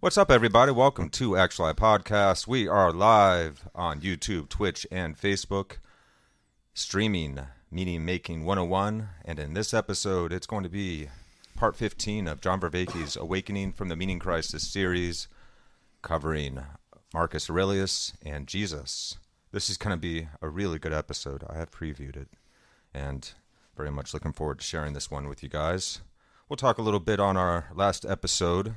What's up, everybody? Welcome to Actuali Podcast. We are live on YouTube, Twitch, and Facebook, streaming Meaning Making 101. And in this episode, it's going to be part 15 of John Vervaeke's Awakening from the Meaning Crisis series, covering Marcus Aurelius and Jesus. This is going to be a really good episode. I have previewed it, and very much looking forward to sharing this one with you guys. We'll talk a little bit on our last episode.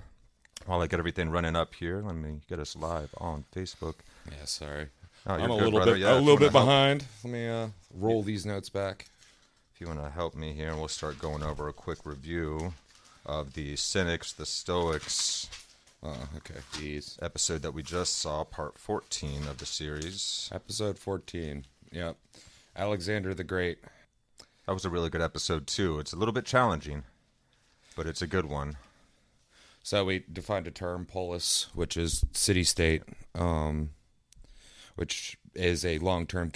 While I get everything running up here, let me get us live on Facebook. Yeah, sorry. Oh, I'm a little bit behind. Let me roll these notes back. If you want to help me here, we'll start going over a quick review of the Cynics, the Stoics. Okay. Jeez. Episode that we just saw, part 14 of the series. Episode 14. Yep. Alexander the Great. That was a really good episode, too. It's a little bit challenging, but it's a good one. So we defined a term, polis, which is city-state, which is a long-term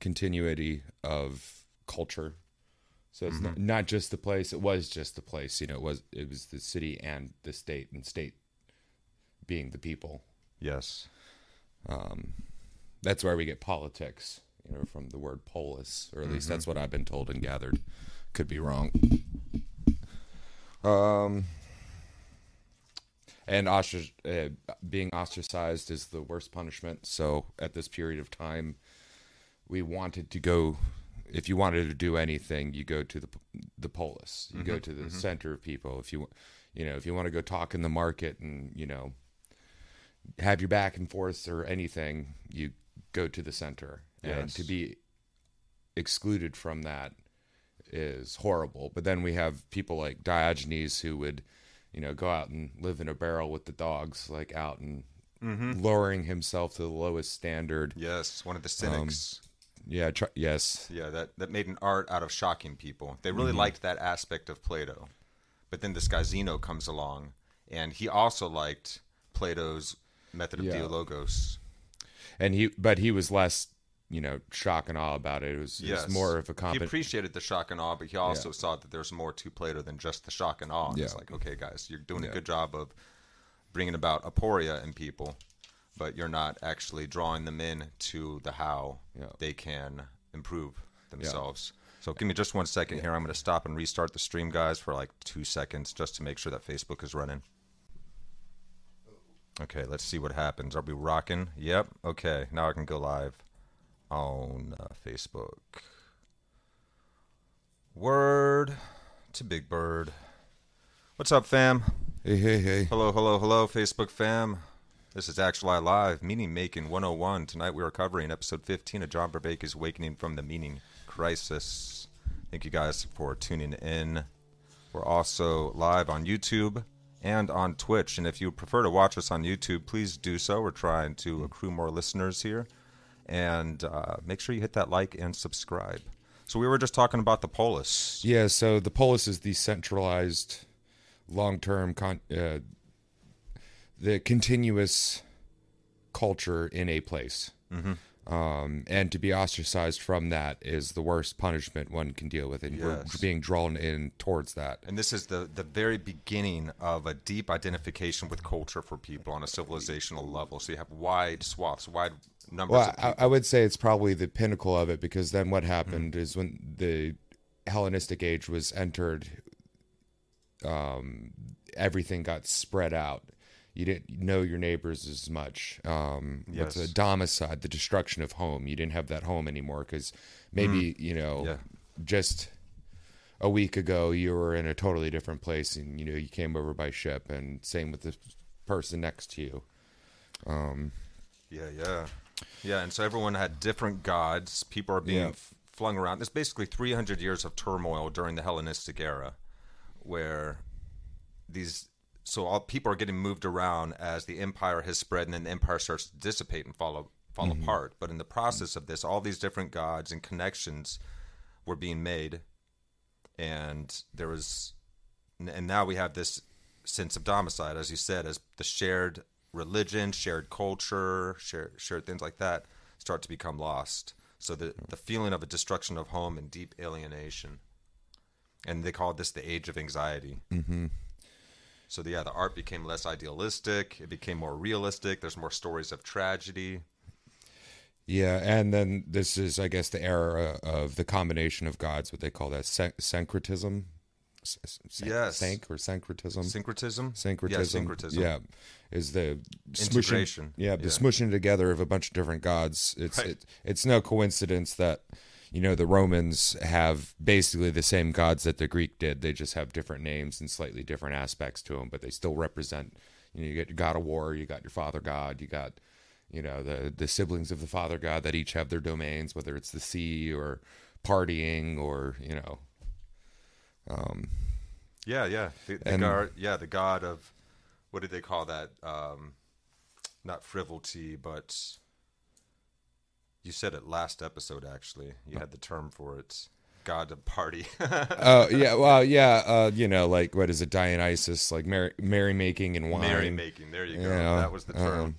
continuity of culture. So it's not just the place. It was just the place. You know, it was the city and the state, and state being the people. Yes. That's where we get politics, you know, from the word polis, or at least that's what I've been told and gathered. Could be wrong. And being ostracized is the worst punishment. So at this period of time, we wanted to go, if you wanted to do anything, you go to the polis. You go to the center of people. If you want to go talk in the market and, you know, have your back and forth or anything, you go to the center. Yes. And to be excluded from that is horrible. But then we have people like Diogenes who would, you know, go out and live in a barrel with the dogs, like out and lowering himself to the lowest standard. Yes, one of the cynics. Yeah, that made an art out of shocking people. They really liked that aspect of Plato. But then this guy Zeno comes along, and he also liked Plato's method of dialogos. And he was less, you know, shock and awe about it. It was more of a He appreciated the shock and awe, but he also saw that there's more to Plato than just the shock and awe. And it's like, okay, guys, you're doing a good job of bringing about aporia in people, but you're not actually drawing them in to the how they can improve themselves. Yeah. So give me just 1 second here. I'm going to stop and restart the stream, guys, for like 2 seconds just to make sure that Facebook is running. Okay, let's see what happens. Are we rocking? Yep. Okay, now I can go live on Facebook. Word to Big Bird. What's up, fam? Hey. Hello, Facebook fam. This is Actuali Live, Meaning Making 101. Tonight we are covering episode 15 of John Vervaeke's Awakening from the Meaning Crisis. Thank you guys for tuning in. We're also live on YouTube and on Twitch. And if you prefer to watch us on YouTube, please do so. We're trying to accrue more listeners here. And make sure you hit that like and subscribe. So we were just talking about the polis. Yeah, so the polis is the centralized, long-term, the continuous culture in a place. And to be ostracized from that is the worst punishment one can deal with. And we're being drawn in towards that. And this is the very beginning of a deep identification with culture for people on a civilizational level. So you have wide swaths, wide numbers. Well, I would say it's probably the pinnacle of it, because then what happened is when the Hellenistic age was entered, everything got spread out. You didn't know your neighbors as much. With the domicide, the destruction of home, you didn't have that home anymore, because maybe just a week ago you were in a totally different place, and you know you came over by ship, and same with the person next to you. And so everyone had different gods. People are being flung around. There's basically 300 years of turmoil during the Hellenistic era, where all people are getting moved around as the empire has spread, and then the empire starts to dissipate and fall apart. But in the process of this, all these different gods and connections were being made, and now we have this sense of domicile, as you said, as the shared religion, shared culture, shared things like that start to become lost. So the feeling of a destruction of home and deep alienation, and they called this the age of anxiety. So the art became less idealistic. It became more realistic. There's more stories of tragedy. Yeah, and then this is, I guess, the era of the combination of gods, what they call that, syncretism. Yes. Syncretism. Yeah, syncretism. Yeah, is the integration. The smooshing together of a bunch of different gods. It's no coincidence that, you know, the Romans have basically the same gods that the Greek did. They just have different names and slightly different aspects to them, but they still represent, you know, you got your god of war, you got your father god, you got, you know, the siblings of the father god that each have their domains, whether it's the sea or partying or, you know. The god of, what did they call that? Not frivolity, but you said it last episode, actually. You had the term for it. God of party. Like, what is it? Dionysus, like merrymaking and wine. Merrymaking, there you go. Yeah. That was the term.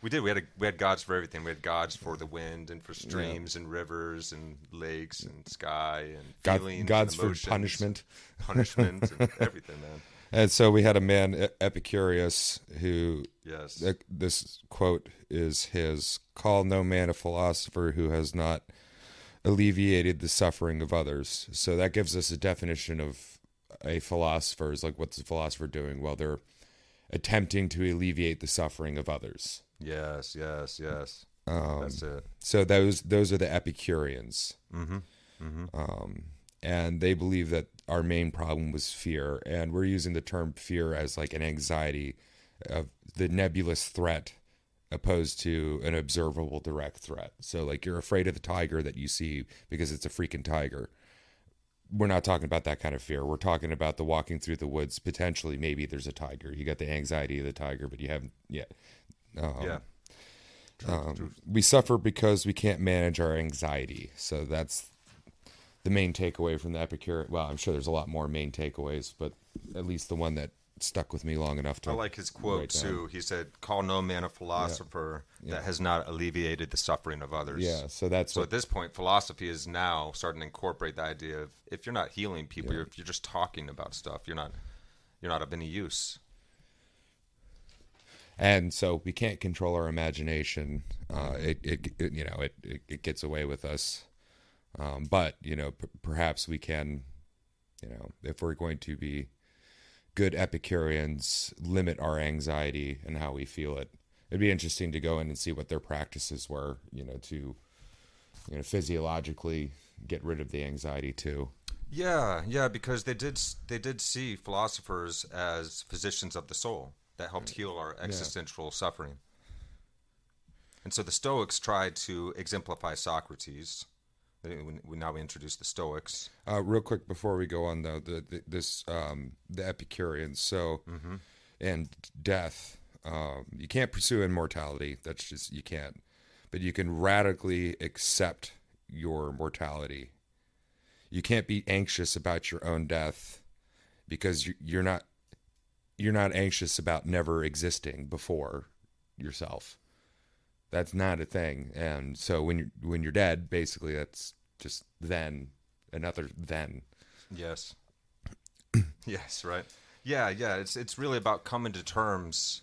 We did. We had gods for everything. We had gods for the wind and for streams and rivers and lakes and sky and feelings. Gods and emotions, for punishment and everything, man. And so we had a man, Epicurus, who this quote is his: "Call no man a philosopher who has not alleviated the suffering of others." So that gives us a definition of a philosopher. Is like, what's a philosopher doing? Well, they're attempting to alleviate the suffering of others. Yes. That's it. So those are the Epicureans. Mm-hmm. Mm-hmm. And they believe that our main problem was fear. And we're using the term fear as like an anxiety of the nebulous threat opposed to an observable direct threat. So like, you're afraid of the tiger that you see because it's a freaking tiger. We're not talking about that kind of fear. We're talking about the walking through the woods. Potentially, maybe there's a tiger. You got the anxiety of the tiger, but you haven't yet. Truth. We suffer because we can't manage our anxiety. So that's the main takeaway from the Epicurus. Well, I'm sure there's a lot more main takeaways, but at least the one that stuck with me long enough to. I like his quote too. He said, "Call no man a philosopher that has not alleviated the suffering of others." Yeah, so that's at this point, philosophy is now starting to incorporate the idea of, if you're not healing people, if you're just talking about stuff, you're not of any use. And so we can't control our imagination. It gets away with us. But you know, perhaps we can, you know, if we're going to be good Epicureans, limit our anxiety and how we feel it. It'd be interesting to go in and see what their practices were, you know, to, you know, physiologically get rid of the anxiety too. Yeah, because they did see philosophers as physicians of the soul that helped heal our existential suffering. And so the Stoics tried to exemplify Socrates. We introduce the Stoics. Real quick before we go on, though, the Epicureans. So, and death. You can't pursue immortality. That's just, you can't. But you can radically accept your mortality. You can't be anxious about your own death because you're not anxious about never existing before yourself. That's not a thing. And so when you're dead, basically, that's just then, another then. Yes. Yes, right. Yeah. It's really about coming to terms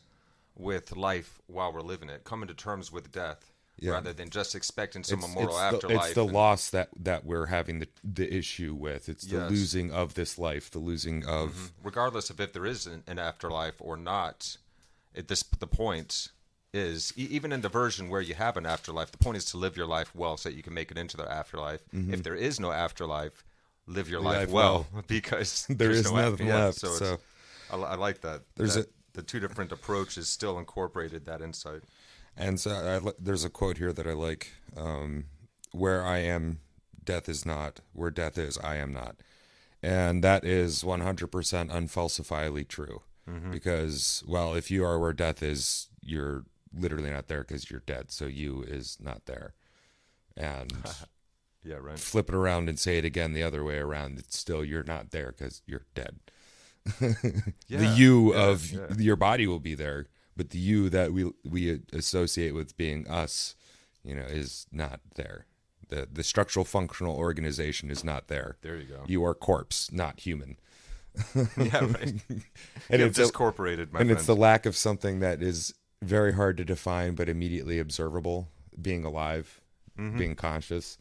with life while we're living it, coming to terms with death rather than just expecting some immortal afterlife. It's the loss that we're having the issue with. It's the losing of this life, the losing of... Mm-hmm. Regardless of if there is an afterlife or not, at the point... is even in the version where you have an afterlife, the point is to live your life well so that you can make it into the afterlife. Mm-hmm. If there is no afterlife, live your life well because there's no nothing left. So I like that. The two different approaches still incorporated that insight. And so there's a quote here that I like: "Where I am, death is not. Where death is, I am not." And that is 100% unfalsifiably true because, well, if you are where death is, you're literally not there because you're dead, so you is not there. And flip it around and say it again the other way around. It's still, you're not there because you're dead. Your body will be there, but the you that we associate with being us, you know, is not there. The structural functional organization is not there. There you go. You are corpse, not human. Yeah, right. And it's discorporated, my friend. And it's the lack of something that is very hard to define but immediately observable, being alive, being conscious.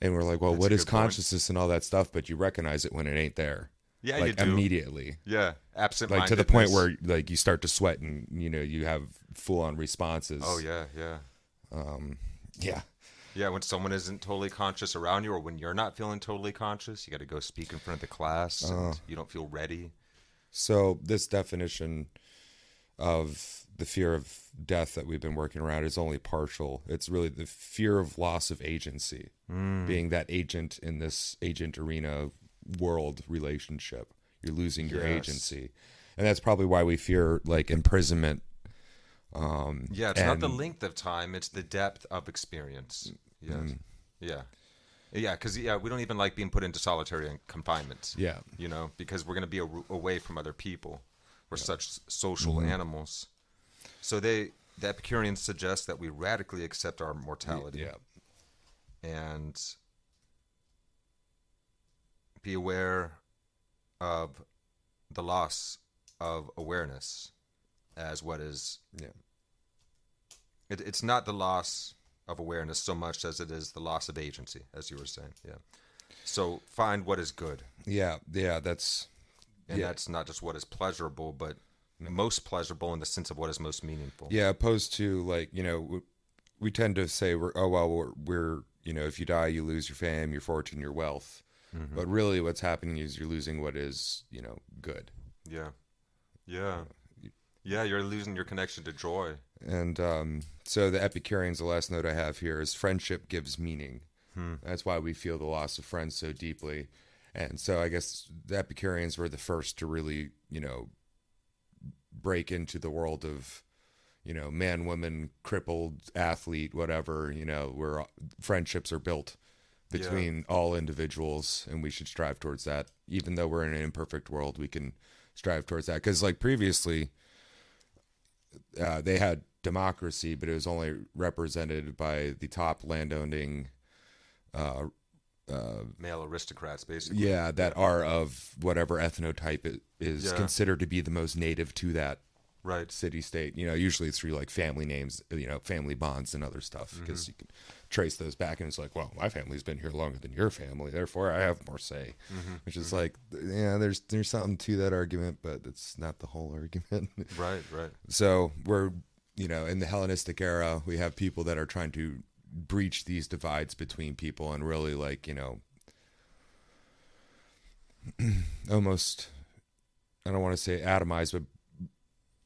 And we're like, well, what is consciousness and all that stuff? But you recognize it when it ain't there. Yeah, like, you do. Immediately. Yeah, absent-mindedness. Like, to the point where, like, you start to sweat and, you know, you have full-on responses. Oh, yeah, yeah. Yeah. Yeah, when someone isn't totally conscious around you, or when you're not feeling totally conscious, you got to go speak in front of the class, and you don't feel ready. So this definition of the fear of death that we've been working around is only partial. It's really the fear of loss of agency, being that agent in this agent arena world relationship. You're losing your agency. And that's probably why we fear, like, imprisonment. It's not the length of time, it's the depth of experience. Because we don't even like being put into solitary confinement. Yeah, you know, because we're going to be away from other people. We're such social animals. So the Epicureans suggest that we radically accept our mortality and be aware of the loss of awareness as what is. Yeah. It's not the loss of awareness so much as it is the loss of agency, as you were saying. Yeah. So find what is good. Yeah. Yeah. That's not just what is pleasurable, but most pleasurable in the sense of what is most meaningful. Yeah. Opposed to, like, you know, we tend to say, we're, if you die, you lose your fame, your fortune, your wealth. Mm-hmm. But really what's happening is you're losing what is, you know, good. Yeah. Yeah. Yeah, you're losing your connection to joy. And so the Epicureans, the last note I have here is friendship gives meaning. That's why we feel the loss of friends so deeply. And so I guess the Epicureans were the first to really, you know, break into the world of, you know, man, woman, crippled, athlete, whatever, you know, where friendships are built between all individuals, and we should strive towards that. Even though we're in an imperfect world, we can strive towards that. Because, like, previously, they had democracy, but it was only represented by the top landowning male aristocrats, basically. Yeah, that are of whatever ethnotype it is considered to be the most native to that city-state. You know, usually it's through, like, family names, you know, family bonds and other stuff, because you can trace those back, and it's like, well, my family's been here longer than your family, therefore I have more say, which is like, yeah, there's something to that argument, but it's not the whole argument. Right. So we're, you know, in the Hellenistic era, we have people that are trying to breach these divides between people and really, like, you know, almost, I don't want to say atomize, but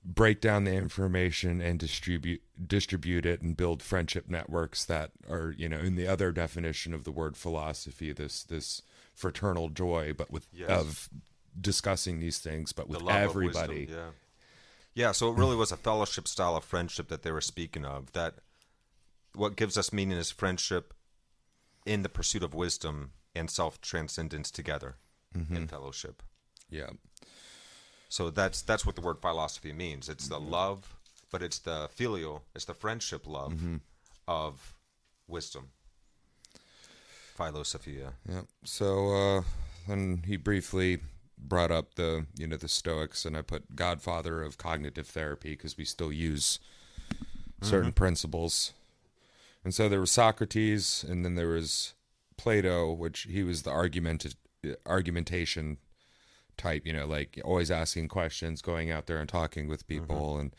break down the information and distribute it and build friendship networks that are, you know, in the other definition of the word philosophy, this fraternal joy, but with of discussing these things, but with everybody. Yeah. So it really was a fellowship style of friendship that they were speaking of. That what gives us meaning is friendship in the pursuit of wisdom and self-transcendence together in fellowship. Yeah. So that's what the word philosophy means. It's the love, but it's the filial, it's the friendship love of wisdom. Philosophia. Yeah. So and he briefly brought up the, you know, the Stoics, and I put Godfather of cognitive therapy because we still use certain principles. And so there was Socrates, and then there was Plato, which he was the argumentation type, you know, like always asking questions, going out there and talking with people, and,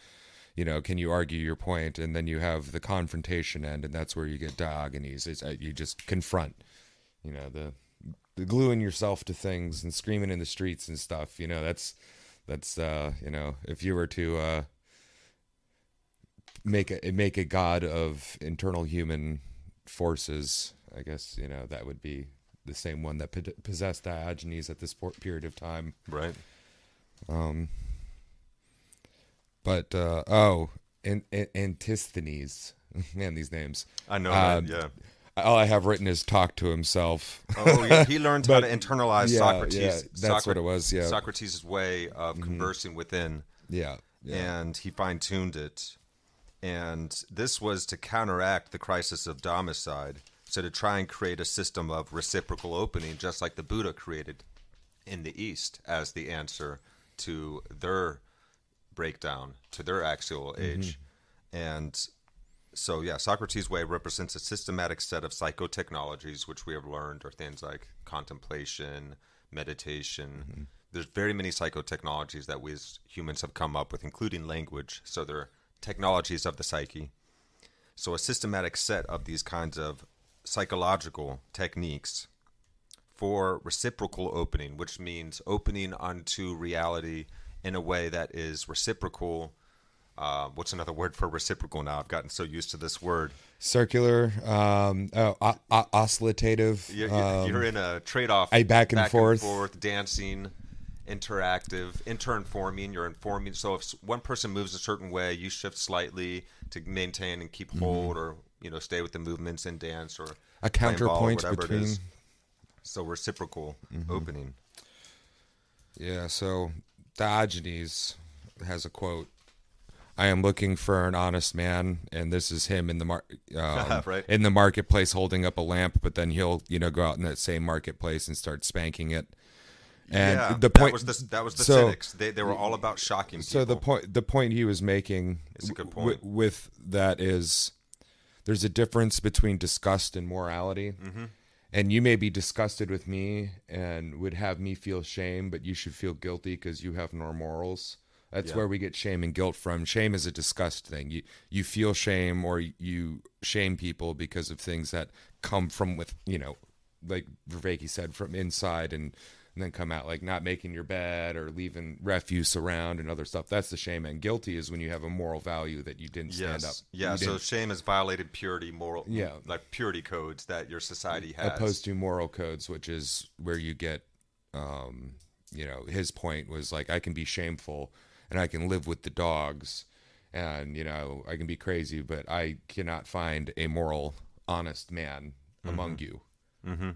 you know, can you argue your point? And then you have the confrontation end, and that's where you get Diogenes. You just confront, you know, the gluing yourself to things and screaming in the streets and stuff. You know, that's you know, if you were to make a god of internal human forces, I guess, you know, that would be the same one that possessed Diogenes at this period of time. Right. But Antisthenes. Man, these names. I know that, yeah. All I have written is talk to himself. Oh, yeah. He learned how to internalize Socrates. Yeah, that's what it was, yeah. Socrates' way of conversing within. Yeah, yeah. And he fine-tuned it. And this was to counteract the crisis of domicide. So to try and create a system of reciprocal opening, just like the Buddha created in the East as the answer to their breakdown, to their axial age. Mm-hmm. And so, yeah, Socrates' way represents a systematic set of psychotechnologies, which we have learned are things like contemplation, meditation. Mm-hmm. There's very many psychotechnologies that we as humans have come up with, including language. So they're technologies of the psyche. So a systematic set of these kinds of psychological techniques for reciprocal opening, which means opening onto reality in a way that is reciprocal. What's another word for reciprocal now? I've gotten so used to this word. Circular, oscillative. You're in a trade-off. Back and forth, dancing, interactive, interinforming. You're informing. So if one person moves a certain way, you shift slightly to maintain and keep hold, or stay with the movements and dance, or a counterpoint ball, whatever it is. So reciprocal opening. Yeah. So Diogenes has a quote. I am looking for an honest man, and this is him in the right. in the marketplace holding up a lamp. But then he'll, go out in that same marketplace and start spanking it. And the point that was the cynics. They were all about shocking people. So the point he was making is a good point. With that is, there's a difference between disgust and morality. Mm-hmm. And you may be disgusted with me and would have me feel shame, but you should feel guilty because you have no morals. That's where we get shame and guilt from. Shame is a disgust thing. You feel shame, or you shame people because of things that come from like Vervaeke said, from inside and then come out, like not making your bed or leaving refuse around and other stuff. That's the shame. And guilty is when you have a moral value that you didn't stand up. Yeah. So shame has violated purity, like purity codes that your society has. Opposed to moral codes, which is where you get, his point was like, I can be shameful. And I can live with the dogs, and I can be crazy, but I cannot find a moral, honest man among you. Mm-hmm.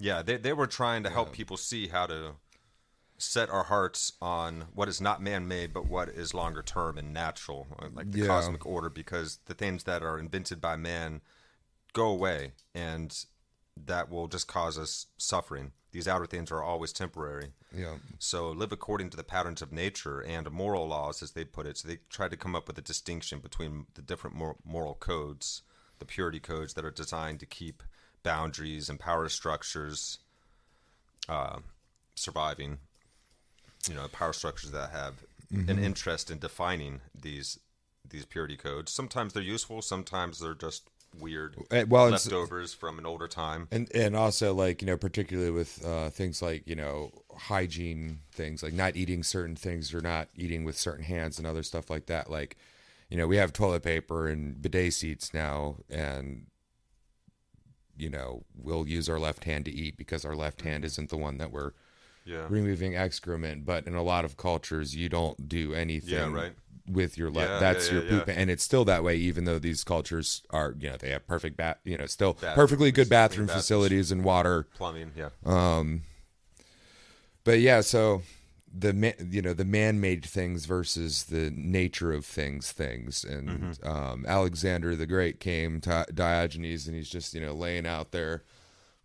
Yeah, they were trying to help people see how to set our hearts on what is not man-made, but what is longer term and natural, like the cosmic order, because the things that are invented by man go away, and that will just cause us suffering. These outer things are always temporary. Yeah. So live according to the patterns of nature and moral laws, as they put it. So they tried to come up with a distinction between the different moral codes, the purity codes that are designed to keep boundaries and power structures surviving. Power structures that have an interest in defining these purity codes. Sometimes they're useful. Sometimes they're just weird leftovers from an older time, and also particularly with things like hygiene things, like not eating certain things or not eating with certain hands and other stuff like that. Like we have toilet paper and bidet seats now, and we'll use our left hand to eat because our left hand isn't the one that we're removing excrement. But in a lot of cultures, you don't do anything with your left. That's your poop. And it's still that way, even though these cultures are, they have perfect perfectly good bathroom facilities and water, plumbing. But yeah, so the man-made things versus the nature of things. And Alexander the Great came to Diogenes, and he's just, laying out there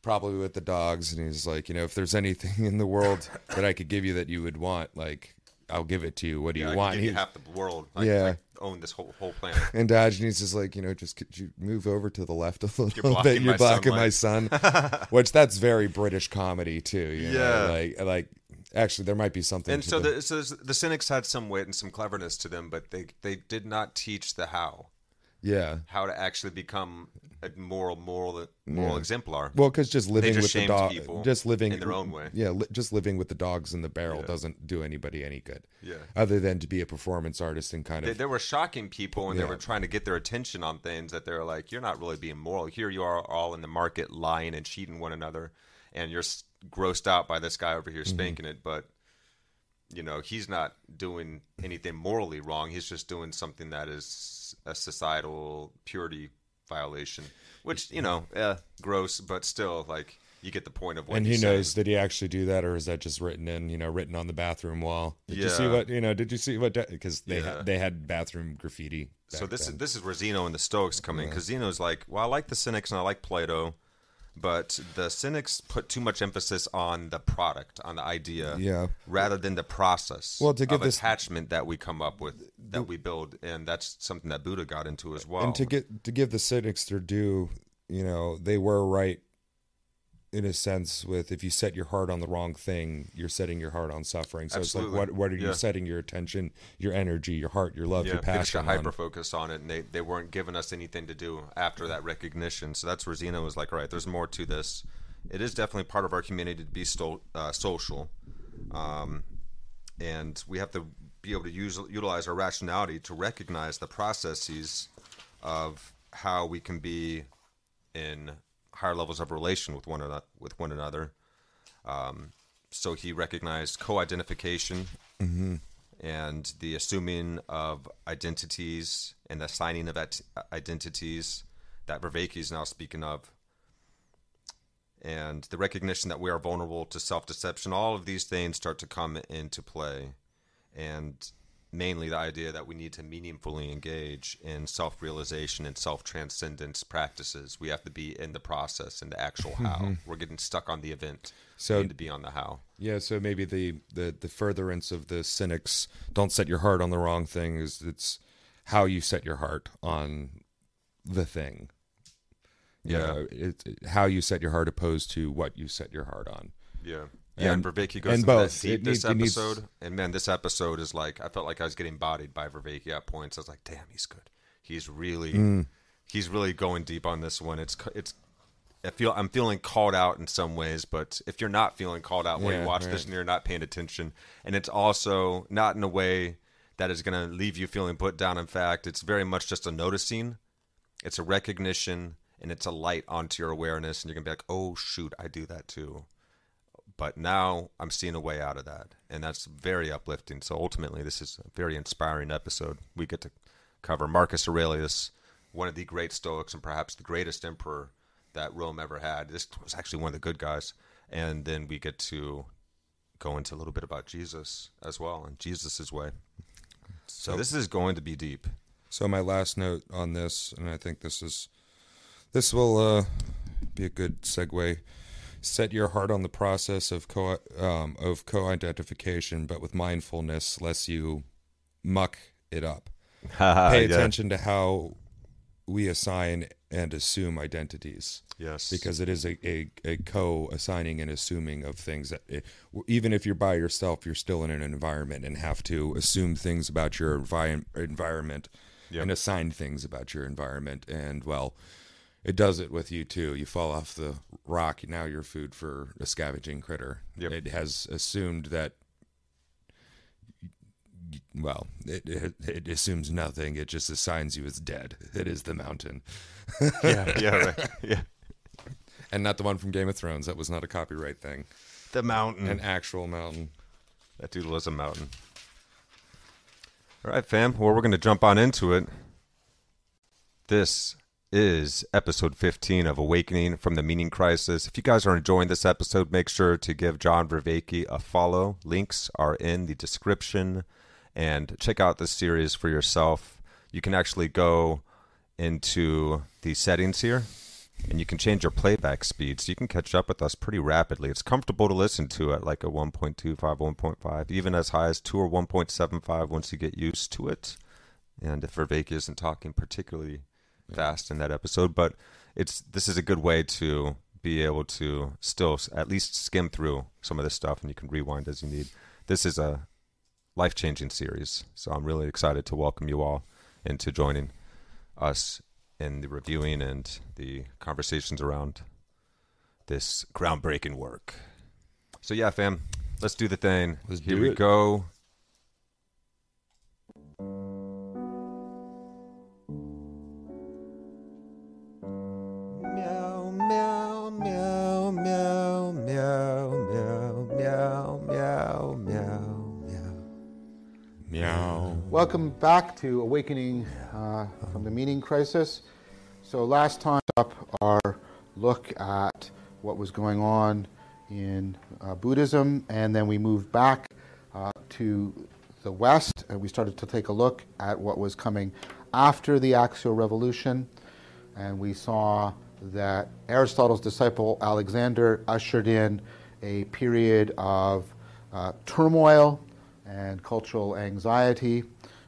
probably with the dogs. And he's like, if there's anything in the world that I could give you that you would want, like, I'll give it to you. What do you want? You half the world. I own this whole planet. And Diogenes is like, just could you move over to the left a little bit? You're blocking my sun. Which that's very British comedy too. Like actually there might be something. And so the cynics had some wit and some cleverness to them, but they did not teach the how. Yeah. How to actually become a moral exemplar. Well, because just living with the dog, just living in their own way. Yeah, just living with the dogs in the barrel doesn't do anybody any good. Yeah. Other than to be a performance artist and kind of. They were shocking people, and they were trying to get their attention on things that they're like, you're not really being moral. Here you are all in the market lying and cheating one another, and you're grossed out by this guy over here spanking it, but he's not doing anything morally wrong. He's just doing something that is a societal purity violation, which, gross, but still, like, you get the point of what he's saying. And who knows, did he actually do that, or is that just written in, written on the bathroom wall? Did you see what, because they had bathroom graffiti. So this is where Zeno and the Stoics come in, because Zeno's like, well, I like the Cynics and I like Plato, But the cynics put too much emphasis on the product, on the idea, rather than the process of attachment that we come up with, that we build. And that's something that Buddha got into as well. And to give the cynics their due, you know, they were right in a sense with, if you set your heart on the wrong thing, you're setting your heart on suffering. So Absolutely. It's like, what are you setting your attention, your energy, your heart, your love, your passion on? Yeah, hyper-focus on it, and they weren't giving us anything to do after that recognition. So that's where Zeno was like, all right, there's more to this. It is definitely part of our humanity to be social, and we have to be able to utilize our rationality to recognize the processes of how we can be in higher levels of relation with one another. So he recognized co-identification and the assuming of identities and the assigning of identities that Vervaeke is now speaking of, and the recognition that we are vulnerable to self-deception. All of these things start to come into play, and mainly the idea that we need to meaningfully engage in self-realization and self-transcendence practices. We have to be in the process and the actual how. We're getting stuck on the event. So we need to be on the how. Yeah, so maybe the furtherance of the cynics, don't set your heart on the wrong thing, is it's how you set your heart on the thing. You know, it's how you set your heart opposed to what you set your heart on. Yeah. Yeah, and Vervaeke goes into that deep this episode. And man, this episode is like, I felt like I was getting bodied by Vervaeke at points. I was like, damn, he's good. He's really going deep on this one. I'm feeling called out in some ways, but if you're not feeling called out when you watch this and you're not paying attention, and it's also not in a way that is going to leave you feeling put down. In fact, it's very much just a noticing. It's a recognition, and it's a light onto your awareness, and you're going to be like, oh, shoot, I do that too. But now I'm seeing a way out of that, and that's very uplifting. So ultimately, this is a very inspiring episode. We get to cover Marcus Aurelius, one of the great Stoics and perhaps the greatest emperor that Rome ever had. This was actually one of the good guys. And then we get to go into a little bit about Jesus as well, and Jesus's way. So this is going to be deep. So my last note on this, and I think this will be a good segue. Set your heart on the process of co-identification, but with mindfulness, lest you muck it up. Pay attention to how we assign and assume identities. Yes, because it is a co-assigning and assuming of things. Even if you're by yourself, you're still in an environment and have to assume things about your environment and assign things about your environment. And it does it with you, too. You fall off the rock. Now you're food for a scavenging critter. Yep. It has assumed that, it assumes nothing. It just assigns you as dead. It is the mountain. And not the one from Game of Thrones. That was not a copyright thing. The mountain. An actual mountain. That dude was a mountain. All right, fam. Well, we're going to jump on into it. This is episode 15 of Awakening from the Meaning Crisis. If you guys are enjoying this episode, make sure to give John Vervaeke a follow. Links are in the description, and check out this series for yourself. You can actually go into the settings here, and you can change your playback speed, so you can catch up with us pretty rapidly. It's comfortable to listen to at like a 1.25, 1.5, even as high as 2 or 1.75 once you get used to it. And if Vervaeke isn't talking particularly fast in that episode, but this is a good way to be able to still at least skim through some of this stuff, and you can rewind as you need. This is a life-changing series, so I'm really excited to welcome you all into joining us in the reviewing and the conversations around this groundbreaking work. So yeah, fam, let's do the thing. Here we go. Welcome back to Awakening from the Meaning Crisis. So last time up our look at what was going on in Buddhism, and then we moved back to the West, and we started to take a look at what was coming after the Axial Revolution, and we saw that Aristotle's disciple Alexander ushered in a period of turmoil and cultural anxiety,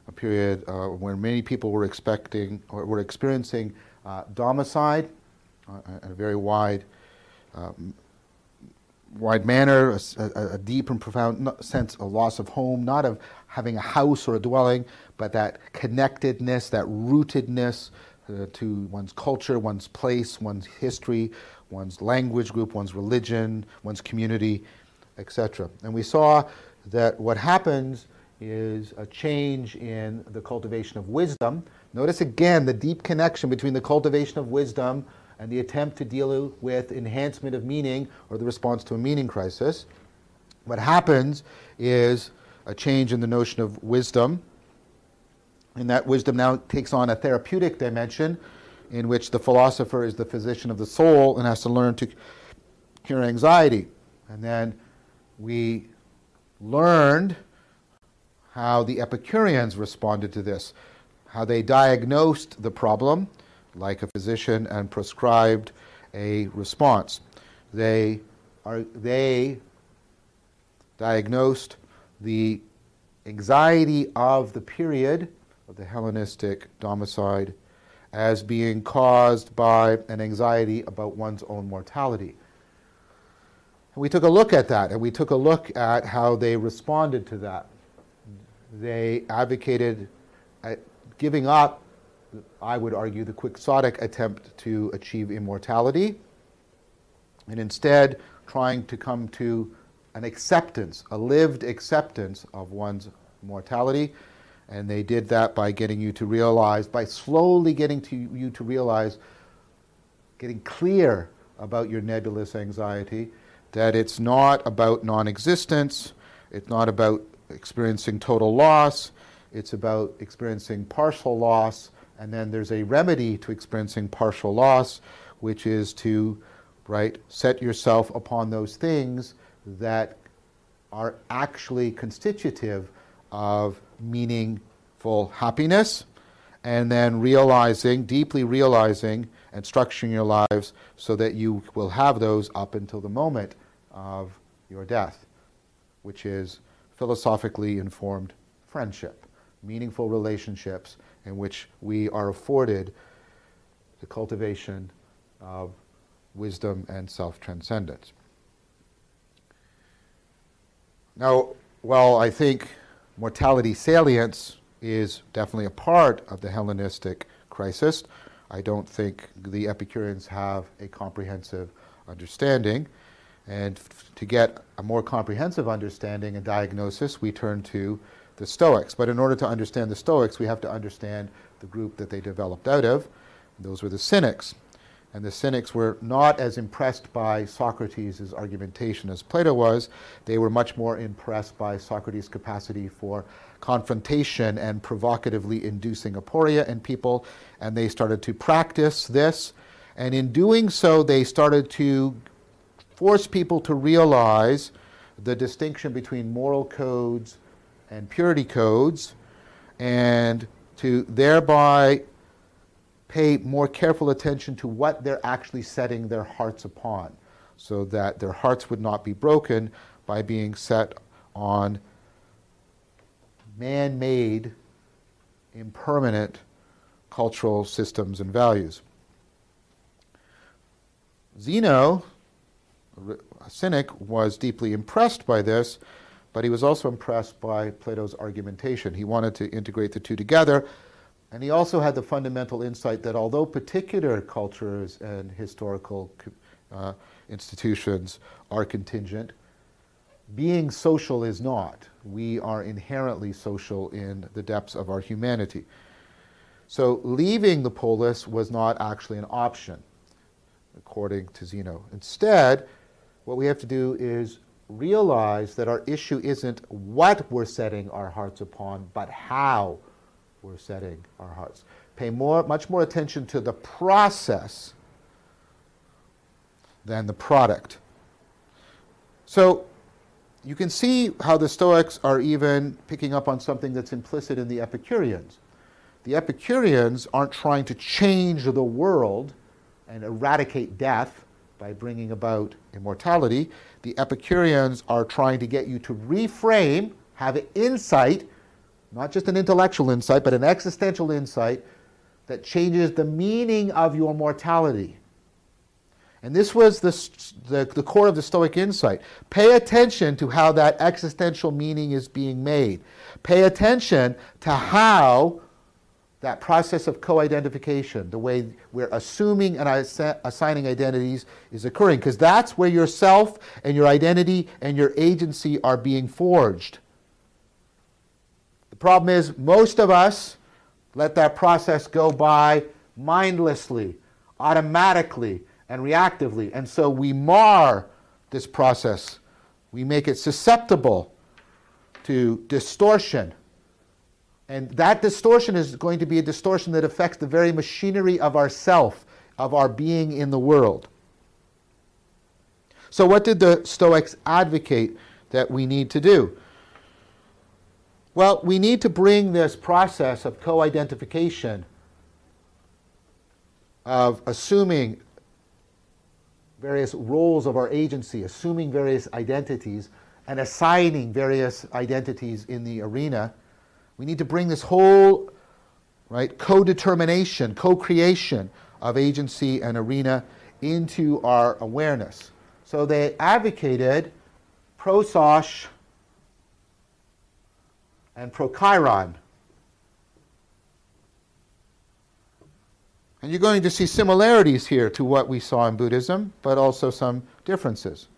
a period where many people were experiencing domicide in a very wide manner, a deep and profound sense of loss of home, not of having a house or a dwelling, but that connectedness, that rootedness to one's culture, one's place, one's history, one's language group, one's religion, one's community, etc. And we saw that what happens is a change in the cultivation of wisdom. Notice again the deep connection between the cultivation of wisdom and the attempt to deal with enhancement of meaning or the response to a meaning crisis. What happens is a change in the notion of wisdom, and that wisdom now takes on a therapeutic dimension in which the philosopher is the physician of the soul and has to learn to cure anxiety. And then we learned how the Epicureans responded to this, how they diagnosed the problem like a physician and prescribed a response. They diagnosed the anxiety of the period of the Hellenistic domicide as being caused by an anxiety about one's own mortality. And we took a look at that, and we took a look at how they responded to that. They advocated at giving up, I would argue, the quixotic attempt to achieve immortality, and instead trying to come to an acceptance, a lived acceptance of one's mortality. And they did that by slowly getting you to realize, getting clear about your nebulous anxiety, that it's not about non-existence, it's not about experiencing total loss, it's about experiencing partial loss, and then there's a remedy to experiencing partial loss, which is to, set yourself upon those things that are actually constitutive of meaningful happiness, and then deeply realizing and structuring your lives so that you will have those up until the moment of your death, which is philosophically informed friendship, meaningful relationships in which we are afforded the cultivation of wisdom and self-transcendence. Now, while I think mortality salience is definitely a part of the Hellenistic crisis, I don't think the Epicureans have a comprehensive understanding. And to get a more comprehensive understanding and diagnosis, we turn to the Stoics. But in order to understand the Stoics, we have to understand the group that they developed out of. Those were the Cynics. And the Cynics were not as impressed by Socrates' argumentation as Plato was. They were much more impressed by Socrates' capacity for confrontation and provocatively inducing aporia in people, and they started to practice this. And in doing so, they started to force people to realize the distinction between moral codes and purity codes, and to thereby pay more careful attention to what they're actually setting their hearts upon, so that their hearts would not be broken by being set on man-made, impermanent cultural systems and values. Zeno, a cynic, was deeply impressed by this, but he was also impressed by Plato's argumentation. He wanted to integrate the two together. And he also had the fundamental insight that although particular cultures and historical institutions are contingent, being social is not. We are inherently social in the depths of our humanity. So leaving the polis was not actually an option, according to Zeno. Instead, what we have to do is realize that our issue isn't what we're setting our hearts upon, but how we're setting our hearts. Pay much more attention to the process than the product. So you can see how the Stoics are even picking up on something that's implicit in the Epicureans. The Epicureans aren't trying to change the world and eradicate death by bringing about immortality, the Epicureans are trying to get you to reframe, have insight, not just an intellectual insight, but an existential insight that changes the meaning of your mortality. And this was the core of the Stoic insight. Pay attention to how that existential meaning is being made. Pay attention to how that process of co-identification, the way we're assuming and assigning identities, is occurring. Because that's where your self and your identity and your agency are being forged. The problem is most of us let that process go by mindlessly, automatically, and reactively. And so we mar this process. We make it susceptible to distortion. And that distortion is going to be a distortion that affects the very machinery of our self, of our being in the world. So what did the Stoics advocate that we need to do? Well, we need to bring this process of co-identification, of assuming various roles of our agency, assuming various identities, and assigning various identities in the arena. We need to bring this whole co-determination, co-creation of agency and arena into our awareness. So they advocated prososh and prokairon. And you're going to see similarities here to what we saw in Buddhism, but also some differences.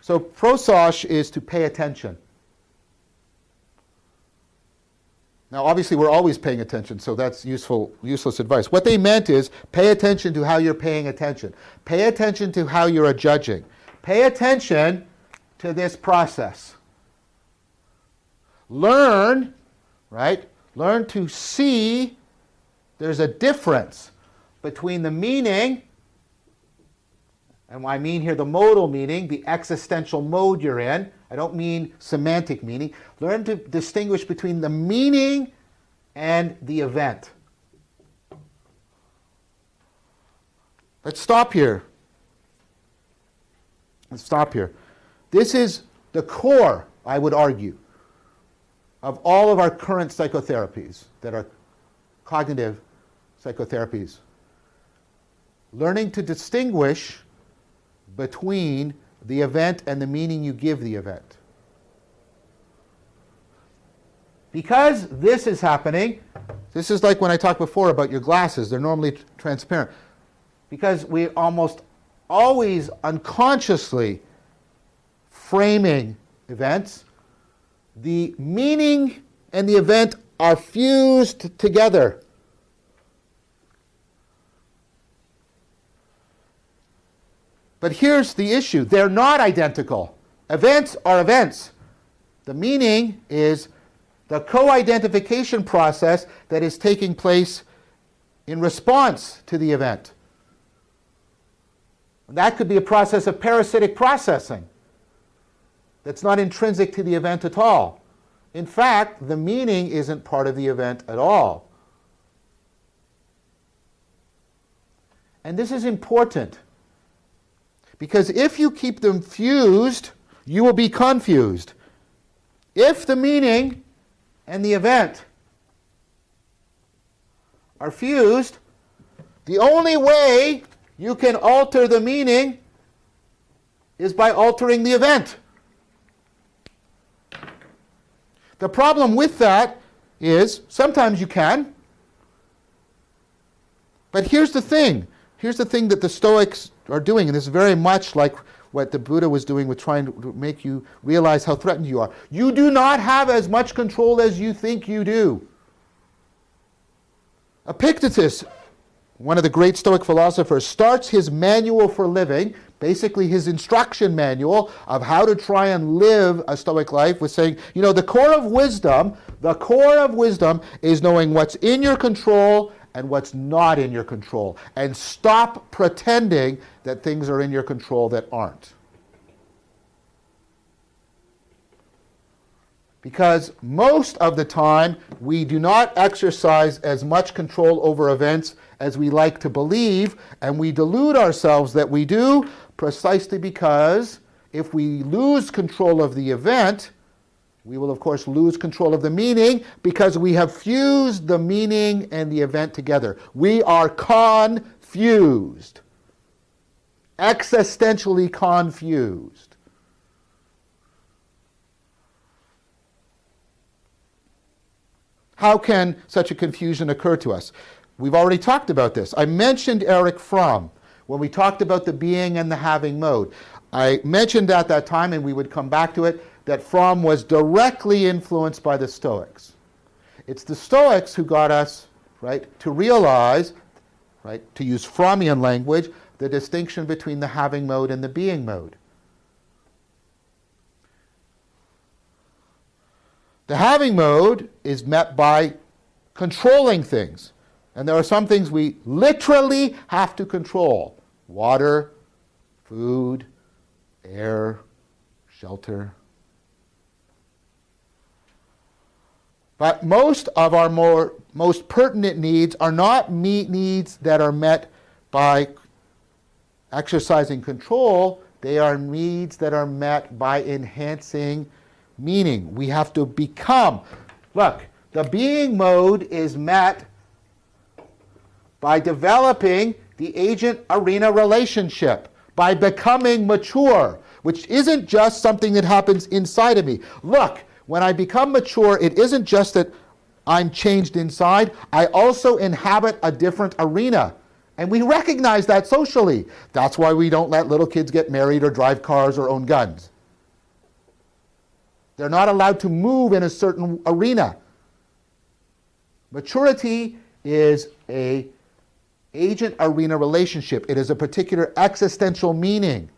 So prososh is to pay attention. Now obviously we're always paying attention, so that's useless advice. What they meant is pay attention to how you're paying attention. Pay attention to how you're judging. Pay attention to this process. Learn, learn to see there's a difference between the meaning, and I mean here the modal meaning, the existential mode you're in. I don't mean semantic meaning. Learn to distinguish between the meaning and the event. Let's stop here. Let's stop here. This is the core, I would argue, of all of our current psychotherapies that are cognitive psychotherapies. Learning to distinguish between the event and the meaning you give the event. Because this is happening, this is like when I talked before about your glasses, they're normally transparent. Because we're almost always unconsciously framing events, the meaning and the event are fused together. But here's the issue. They're not identical. Events are events. The meaning is the co-identification process that is taking place in response to the event. And that could be a process of parasitic processing that's not intrinsic to the event at all. In fact, the meaning isn't part of the event at all. And this is important. Because if you keep them fused, you will be confused. If the meaning and the event are fused, the only way you can alter the meaning is by altering the event. The problem with that is sometimes you can. But here's the thing. Here's the thing that the Stoics are doing, and this is very much like what the Buddha was doing with trying to make you realize how threatened you are. You do not have as much control as you think you do. Epictetus, one of the great Stoic philosophers, starts his manual for living, basically his instruction manual of how to try and live a Stoic life, with saying, you know, the core of wisdom is knowing what's in your control and what's not in your control. And stop pretending that things are in your control that aren't. because most of the time we do not exercise as much control over events as we like to believe, and we delude ourselves that we do, precisely because if we lose control of the event, we will of course lose control of the meaning, because we have fused the meaning and the event together. We are confused, existentially confused. How can such a confusion occur to us? We've already talked about this. I mentioned Eric Fromm when we talked about the being and the having mode. I mentioned at that time, and we would come back to it, that Fromm was directly influenced by the Stoics. It's the Stoics who got us, right, to realize, right, to use Frommian language, the distinction between the having mode and the being mode. The having mode is met by controlling things. And there are some things we literally have to control. Water, food, air, shelter. But most of our most pertinent needs are not needs that are met by exercising control. They are needs that are met by enhancing meaning. We have to become. Look, the being mode is met by developing the agent-arena relationship, by becoming mature, which isn't just something that happens inside of me. Look, when I become mature, it isn't just that I'm changed inside. I also inhabit a different arena. And we recognize that socially. That's why we don't let little kids get married or drive cars or own guns. They're not allowed to move in a certain arena. Maturity is an agent-arena relationship. It is a particular existential meaning.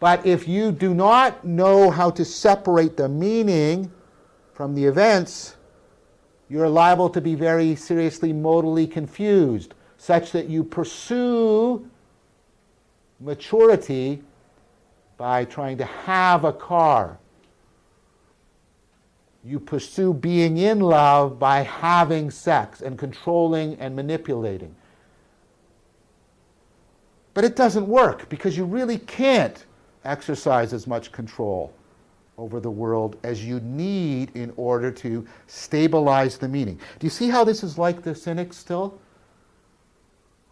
But if you do not know how to separate the meaning from the events, you're liable to be very seriously modally confused, such that you pursue maturity by trying to have a car. You pursue being in love by having sex and controlling and manipulating. But it doesn't work, because you really can't exercise as much control over the world as you need in order to stabilize the meaning. Do you see how this is like the cynics still?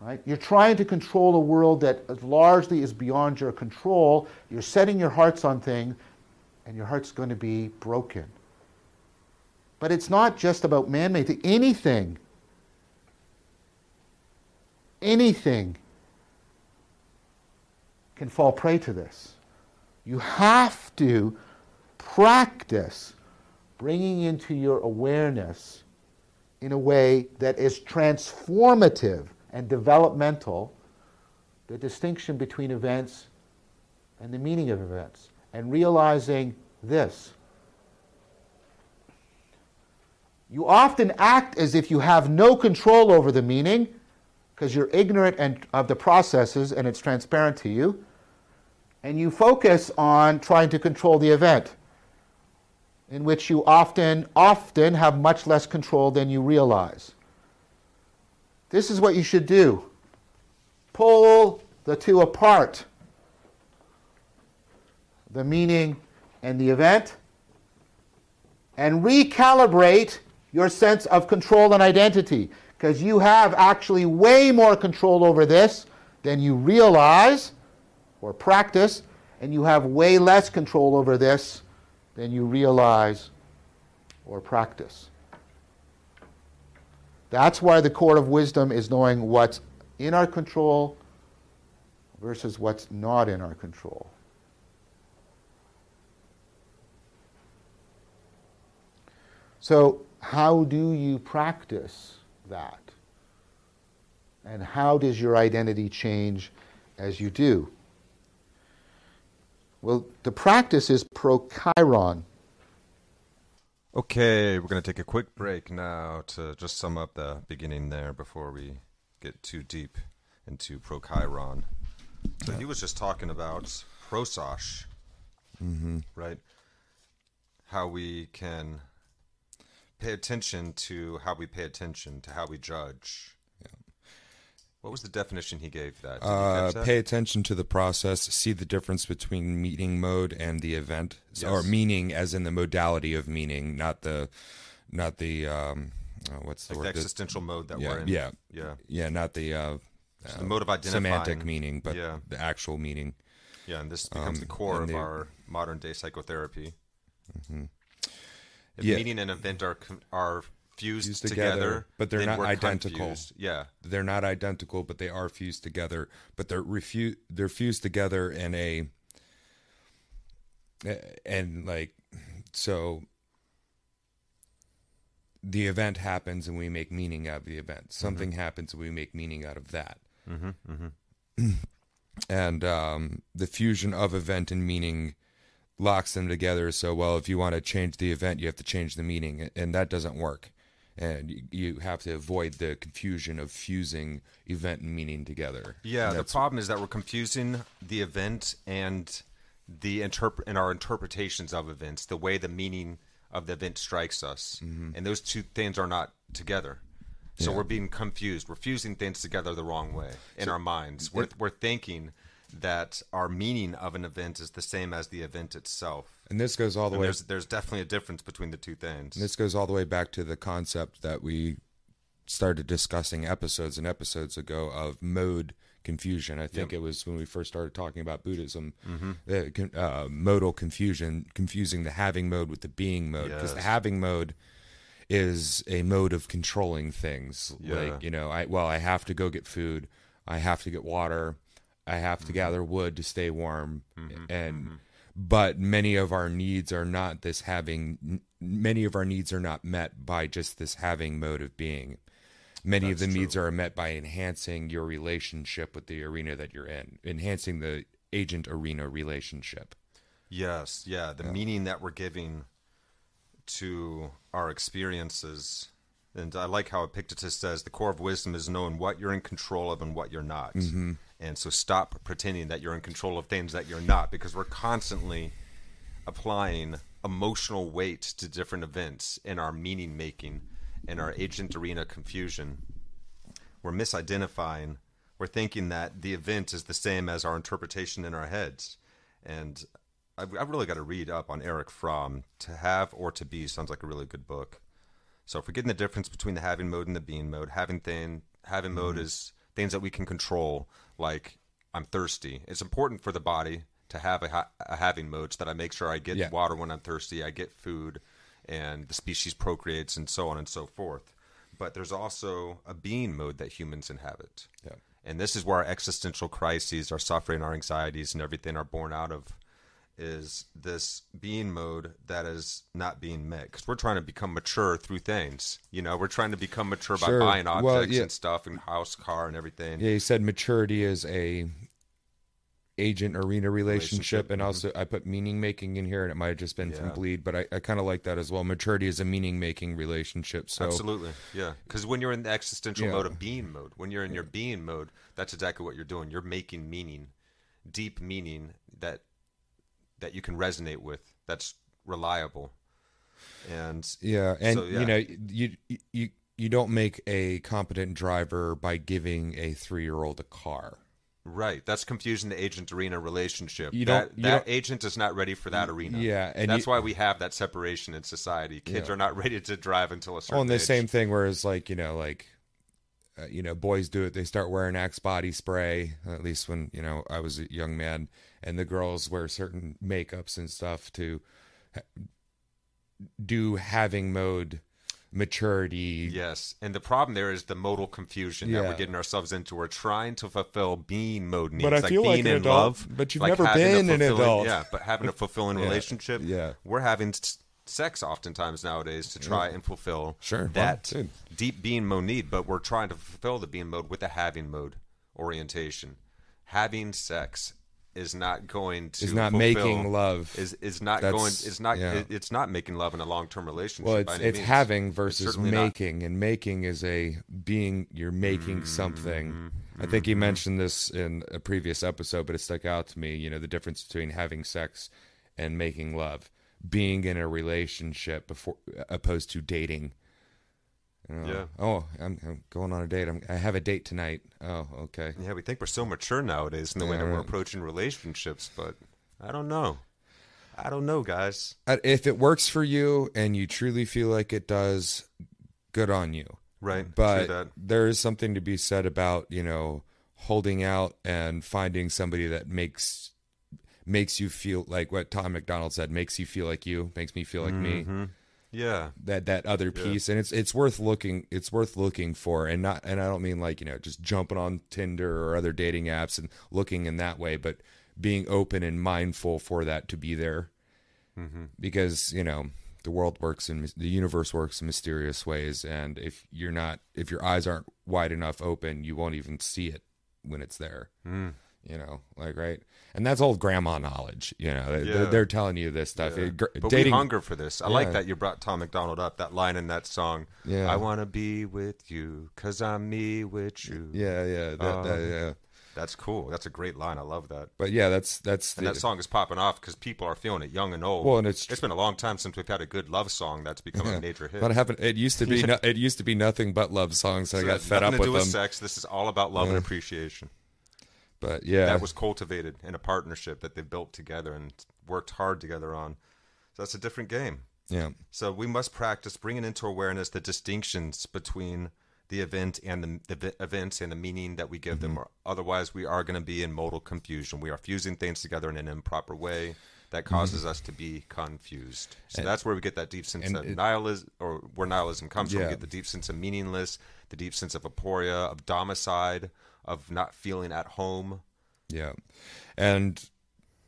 Right? You're trying to control a world that largely is beyond your control. You're setting your hearts on things, and your heart's going to be broken. But it's not just about man-made things. Anything can fall prey to this. You have to practice bringing into your awareness in a way that is transformative and developmental, the distinction between events and the meaning of events, and realizing this. You often act as if you have no control over the meaning, because you're ignorant of the processes and it's transparent to you, and you focus on trying to control the event, in which you often have much less control than you realize. This is what you should do. Pull the two apart, the meaning and the event, and recalibrate your sense of control and identity, because you have actually way more control over this than you realize or practice, and you have way less control over this than you realize or practice. That's why the core of wisdom is knowing what's in our control versus what's not in our control. So how do you practice that? And how does your identity change as you do? Well, the practice is prokairon. Okay, we're going to take a quick break now to just sum up the beginning there before we get too deep into prokairon. So he was just talking about prososh, right? how we can pay attention to how we pay attention to how we judge. Yeah. What was the definition he gave that? Pay attention to the process, see the difference between meaning mode and the event, or meaning as in the modality of meaning, not the what's the like word? The existential mode that we're in. Yeah, not the the mode of identifying semantic meaning, but the actual meaning. Yeah, and this becomes the core of our modern day psychotherapy. Mm-hmm. If meaning and event are fused together, but they're not identical. Confused. Yeah, they're not identical, but they are fused together. But they're fused together in so. The event happens and we make meaning out of the event. Something happens and we make meaning out of that. And the fusion of event and meaning locks them together. So, well, if you want to change the event, you have to change the meaning, and that doesn't work. And you have to avoid the confusion of fusing event and meaning together. Yeah, the problem is that we're confusing the event and our interpretations of events, the way the meaning of the event strikes us, and those two things are not together, so we're being confused. We're fusing things together the wrong way in our minds. We're thinking that our meaning of an event is the same as the event itself, and this goes all the way. There's definitely a difference between the two things. And this goes all the way back to the concept that we started discussing episodes and episodes ago of mode confusion. I think it was when we first started talking about Buddhism, modal confusion, confusing the having mode with the being mode, because the having mode is a mode of controlling things. Like, you know, I have to go get food, I have to get water, I have to gather wood to stay warm, but many of our needs are not met by just this having mode of being. Many of the needs are met by enhancing your relationship with the arena that you're in, enhancing the agent arena relationship. Yes, yeah. The meaning that we're giving to our experiences. And I like how Epictetus says the core of wisdom is knowing what you're in control of and what you're not. And so stop pretending that you're in control of things that you're not, because we're constantly applying emotional weight to different events in our meaning making. In our agent arena confusion, we're misidentifying. We're thinking that the event is the same as our interpretation in our heads. And I've really got to read up on Eric Fromm. To Have or To Be sounds like a really good book. So if we're getting the difference between the having mode and the being mode, having mode is things that we can control, like I'm thirsty. It's important for the body to have a having mode so that I make sure I get water when I'm thirsty, I get food, and the species procreates, and so on and so forth. But there's also a being mode that humans inhabit. Yeah. And this is where our existential crises, our suffering, our anxieties, and everything are born out of, is this being mode that is not being met. Because we're trying to become mature through things. You know, we're trying to become mature by buying objects and stuff, and house, car, and everything. Yeah, you said maturity is a agent arena relationship, and also I put meaning making in here, and it might have just been from bleed, but I kind of like that as well. Maturity is a meaning making relationship. So absolutely, yeah, because when you're in the existential mode of being mode, when you're in your being mode, that's exactly what you're doing. You're making meaning, deep meaning that you can resonate with, that's reliable. And you know, you don't make a competent driver by giving a 3-year-old a car. Right, that's confusing the agent arena relationship. That agent is not ready for that arena. Yeah, and that's why we have that separation in society. Kids are not ready to drive until a certain age. And the same thing, whereas boys do it. They start wearing Axe body spray. At least when I was a young man, and the girls wear certain makeups and stuff to do having mode. Maturity. Yes. And the problem there is the modal confusion that we're getting ourselves into. We're trying to fulfill being mode needs. But I feel like being in love. But you've never been an adult. Yeah, but having a fulfilling relationship. Yeah. We're having sex oftentimes nowadays to try and fulfill that deep being mode need, but we're trying to fulfill the being mode with a having mode orientation. Having sex is not going to making love. It's not making love in a long-term relationship. Well, it's having versus making, and making is a being. You're making something. I think you mentioned this in a previous episode, but it stuck out to me. You know, the difference between having sex and making love. being in a relationship before opposed to dating. I'm going on a date. I have a date tonight. Oh, okay. Yeah, we think we're so mature nowadays in the way that we're approaching relationships, but I don't know. I don't know, guys. If it works for you and you truly feel like it does, good on you. Right. But there is something to be said about, you know, holding out and finding somebody that makes you feel like what Tom McDonald said, makes you feel like you, makes me feel like me. Yeah. That other piece. And it's worth looking for, and I don't mean like, you know, just jumping on Tinder or other dating apps and looking in that way, but being open and mindful for that to be there. Mm-hmm. Because, you know, the universe works in mysterious ways. And if your eyes aren't wide enough open, you won't even see it when it's there. Mm. You know, like, right. And that's old grandma knowledge. You know, they're telling you this stuff. Yeah. But dating, we hunger for this. I like that you brought Tom McDonald up, that line in that song. Yeah. I want to be with you because I'm me with you. Yeah, yeah. That's cool. That's a great line. I love that. But yeah, that song is popping off because people are feeling it, young and old. Well, and it's been a long time since we've had a good love song that's become a major hit. But it used to be nothing but love songs. So I got fed up with them. Nothing to do with sex. This is all about love and appreciation. But yeah, that was cultivated in a partnership that they built together and worked hard together on. So that's a different game. Yeah. So we must practice bringing into awareness the distinctions between the event and the events and the meaning that we give them. Otherwise, we are going to be in modal confusion. We are fusing things together in an improper way that causes us to be confused. So that's where we get that deep sense of nihilism, or where nihilism comes from. We get the deep sense of meaningless, the deep sense of aporia, of domicide, of not feeling at home. Yeah. And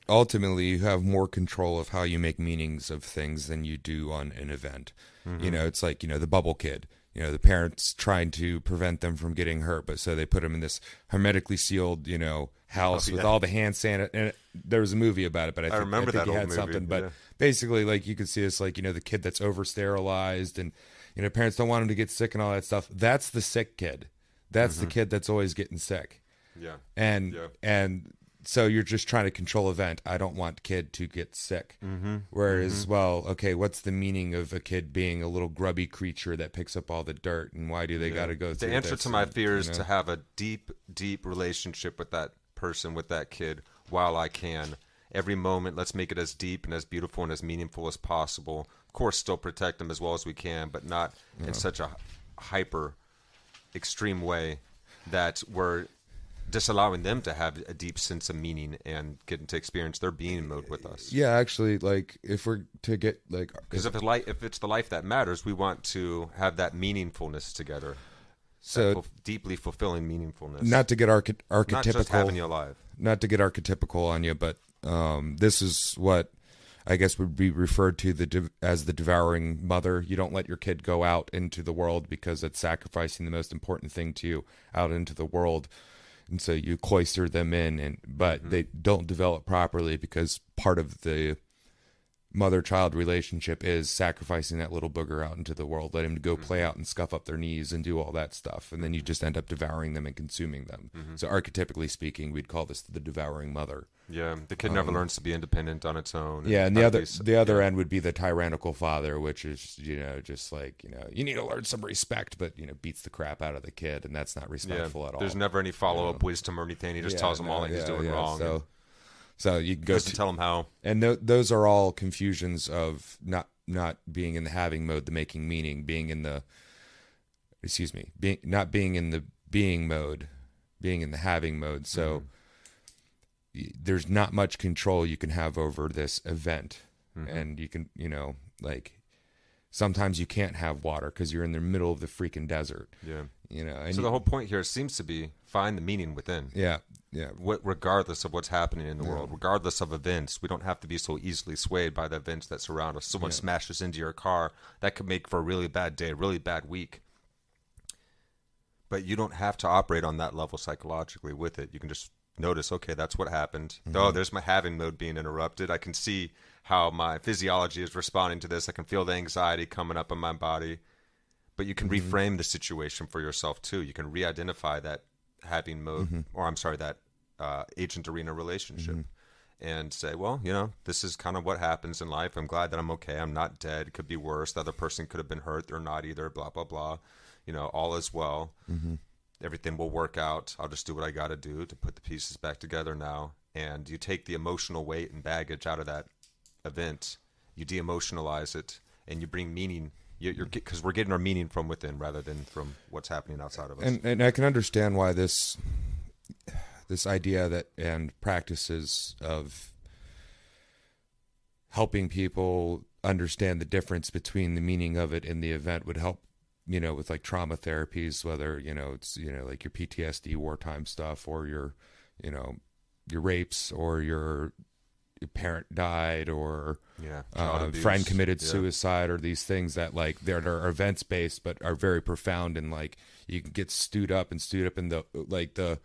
ultimately, you have more control of how you make meanings of things than you do on an event. Mm-hmm. You know, it's like, you know, the bubble kid, you know, the parents trying to prevent them from getting hurt, but so they put them in this hermetically sealed, you know, house with all the hand sanitizer. And there was a movie about it, but I think basically, like, you could see this, like, you know, the kid that's over sterilized and, you know, parents don't want him to get sick and all that stuff. That's the sick kid. That's the kid that's always getting sick. Yeah. And so you're just trying to control event. I don't want kid to get sick. Mm-hmm. Whereas, well, okay, what's the meaning of a kid being a little grubby creature that picks up all the dirt, and why do they got to go through this? The answer to my fear is to have a deep, deep relationship with that person, with that kid, while I can. Every moment, let's make it as deep and as beautiful and as meaningful as possible. Of course, still protect them as well as we can, but not in such a hyper extreme way that we're disallowing them to have a deep sense of meaning and getting to experience their being mode with us. Yeah, actually, like, if we're to get, like, because if it's the life that matters, we want to have that meaningfulness together. So deeply fulfilling meaningfulness. Not to get archetypical, not just having you alive. Not to get archetypical on you, but this is what I guess would be referred to as the devouring mother. You don't let your kid go out into the world because it's sacrificing the most important thing to you out into the world. And so you cloister them in, but they don't develop properly because part of the mother-child relationship is sacrificing that little booger out into the world. Let him go play out and scuff up their knees and do all that stuff. And then you just end up devouring them and consuming them. Mm-hmm. So archetypically speaking, we'd call this the devouring mother. Yeah, the kid never learns to be independent on its own. Yeah, and the other end would be the tyrannical father, which is, you know, just like, you know, you need to learn some respect, but, you know, beats the crap out of the kid, and that's not respectful at all. There's never any follow-up wisdom or anything. He just tells them all that he's doing wrong. So you can go to tell him how. And those are all confusions of not being in the having mode, the making meaning, not being in the being mode, being in the having mode. So there's not much control you can have over this event. Mm-hmm. And you can, you know, like, sometimes you can't have water because you're in the middle of the freaking desert. Yeah. You know, and so the whole point here seems to be find the meaning within. Yeah. Yeah. Regardless of what's happening in the world, regardless of events, we don't have to be so easily swayed by the events that surround us. Someone smashes into your car, that could make for a really bad day, a really bad week. But you don't have to operate on that level psychologically with it. You can just notice, okay, that's what happened. Mm-hmm. Oh, there's my having mode being interrupted. I can see how my physiology is responding to this. I can feel the anxiety coming up in my body. But you can reframe the situation for yourself too. You can re-identify that having mode, that agent arena relationship. and say, well, you know, this is kind of what happens in life. I'm glad that I'm okay. I'm not dead. It could be worse. The other person could have been hurt. They're not either, blah, blah, blah. You know, all is well. Mm-hmm. Everything will work out. I'll just do what I got to do to put the pieces back together now. And you take the emotional weight and baggage out of that event. You de-emotionalize it, and you bring meaning. Because we're getting our meaning from within rather than from what's happening outside of us. And I can understand why this idea that and practices of helping people understand the difference between the meaning of it and the event would help, you know, with like trauma therapies, whether, you know, it's, you know, like your PTSD wartime stuff or your, you know, your rapes or your parent died or a friend committed suicide or these things that like they're events based, but are very profound. And like, you can get stewed up in the, like the,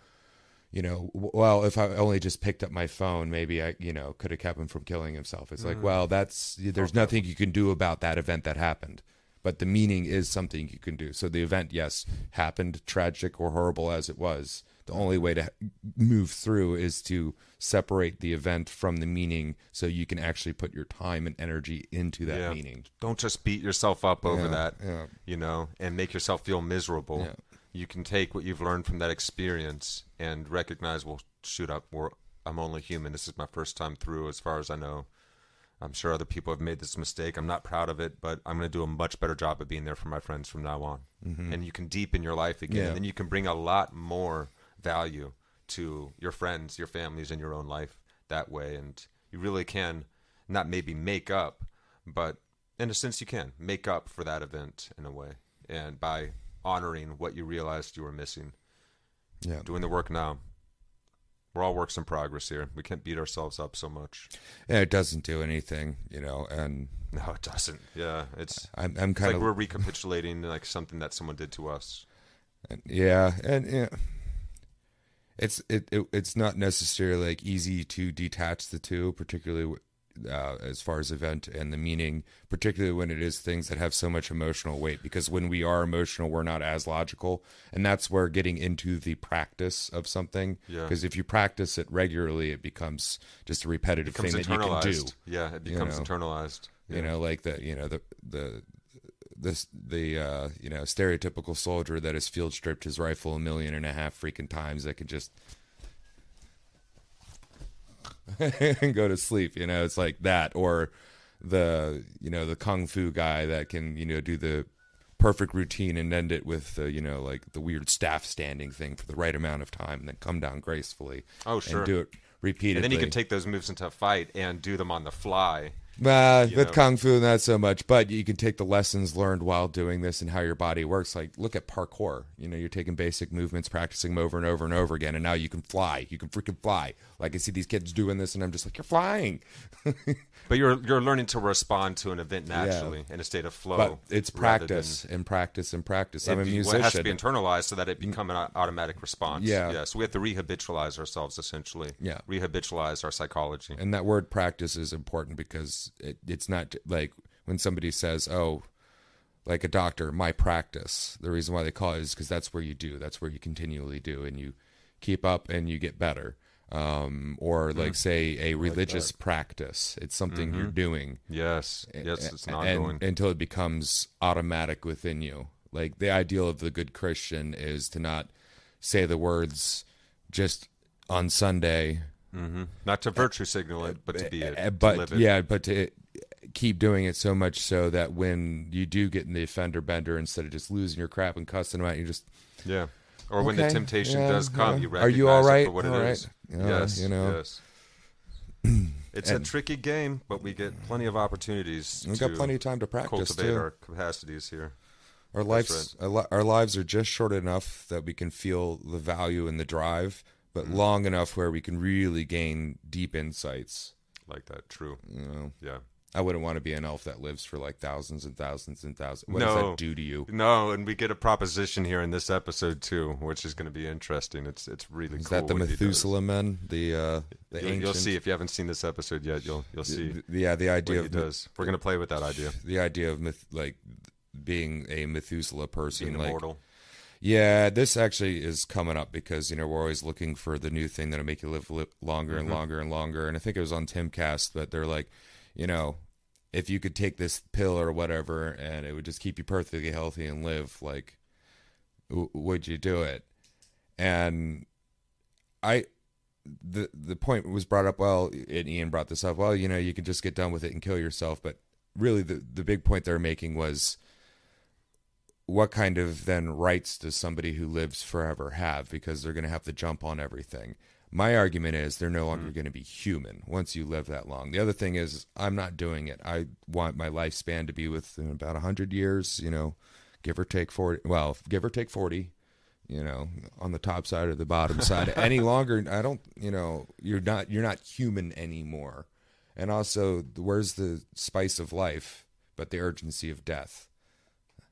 you know, well, if I only just picked up my phone, maybe I, you know, could have kept him from killing himself. It's like, well, there's nothing you can do about that event that happened, but the meaning is something you can do. So the event, yes, happened, tragic or horrible as it was. The only way to move through is to separate the event from the meaning so you can actually put your time and energy into that meaning. Don't just beat yourself up over that, you know, and make yourself feel miserable. Yeah. You can take what you've learned from that experience and recognize, well, shoot up, I'm only human. This is my first time through as far as I know. I'm sure other people have made this mistake. I'm not proud of it, but I'm going to do a much better job of being there for my friends from now on. Mm-hmm. And you can deepen your life again. Yeah. And then you can bring a lot more value to your friends, your families, and your own life that way. And you really can not maybe make up, but in a sense you can make up for that event in a way. And by honoring what you realized you were missing. Yeah. Doing the work now. We're all works in progress here. We can't beat ourselves up so much. Yeah, it doesn't do anything, you know, and no, it doesn't. Yeah. It's I'm kind of like we're recapitulating like something that someone did to us. And it's not necessarily like easy to detach the two, particularly as far as event and the meaning, particularly when it is things that have so much emotional weight, because when we are emotional, we're not as logical. And that's where getting into the practice of something, because if you practice it regularly, it becomes just a repetitive thing that you can do. Yeah. It becomes internalized, you know, like the you know, stereotypical soldier that has field stripped his rifle 1.5 million freaking times that could just and go to sleep, you know. It's like that, or the, you know, the kung fu guy that can, you know, do the perfect routine and end it with you know, like the weird staff standing thing for the right amount of time and then come down gracefully. Oh, sure. And do it repeatedly. And then you can take those moves into a fight and do them on the fly. With kung fu, not so much, but you can take the lessons learned while doing this and how your body works. Like, look at parkour. You know, you're taking basic movements, practicing them over and over and over again, and now you can fly. You can freaking fly. Like, I see these kids doing this, and I'm just like, you're flying. But you're learning to respond to an event naturally in a state of flow. But it's practice and practice and practice. I'm a musician. It has to be internalized so that it becomes an automatic response. Yeah. So we have to rehabitualize ourselves, essentially. Yeah. Rehabitualize our psychology. And that word practice is important because it's not like when somebody says, oh, like a doctor, my practice. The reason why they call it is because that's where you do. That's where you continually do, and you keep up and you get better. Or like, say, a religious practice. It's something you're doing. Yes, it's not going until it becomes automatic within you. Like, the ideal of the good Christian is to not say the words just on Sunday. Mm-hmm. Not to virtue signal it, but to be it. But to keep doing it so much so that when you do get in the offender bender, instead of just losing your crap and cussing them out, you just when the temptation does come, you recognize it for what it is. Yes. It's a tricky game, but we get plenty of opportunities. We've got plenty of time to practice, cultivate our capacities here. Our lives are just short enough that we can feel the value and the drive, but long enough where we can really gain deep insights. Like that, true. You know? Yeah. I wouldn't want to be an elf that lives for like thousands and thousands and thousands. What does that do to you? No, and we get a proposition here in this episode too, which is going to be interesting. It's really cool. Is that the Methuselah men? The ancient... You'll see if you haven't seen this episode yet. You'll see. Yeah, the idea of we're going to play with that idea. The idea of being a Methuselah person, being immortal. Yeah, this actually is coming up because, you know, we're always looking for the new thing that'll make you live longer and longer and longer. And I think it was on Timcast, but they're like, you know, if you could take this pill or whatever and it would just keep you perfectly healthy and live, like, would you do it? And the point was brought up, well, and Ian brought this up, well, you know, you could just get done with it and kill yourself. But really the big point they're making was, what kind of then rights does somebody who lives forever have? Because they're going to have to jump on everything. My argument is they're no longer going to be human once you live that long. The other thing is I'm not doing it. I want my lifespan to be within about 100 years, you know, give or take 40, well, give or take 40, you know, on the top side or the bottom side. Any longer, I don't, you know, you're not human anymore. And also, where's the spice of life, but the urgency of death?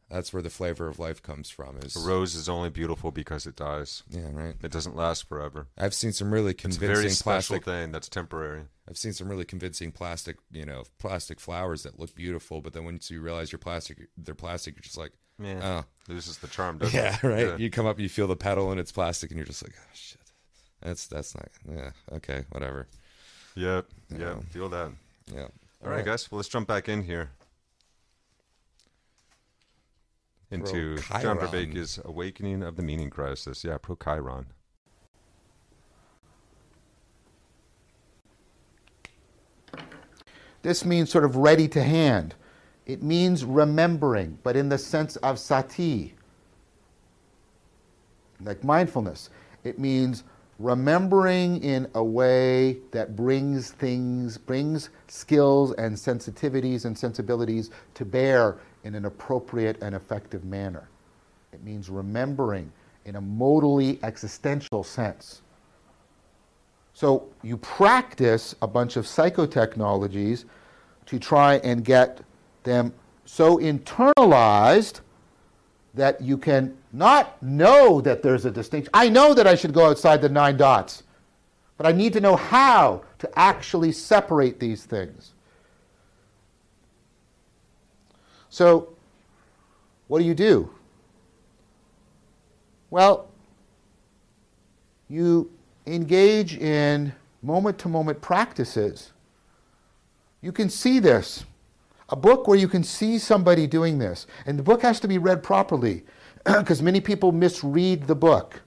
That's where the flavor of life comes from. Is a rose is only beautiful because it dies. Yeah, right. It doesn't last forever. I've seen some really convincing plastic. It's a very special thing that's temporary. I've seen some really convincing plastic, you know, plastic flowers that look beautiful, but then once you realize they're plastic, you're just like, yeah, oh, this is the charm, doesn't it? Right? Yeah, right. You come up, you feel the petal, and it's plastic, and you're just like, oh shit, that's not. Yeah, okay, whatever. Yep. Yeah, yeah, feel that. Yeah. All right, guys. Well, let's jump back in here. Into John Vervaeke's Awakening of the Meaning Crisis. Yeah, Prochiron. This means sort of ready to hand. It means remembering, but in the sense of sati, like mindfulness. It means remembering in a way that brings skills and sensitivities and sensibilities to bear in an appropriate and effective manner. It means remembering in a modally existential sense. So you practice a bunch of psychotechnologies to try and get them so internalized that you can not know that there's a distinction. I know that I should go outside the 9 dots, but I need to know how to actually separate these things. So, what do? Well, you engage in moment-to-moment practices. You can see this. A book where you can see somebody doing this. And the book has to be read properly, because many people misread the book.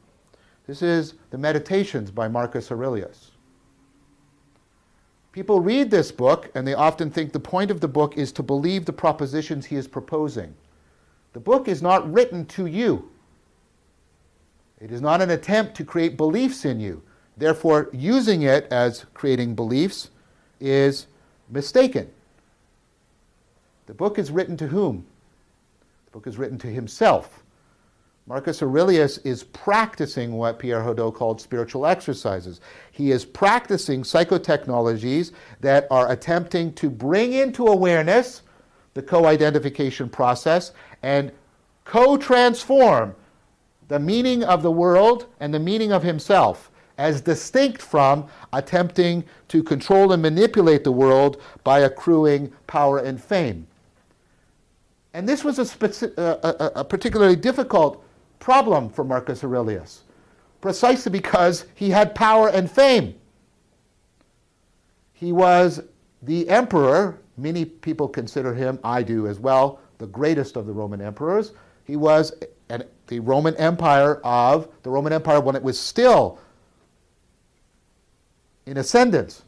This is the Meditations by Marcus Aurelius. People read this book, and they often think the point of the book is to believe the propositions he is proposing. The book is not written to you. It is not an attempt to create beliefs in you. Therefore, using it as creating beliefs is mistaken. The book is written to whom? The book is written to himself. Marcus Aurelius is practicing what Pierre Hadot called spiritual exercises. He is practicing psychotechnologies that are attempting to bring into awareness the co-identification process and co-transform the meaning of the world and the meaning of himself, as distinct from attempting to control and manipulate the world by accruing power and fame. And this was a particularly difficult problem for Marcus Aurelius, precisely because he had power and fame. He was the emperor. Many people consider him, I do as well, the greatest of the Roman emperors. He was the Roman Empire when it was still in ascendance.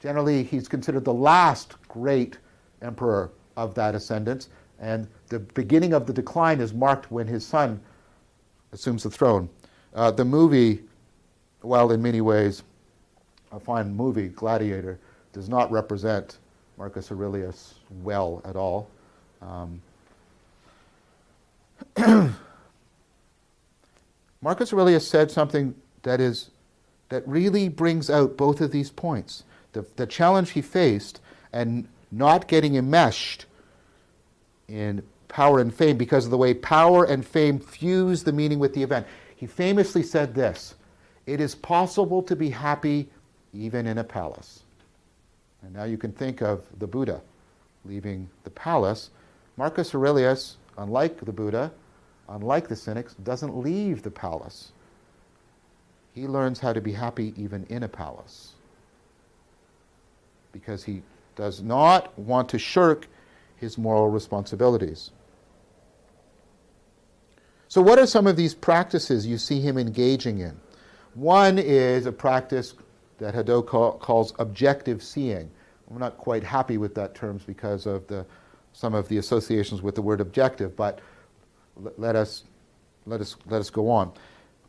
Generally, he's considered the last great emperor of that ascendance. And the beginning of the decline is marked when his son assumes the throne. The movie, while in many ways a fine movie, Gladiator, does not represent Marcus Aurelius well at all. Marcus Aurelius said something that really brings out both of these points. The challenge he faced and not getting enmeshed in power and fame because of the way power and fame fuse the meaning with the event. He famously said this: it is possible to be happy even in a palace. And now you can think of the Buddha leaving the palace. Marcus Aurelius, unlike the Buddha, unlike the cynics, doesn't leave the palace. He learns how to be happy even in a palace, because he does not want to shirk his moral responsibilities. So what are some of these practices you see him engaging in? One is a practice that Hadot calls objective seeing. I'm not quite happy with that term because of some of the associations with the word objective, but let us go on.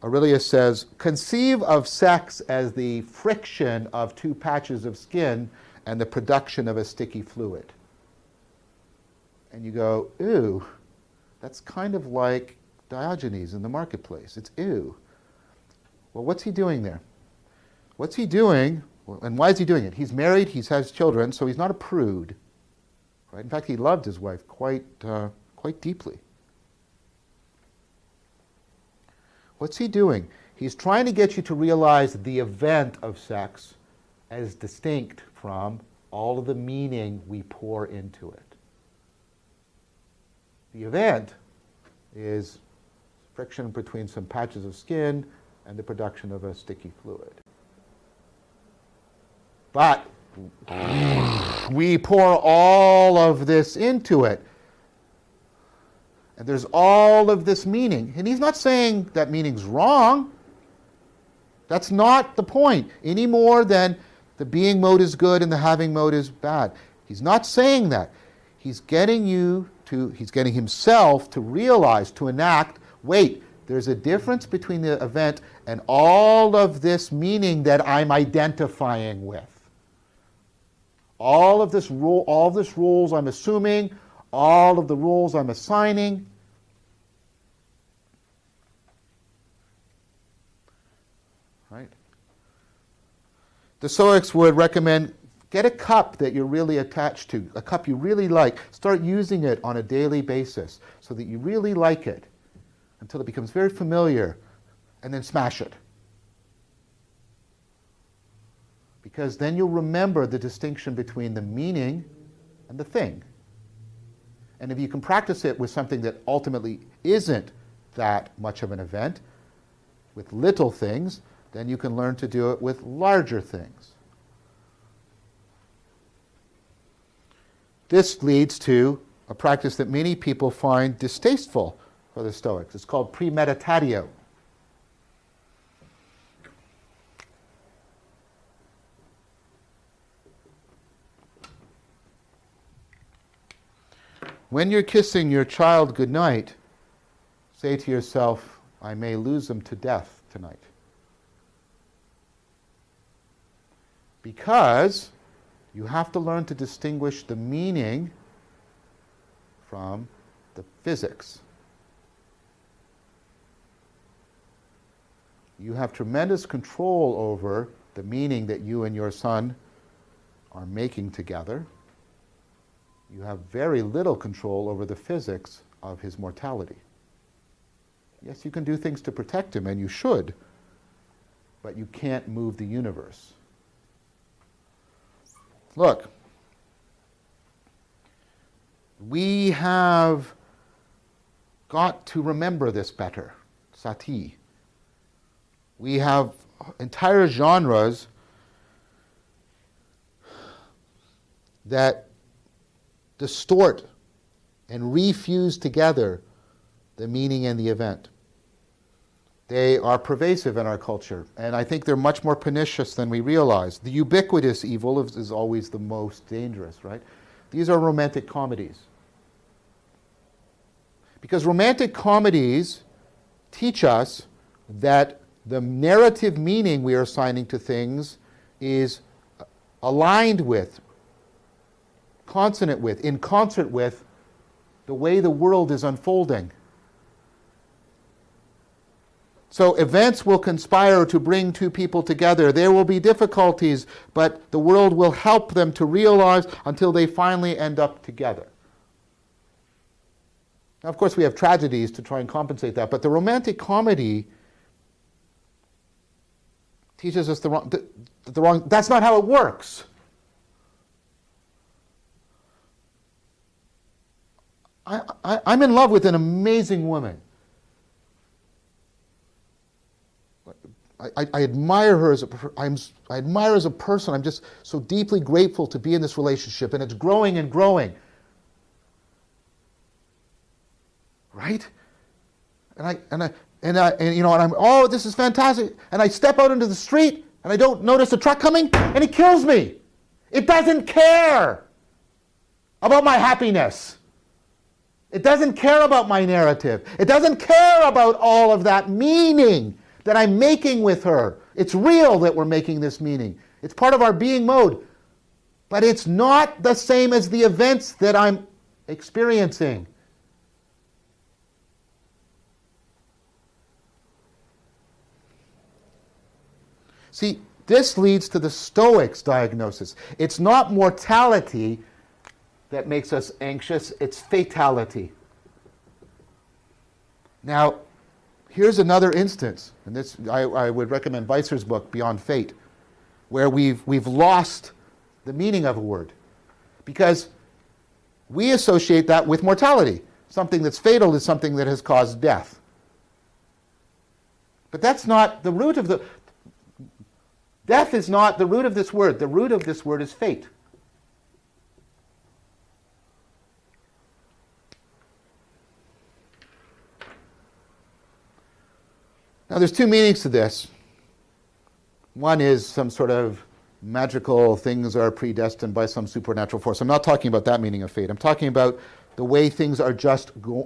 Aurelius says, conceive of sex as the friction of two patches of skin and the production of a sticky fluid. And you go, ew, that's kind of like Diogenes in the marketplace. It's ew. Well, what's he doing there? What's he doing, and why is he doing it? He's married, he has children, so he's not a prude. Right? In fact, he loved his wife quite deeply. What's he doing? He's trying to get you to realize the event of sex as distinct from all of the meaning we pour into it. The event is friction between some patches of skin and the production of a sticky fluid. But we pour all of this into it. And there's all of this meaning. And he's not saying that meaning's wrong. That's not the point, any more than the being mode is good and the having mode is bad. He's not saying that. He's getting himself to realize, to enact, wait, there's a difference between the event and all of this meaning that I'm identifying with. All of this rule, all of this rules I'm assuming, all of the rules I'm assigning. Right? The Stoics would recommend, get a cup that you're really attached to, a cup you really like. Start using it on a daily basis so that you really like it until it becomes very familiar, and then smash it. Because then you'll remember the distinction between the meaning and the thing. And if you can practice it with something that ultimately isn't that much of an event, with little things, then you can learn to do it with larger things. This leads to a practice that many people find distasteful for the Stoics. It's called premeditatio. When you're kissing your child goodnight, say to yourself, I may lose them to death tonight. Because you have to learn to distinguish the meaning from the physics. You have tremendous control over the meaning that you and your son are making together. You have very little control over the physics of his mortality. Yes, you can do things to protect him, and you should, but you can't move the universe. Look, we have got to remember this better, sati. We have entire genres that distort and refuse together the meaning and the event. They are pervasive in our culture, and I think they're much more pernicious than we realize. The ubiquitous evil is always the most dangerous, right? These are romantic comedies. Because romantic comedies teach us that the narrative meaning we are assigning to things is aligned with, consonant with, in concert with the way the world is unfolding. So events will conspire to bring two people together. There will be difficulties, but the world will help them to realize until they finally end up together. Now, of course, we have tragedies to try and compensate that, but the romantic comedy teaches us the wrong, that's not how it works. I'm in love with an amazing woman. I admire her as a, I admire her as a person. I'm just so deeply grateful to be in this relationship, and it's growing and growing. Right? And oh, this is fantastic. And I step out into the street and I don't notice a truck coming and it kills me. It doesn't care about my happiness. It doesn't care about my narrative. It doesn't care about all of that meaning that I'm making with her. It's real that we're making this meaning. It's part of our being mode. But it's not the same as the events that I'm experiencing. See, this leads to the Stoics' diagnosis. It's not mortality that makes us anxious, it's fatality. Now, here's another instance, and this I would recommend Weiser's book, Beyond Fate, where we've lost the meaning of a word because we associate that with mortality. Something that's fatal is something that has caused death. But that's not the root of the... Death is not the root of this word. The root of this word is fate. Now, there's two meanings to this. One is some sort of magical things are predestined by some supernatural force. I'm not talking about that meaning of fate. I'm talking about the way things are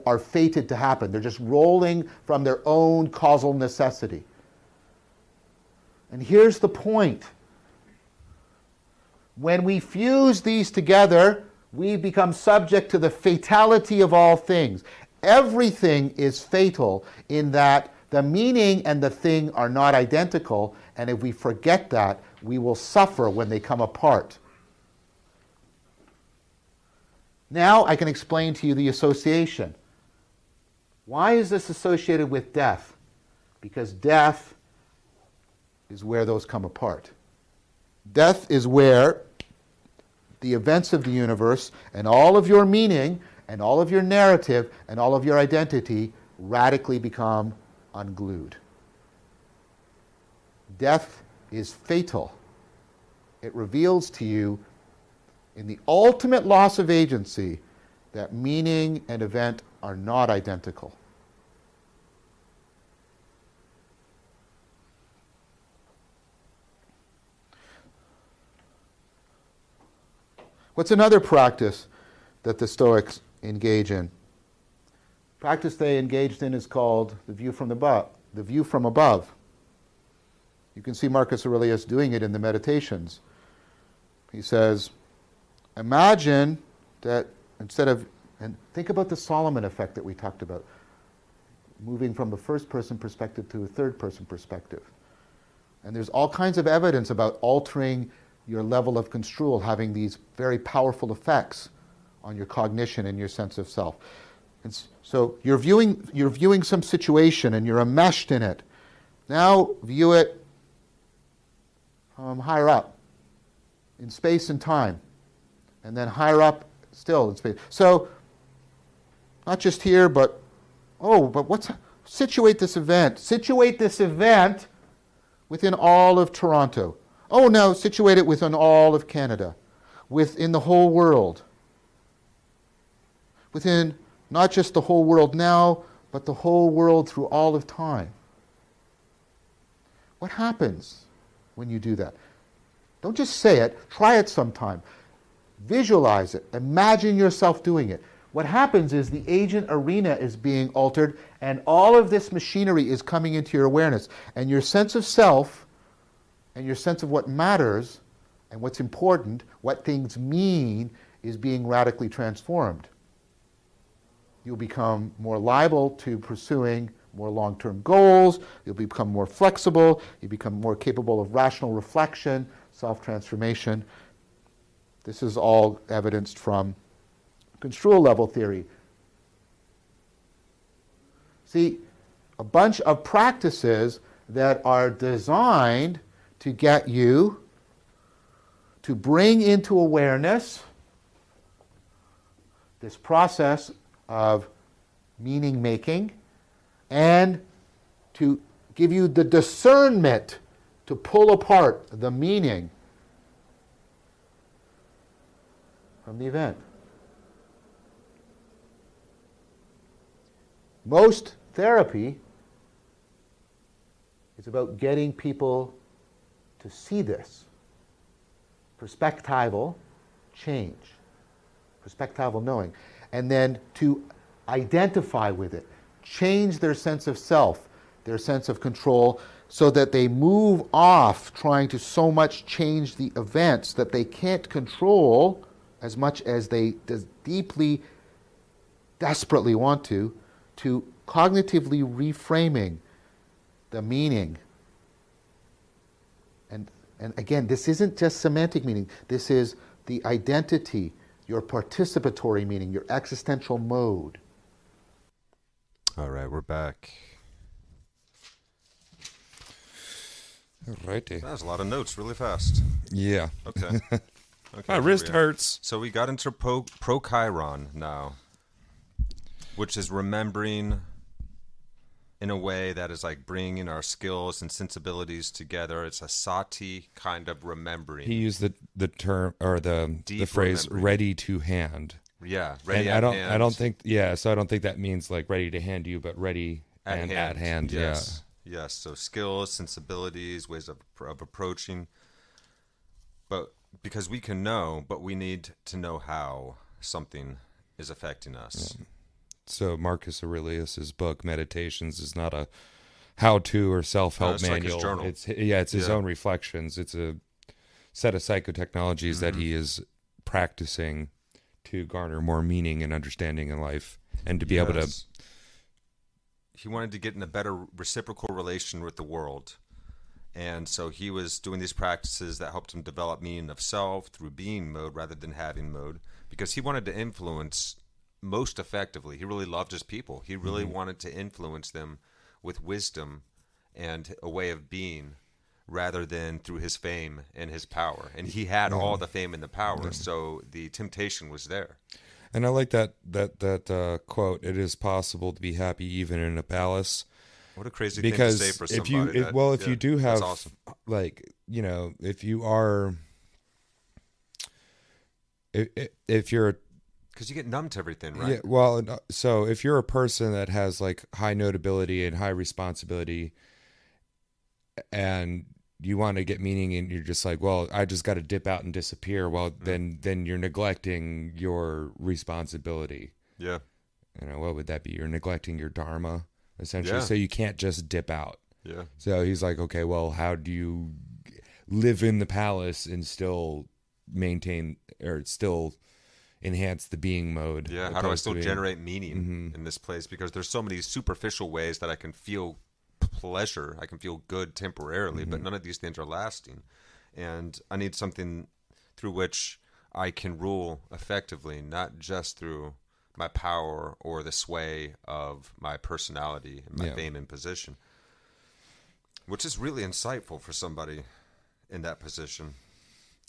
are fated to happen. They're just rolling from their own causal necessity. And here's the point. When we fuse these together, we become subject to the fatality of all things. Everything is fatal in that the meaning and the thing are not identical, and if we forget that, we will suffer when they come apart. Now I can explain to you the association. Why is this associated with death? Because death is where those come apart. Death is where the events of the universe and all of your meaning and all of your narrative and all of your identity radically become unglued. Death is fatal. It reveals to you in the ultimate loss of agency that meaning and event are not identical. What's another practice that the Stoics engage in? Practice they engaged in is called the view from above. The view from above. You can see Marcus Aurelius doing it in the Meditations. He says, imagine that instead of, and think about the Solomon effect that we talked about, moving from a first-person perspective to a third-person perspective. And there's all kinds of evidence about altering your level of construal having these very powerful effects on your cognition and your sense of self. And so you're viewing some situation and you're enmeshed in it. Now view it higher up in space and time, and then higher up still in space. So not just here, but situate this event within all of Toronto. Oh, no, situate it within all of Canada, within the whole world, within not just the whole world now, but the whole world through all of time. What happens when you do that? Don't just say it, try it sometime. Visualize it, imagine yourself doing it. What happens is the agent arena is being altered, and all of this machinery is coming into your awareness, and your sense of self and your sense of what matters and what's important, what things mean, is being radically transformed. You'll become more liable to pursuing more long-term goals, you'll become more flexible, you become more capable of rational reflection, self-transformation. This is all evidenced from construal level theory. See, a bunch of practices that are designed to get you to bring into awareness this process of meaning making and to give you the discernment to pull apart the meaning from the event. Most therapy is about getting people to see this. Perspectival change, perspectival knowing, and then to identify with it, change their sense of self, their sense of control, so that they move off trying to so much change the events that they can't control as much as they deeply, desperately want to cognitively reframing the meaning. And again, this isn't just semantic meaning. This is the identity, your participatory meaning, your existential mode. All right, we're back. All righty. That's a lot of notes really fast. Yeah. Okay. My wrist hurts. So we got into prochiron now, which is remembering in a way that is like bringing our skills and sensibilities together. It's a sati kind of remembering. He used the term or the phrase "ready to hand." Yeah, ready. And I don't think that means like ready to hand you, but ready at hand. Yes, yeah. Yes. So skills, sensibilities, ways of approaching. But because we can know, but we need to know how something is affecting us. Yeah. So Marcus Aurelius's book Meditations is not a how-to or self-help manual. Like his journal. It's his own reflections. It's a set of psychotechnologies that he is practicing to garner more meaning and understanding in life, and to be able to. He wanted to get in a better reciprocal relation with the world, and so he was doing these practices that helped him develop meaning of self through being mode rather than having mode, because he wanted to influence. Most effectively, he really loved his people. He really wanted to influence them with wisdom and a way of being rather than through his fame and his power. And he had all the fame and the power, so the temptation was there. And I like that quote, "It is possible to be happy even in a palace." What a crazy thing to say for somebody. If you do have, awesome. Because you get numb to everything, right? Yeah, so if you're a person that has like high notability and high responsibility and you want to get meaning and you're just like, well, I just got to dip out and disappear. Well, then you're neglecting your responsibility. Yeah. What would that be? You're neglecting your dharma, essentially. Yeah. So you can't just dip out. Yeah. So he's like, okay, well, how do you live in the palace and still maintain or still... enhance the being mode. Yeah, how do I still generate meaning in this place? Because there's so many superficial ways that I can feel pleasure, I can feel good temporarily, but none of these things are lasting. And I need something through which I can rule effectively, not just through my power or the sway of my personality and my fame and position, which is really insightful for somebody in that position.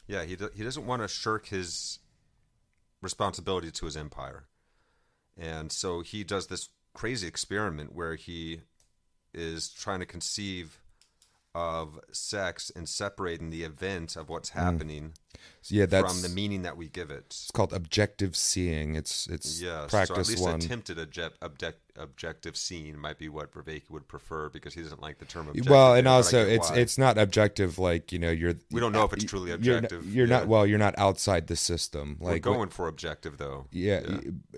Yeah, he doesn't want to shirk his... responsibility to his empire. And so he does this crazy experiment where he is trying to conceive of sex and separating the event of what's happening from the meaning that we give it. It's called objective seeing. It's practice one. So at least attempted objective seeing might be what Vervaeke would prefer, because he doesn't like the term objective. Well, and also it's not objective like, we don't know if it's truly objective. You're not outside the system. Like, we're going for objective though. Yeah.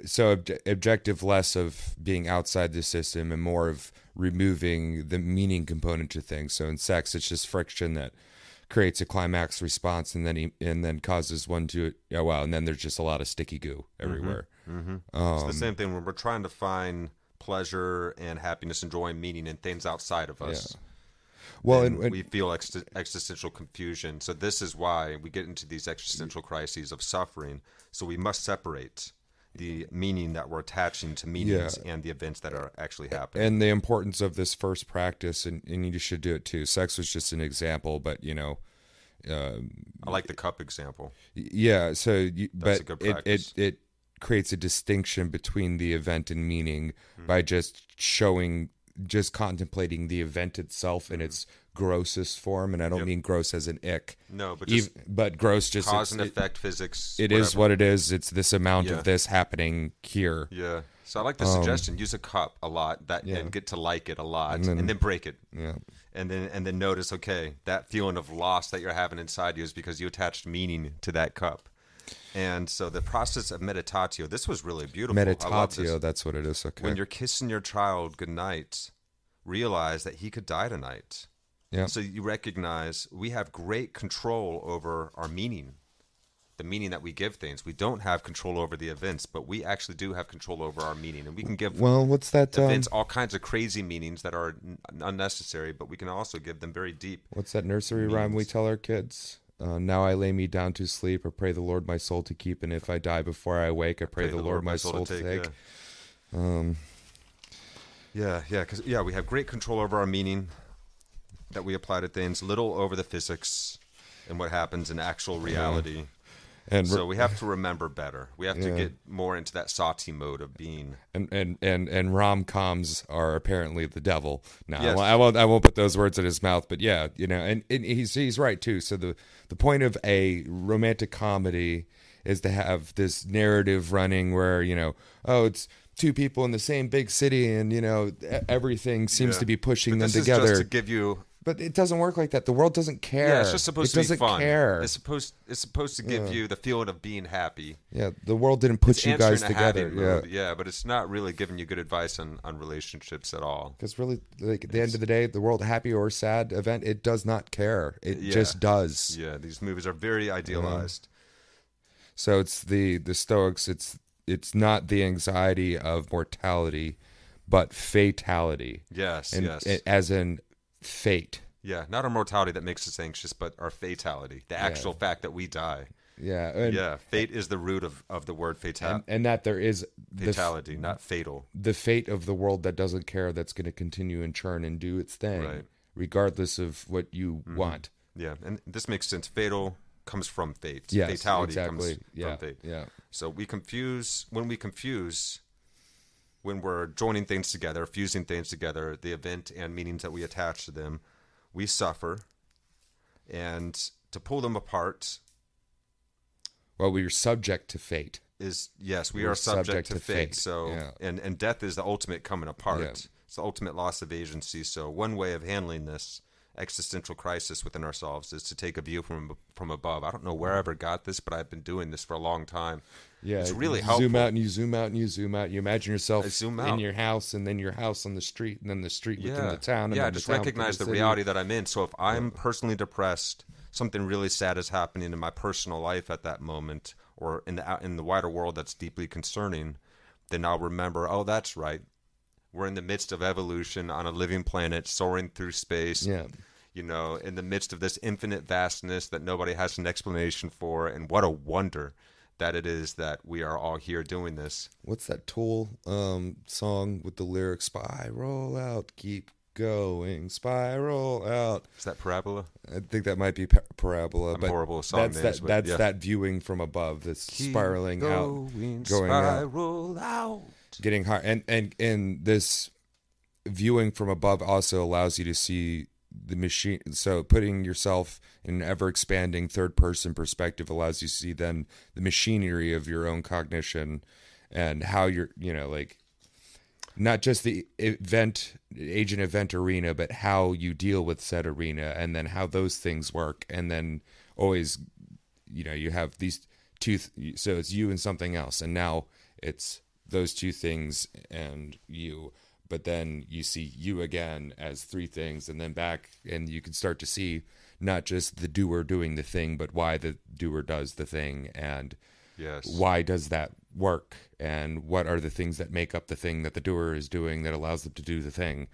So objective less of being outside the system and more of removing the meaning component to things. So in sex, it's just friction that creates a climax response, and then causes one to and then there's just a lot of sticky goo everywhere. It's the same thing when we're trying to find pleasure and happiness and joy and meaning in things outside of us. Well, and we feel existential confusion. So this is why we get into these existential crises of suffering. So we must separate the meaning that we're attaching to meanings and the events that are actually happening. And the importance of this first practice, and you should do it too. Sex was just an example, but I like the cup example. Yeah, so that's a good practice. It creates a distinction between the event and meaning by just showing just contemplating the event itself in its grossest form, and I don't mean gross as an ick. No, but just but gross, just cause and effect physics. It is what it is. It's this amount of this happening here. Yeah. So I like the suggestion. Use a cup a lot, that and get to like it a lot, and then break it. Yeah. And then notice, okay, that feeling of loss that you're having inside you is because you attached meaning to that cup. And so the process of meditatio, this was really beautiful. Meditatio, that's what it is. Okay. When you're kissing your child goodnight, realize that he could die tonight. Yeah. So you recognize we have great control over our meaning, the meaning that we give things. We don't have control over the events, but we actually do have control over our meaning. And we can give events all kinds of crazy meanings that are unnecessary, but we can also give them very deep. What's that nursery rhyme we tell our kids? Now I lay me down to sleep, or pray the Lord my soul to keep, and if I die before I wake, I pray the Lord my soul to take. Yeah. Because we have great control over our meaning that we apply to things, little over the physics and what happens in actual reality. Yeah. And so we have to remember better. We have to get more into that sati mode of being. And rom-coms are apparently the devil. Now, yes. I won't put those words in his mouth, but and he's right too. So the point of a romantic comedy is to have this narrative running where, it's two people in the same big city and, everything seems to be pushing them together. But this is just to give you... But it doesn't work like that. The world doesn't care. Yeah, it's just supposed to be fun. It's supposed to give you the feeling of being happy. Yeah, the world didn't put you guys together. But it's not really giving you good advice on relationships at all. Because really, at the end of the day, the world, happy or sad event, it does not care. It just does. Yeah, these movies are very idealized. So it's the Stoics. It's not the anxiety of mortality, but fatality. Yes, as in... fate. Yeah, not our mortality that makes us anxious, but our fatality, the actual fact that we die. Yeah. Fate is the root of the word fatality. And that there is... fatality, not fatal. The fate of the world that doesn't care, that's going to continue and churn and do its thing, regardless of what you want. Yeah, and this makes sense. Fatal comes from fate. Yes, fatality comes from fate. Yeah. So we confuse... When we're joining things together, fusing things together, the event and meanings that we attach to them, we suffer. And to pull them apart... Well, we are subject to fate. Yes, we are subject to fate. So, and death is the ultimate coming apart. Yeah. It's the ultimate loss of agency. So one way of handling this existential crisis within ourselves is to take a view from above. I don't know where I ever got this, but I've been doing this for a long time. Yeah, it's really helpful. You zoom out. You imagine yourself in your house, and then your house on the street, and then the street within the town. And just recognize the reality that I'm in. So if I'm personally depressed, something really sad is happening in my personal life at that moment, or in the wider world that's deeply concerning, then I'll remember, oh, that's right. We're in the midst of evolution on a living planet, soaring through space, in the midst of this infinite vastness that nobody has an explanation for. And what a wonder that it is that we are all here doing this. What's that Tool song with the lyrics, spiral out, keep going, spiral out? Is that Parabola? I think that might be Parabola. But horrible song names. That's that viewing from above, this keep spiraling going, out, going spiral out. Getting hard, and this viewing from above also allows you to see the machine. So putting yourself in an ever-expanding third-person perspective allows you to see then the machinery of your own cognition and how you're, not just the agent-event arena, but how you deal with said arena, and then how those things work, and then always, you have these two. So it's you and something else, and now it's those two things and you, but then you see you again as three things, and then back, and you can start to see not just the doer doing the thing, but why the doer does the thing, and why does that work, and what are the things that make up the thing that the doer is doing that allows them to do the thing.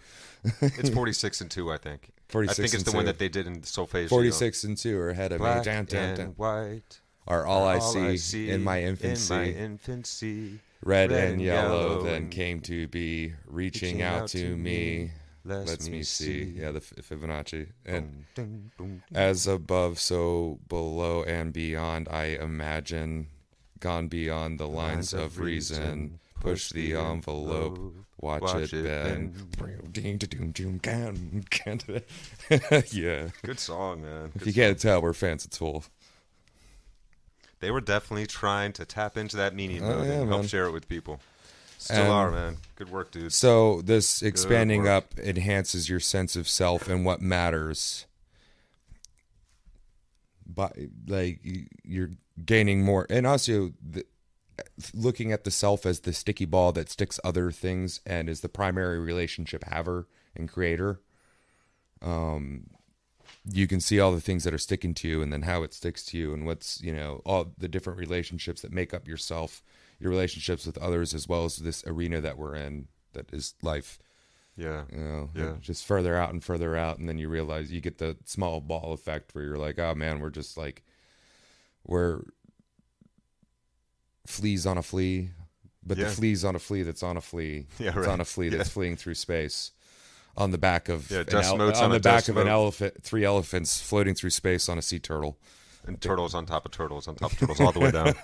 It's 46 and 2, I think. 46. I think it's the one that they did in Solfege. 46 and 2 are ahead of Black me. And white are all I see in my infancy. Red and yellow then and came to be, reaching out to me, lets me see. Yeah, the Fibonacci. And ding, ding, ding. As above, so below and beyond, I imagine, gone beyond the lines of reason, Push the envelope, watch it bend. Yeah. Good song, man. Good if you can't tell, we're fans of 12. They were definitely trying to tap into that meaning mode and help share it with people. Still are, man. Good work, dude. So this expanding up enhances your sense of self and what matters. But, like, you're gaining more. And also... looking at the self as the sticky ball that sticks other things and is the primary relationship haver and creator, you can see all the things that are sticking to you and then how it sticks to you and what's, you know, all the different relationships that make up yourself, your relationships with others, as well as this arena that we're in that is life. Yeah. You know, yeah. Just further out. And then you realize you get the small ball effect where you're like, oh man, we're just like, we're fleas on a flea, but the flea's on a flea that's on a flea, it's on a flea that's fleeing through space on the back of an elephant, 3 elephants floating through space on a sea turtle, and turtles on top of turtles on top of turtles all the way down.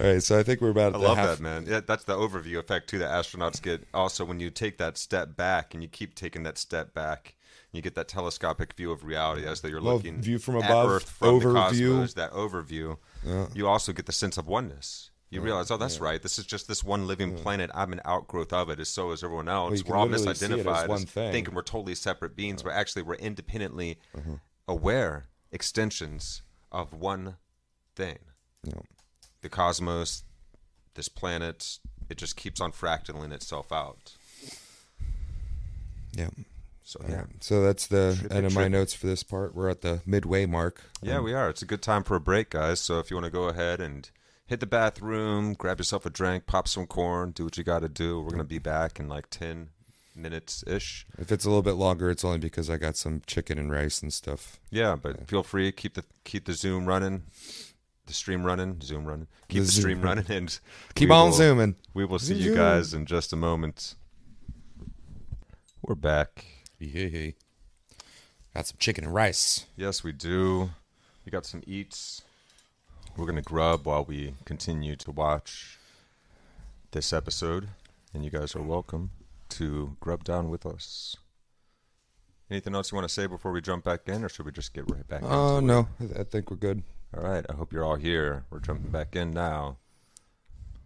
All right, so I think we're about. I love that, man. Yeah, that's the overview effect too that astronauts get. Also, when you take that step back and you keep taking that step back. You get that telescopic view of reality as though you're looking view from above, at Earth from the cosmos, that overview. Yeah. You also get the sense of oneness. You realize, oh, that's right. This is just this one living planet. I'm an outgrowth of it, as so is everyone else. We're all misidentified as thinking we're totally separate beings. But actually, we're independently aware extensions of one thing. Yeah. The cosmos, this planet, it just keeps on fractaling itself out. Yeah. So, yeah. So that's the end of my notes for this part. We're at the midway mark. Yeah, we are. It's a good time for a break, guys. So if you want to go ahead and hit the bathroom, grab yourself a drink, pop some corn, do what you got to do. We're going to be back in like 10 minutes-ish. If it's a little bit longer, it's only because I got some chicken and rice and stuff. Yeah, but feel free. Keep the Zoom running, the stream running, Zoom running. Keep the stream running and keep on Zooming. We will see you guys in just a moment. We're back. Hey. Got some chicken and rice. Yes, we do. We got some eats. We're going to grub while we continue to watch this episode. And you guys are welcome to grub down with us. Anything else you want to say before we jump back in, or should we just get right back in? Oh, no. I think we're good. All right. I hope you're all here. We're jumping back in now.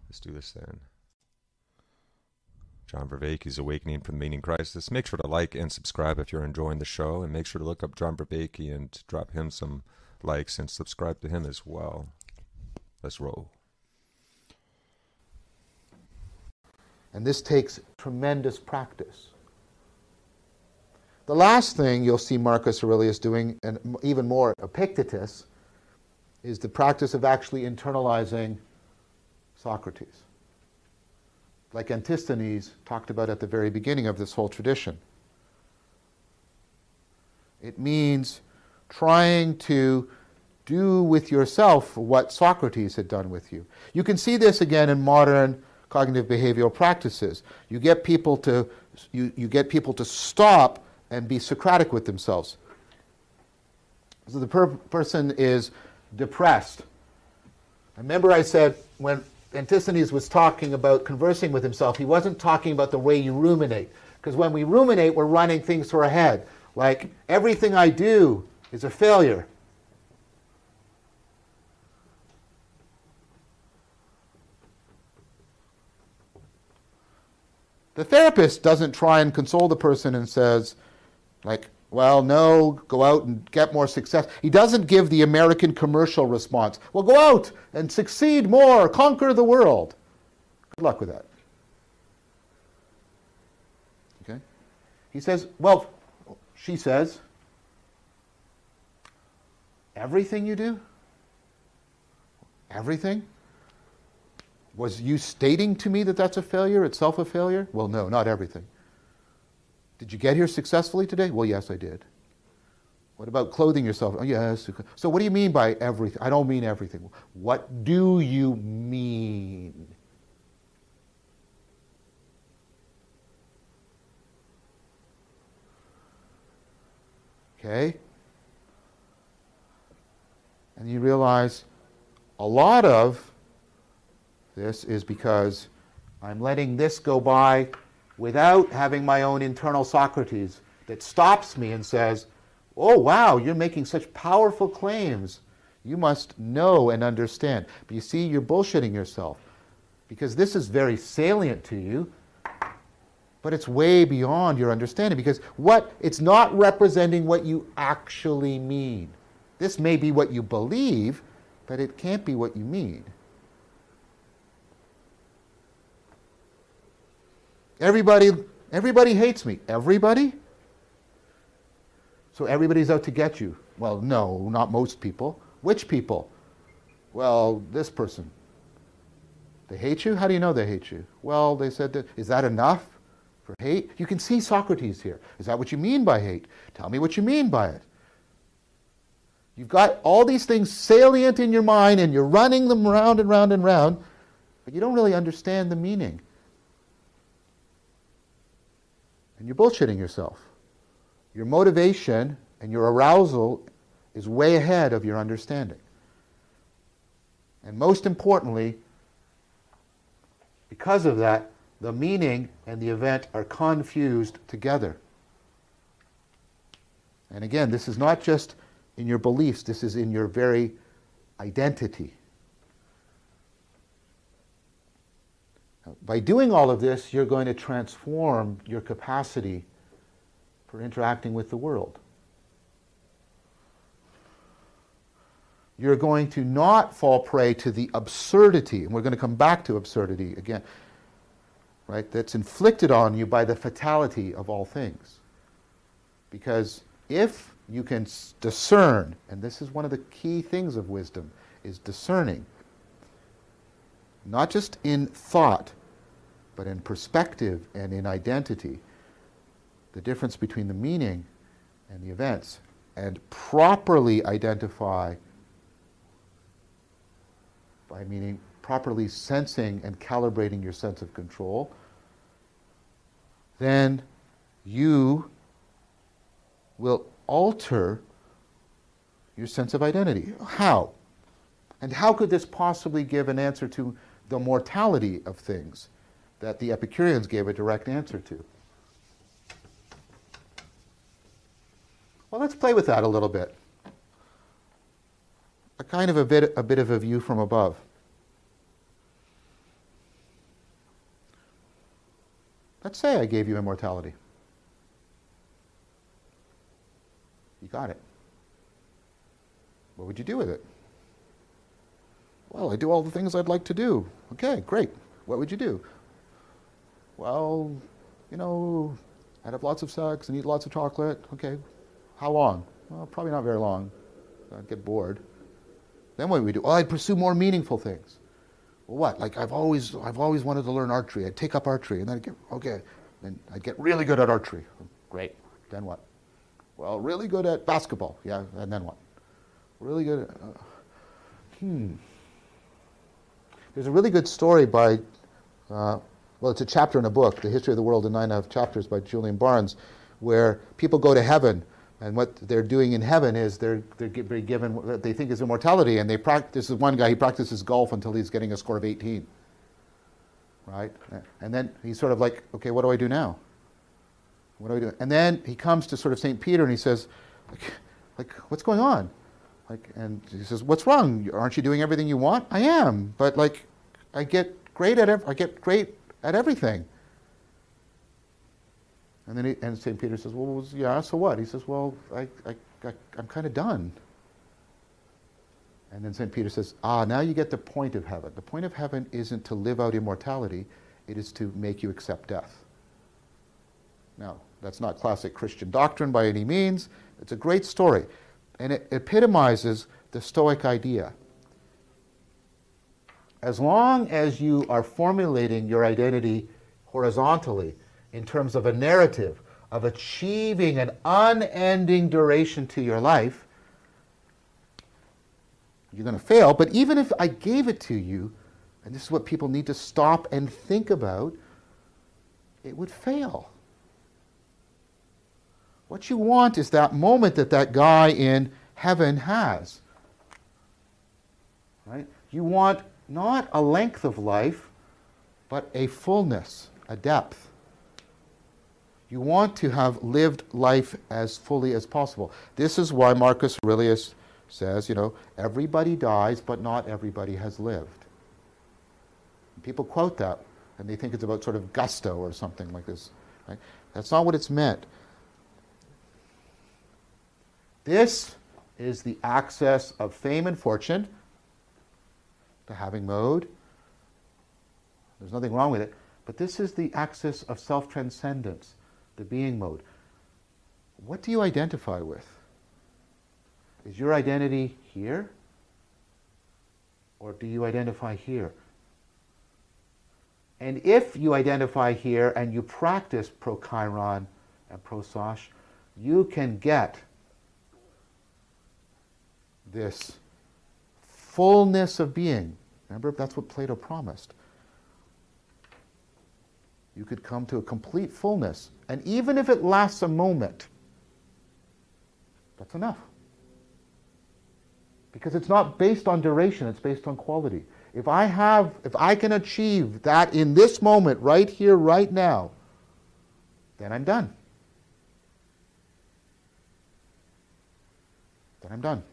Let's do this then. John Vervaeke's Awakening from the Meaning Crisis. Make sure to like and subscribe if you're enjoying the show, and make sure to look up John Vervaeke and drop him some likes and subscribe to him as well. Let's roll. And this takes tremendous practice. The last thing you'll see Marcus Aurelius doing, and even more Epictetus, is the practice of actually internalizing Socrates, like Antisthenes talked about at the very beginning of this whole tradition. It means trying to do with yourself what Socrates had done with you. You can see this again in modern cognitive behavioral practices. You get people to stop and be Socratic with themselves. So the person is depressed. Remember I said when Antisthenes was talking about conversing with himself, he wasn't talking about the way you ruminate. Because when we ruminate, we're running things through our head. Like, everything I do is a failure. The therapist doesn't try and console the person and says, like, well, no, go out and get more success. He doesn't give the American commercial response. Well, go out and succeed more, conquer the world. Good luck with that. Okay? He says, well, she says, everything you do, everything? Was you stating to me that that's a failure, itself a failure? Well, no, not everything. Did you get here successfully today? Well, yes, I did. What about clothing yourself? Oh, yes. So what do you mean by everything? I don't mean everything. What do you mean? Okay? And you realize a lot of This is because I'm letting this go by without having my own internal Socrates that stops me and says, oh, wow, you're making such powerful claims. You must know and understand. But you see, you're bullshitting yourself because this is very salient to you, but it's way beyond your understanding because it's not representing what you actually mean. This may be what you believe, but it can't be what you mean. Everybody hates me. Everybody? So everybody's out to get you. Well, no, not most people. Which people? Well, this person. They hate you? How do you know they hate you? Well, they said that. Is that enough for hate? You can see Socrates here. Is that what you mean by hate? Tell me what you mean by it. You've got all these things salient in your mind and you're running them round and round and round, but you don't really understand the meaning. And you're bullshitting yourself. Your motivation and your arousal is way ahead of your understanding. And most importantly, because of that, the meaning and the event are confused together. And again, this is not just in your beliefs, this is in your very identity. By doing all of this, you're going to transform your capacity for interacting with the world. You're going to not fall prey to the absurdity, and we're going to come back to absurdity again, right? That's inflicted on you by the fatality of all things. Because if you can discern, and this is one of the key things of wisdom, is discerning, not just in thought, but in perspective and in identity, the difference between the meaning and the events, and properly identify by meaning properly sensing and calibrating your sense of control, then you will alter your sense of identity. How? And how could this possibly give an answer to the mortality of things that the Epicureans gave a direct answer to? Well, let's play with that a little bit. A bit of a view from above. Let's say I gave you immortality. You got it. What would you do with it? Well, I do all the things I'd like to do. Okay, great. What would you do? Well, you know, I'd have lots of sex and eat lots of chocolate. Okay. How long? Well, probably not very long. I'd get bored. Then what would we do? Well, I'd pursue more meaningful things. Well, what? Like I've always wanted to learn archery. I'd take up archery, and then I'd get okay. Then I'd get really good at archery. Great. Then what? Well, really good at basketball. Yeah. And then what? Really good at There's a really good story by, well, it's a chapter in a book, The History of the World in 9.5 Chapters by Julian Barnes, where people go to heaven. And what they're doing in heaven is they're given what they think is immortality, and they practice. This one guy, he practices golf until he's getting a score of 18, right? And then he's sort of like, okay, what do I do now? What do I do? And then he comes to sort of St. Peter and he says, like what's going on? Like, and he says, what's wrong? Aren't you doing everything you want? I am, but like, I get great at everything. And then St. Peter says, well, yeah, so what? He says, well, I'm kind of done. And then St. Peter says, ah, now you get the point of heaven. The point of heaven isn't to live out immortality. It is to make you accept death. Now, that's not classic Christian doctrine by any means. It's a great story. And it epitomizes the Stoic idea. As long as you are formulating your identity horizontally, in terms of a narrative of achieving an unending duration to your life, you're going to fail. But even if I gave it to you, and this is what people need to stop and think about, it would fail. What you want is that moment that that guy in heaven has. Right? You want not a length of life, but a fullness, a depth. You want to have lived life as fully as possible. This is why Marcus Aurelius says, you know, everybody dies, but not everybody has lived. People quote that, and they think it's about sort of gusto or something like this. Right? That's not what it's meant. This is the access of fame and fortune, to having mode. There's nothing wrong with it. But this is the axis of self-transcendence, the being mode. What do you identify with? Is your identity here? Or do you identify here? And if you identify here and you practice pro-chiron and pro-sosh, you can get this fullness of being. Remember, that's what Plato promised. You could come to a complete fullness. And even if it lasts a moment, that's enough. Because it's not based on duration, it's based on quality. If I can achieve that in this moment, right here, right now, then I'm done. Then I'm done.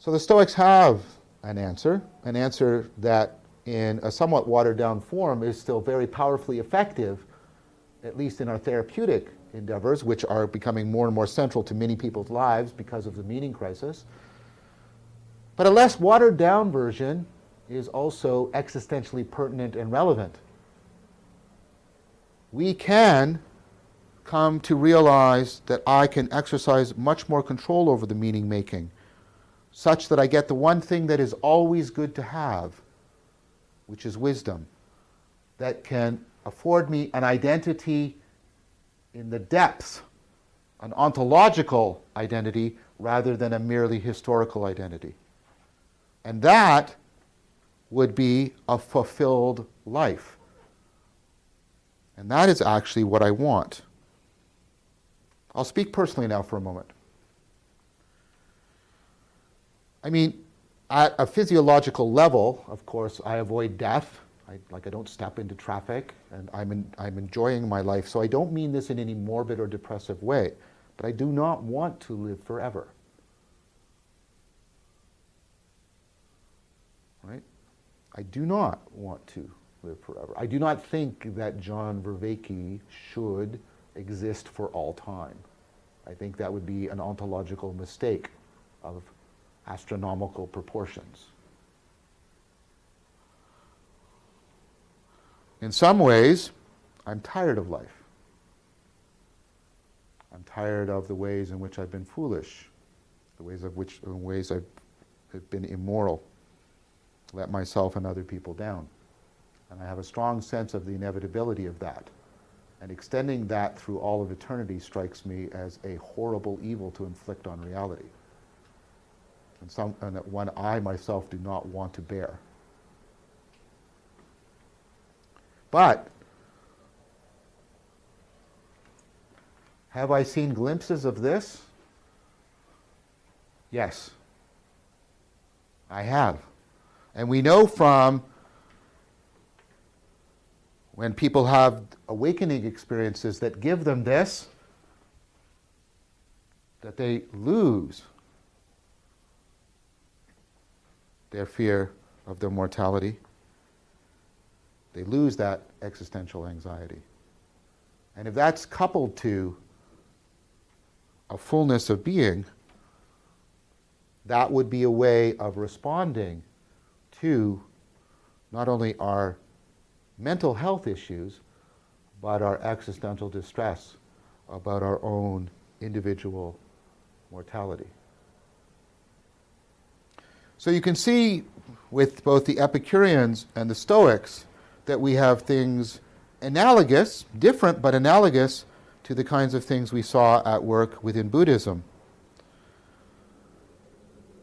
So the Stoics have an answer that in a somewhat watered-down form is still very powerfully effective, at least in our therapeutic endeavors, which are becoming more and more central to many people's lives because of the meaning crisis. But a less watered-down version is also existentially pertinent and relevant. We can come to realize that I can exercise much more control over the meaning-making, such that I get the one thing that is always good to have, which is wisdom, that can afford me an identity in the depths, an ontological identity, rather than a merely historical identity. And that would be a fulfilled life. And that is actually what I want. I'll speak personally now for a moment. I mean, at a physiological level, of course, I avoid death. I don't step into traffic, and I'm enjoying my life. So I don't mean this in any morbid or depressive way, but I do not want to live forever. Right? I do not want to live forever. I do not think that John Vervaeke should exist for all time. I think that would be an ontological mistake of astronomical proportions. In some ways, I'm tired of life. I'm tired of the ways in which I've been foolish, the ways I've been immoral, let myself and other people down. And I have a strong sense of the inevitability of that. And extending that through all of eternity strikes me as a horrible evil to inflict on reality. And that one I myself do not want to bear. But have I seen glimpses of this? Yes, I have. And we know from when people have awakening experiences that give them this, that they lose their fear of their mortality. They lose that existential anxiety. And if that's coupled to a fullness of being, that would be a way of responding to not only our mental health issues, but our existential distress about our own individual mortality. So you can see with both the Epicureans and the Stoics that we have things analogous, different but analogous to the kinds of things we saw at work within Buddhism.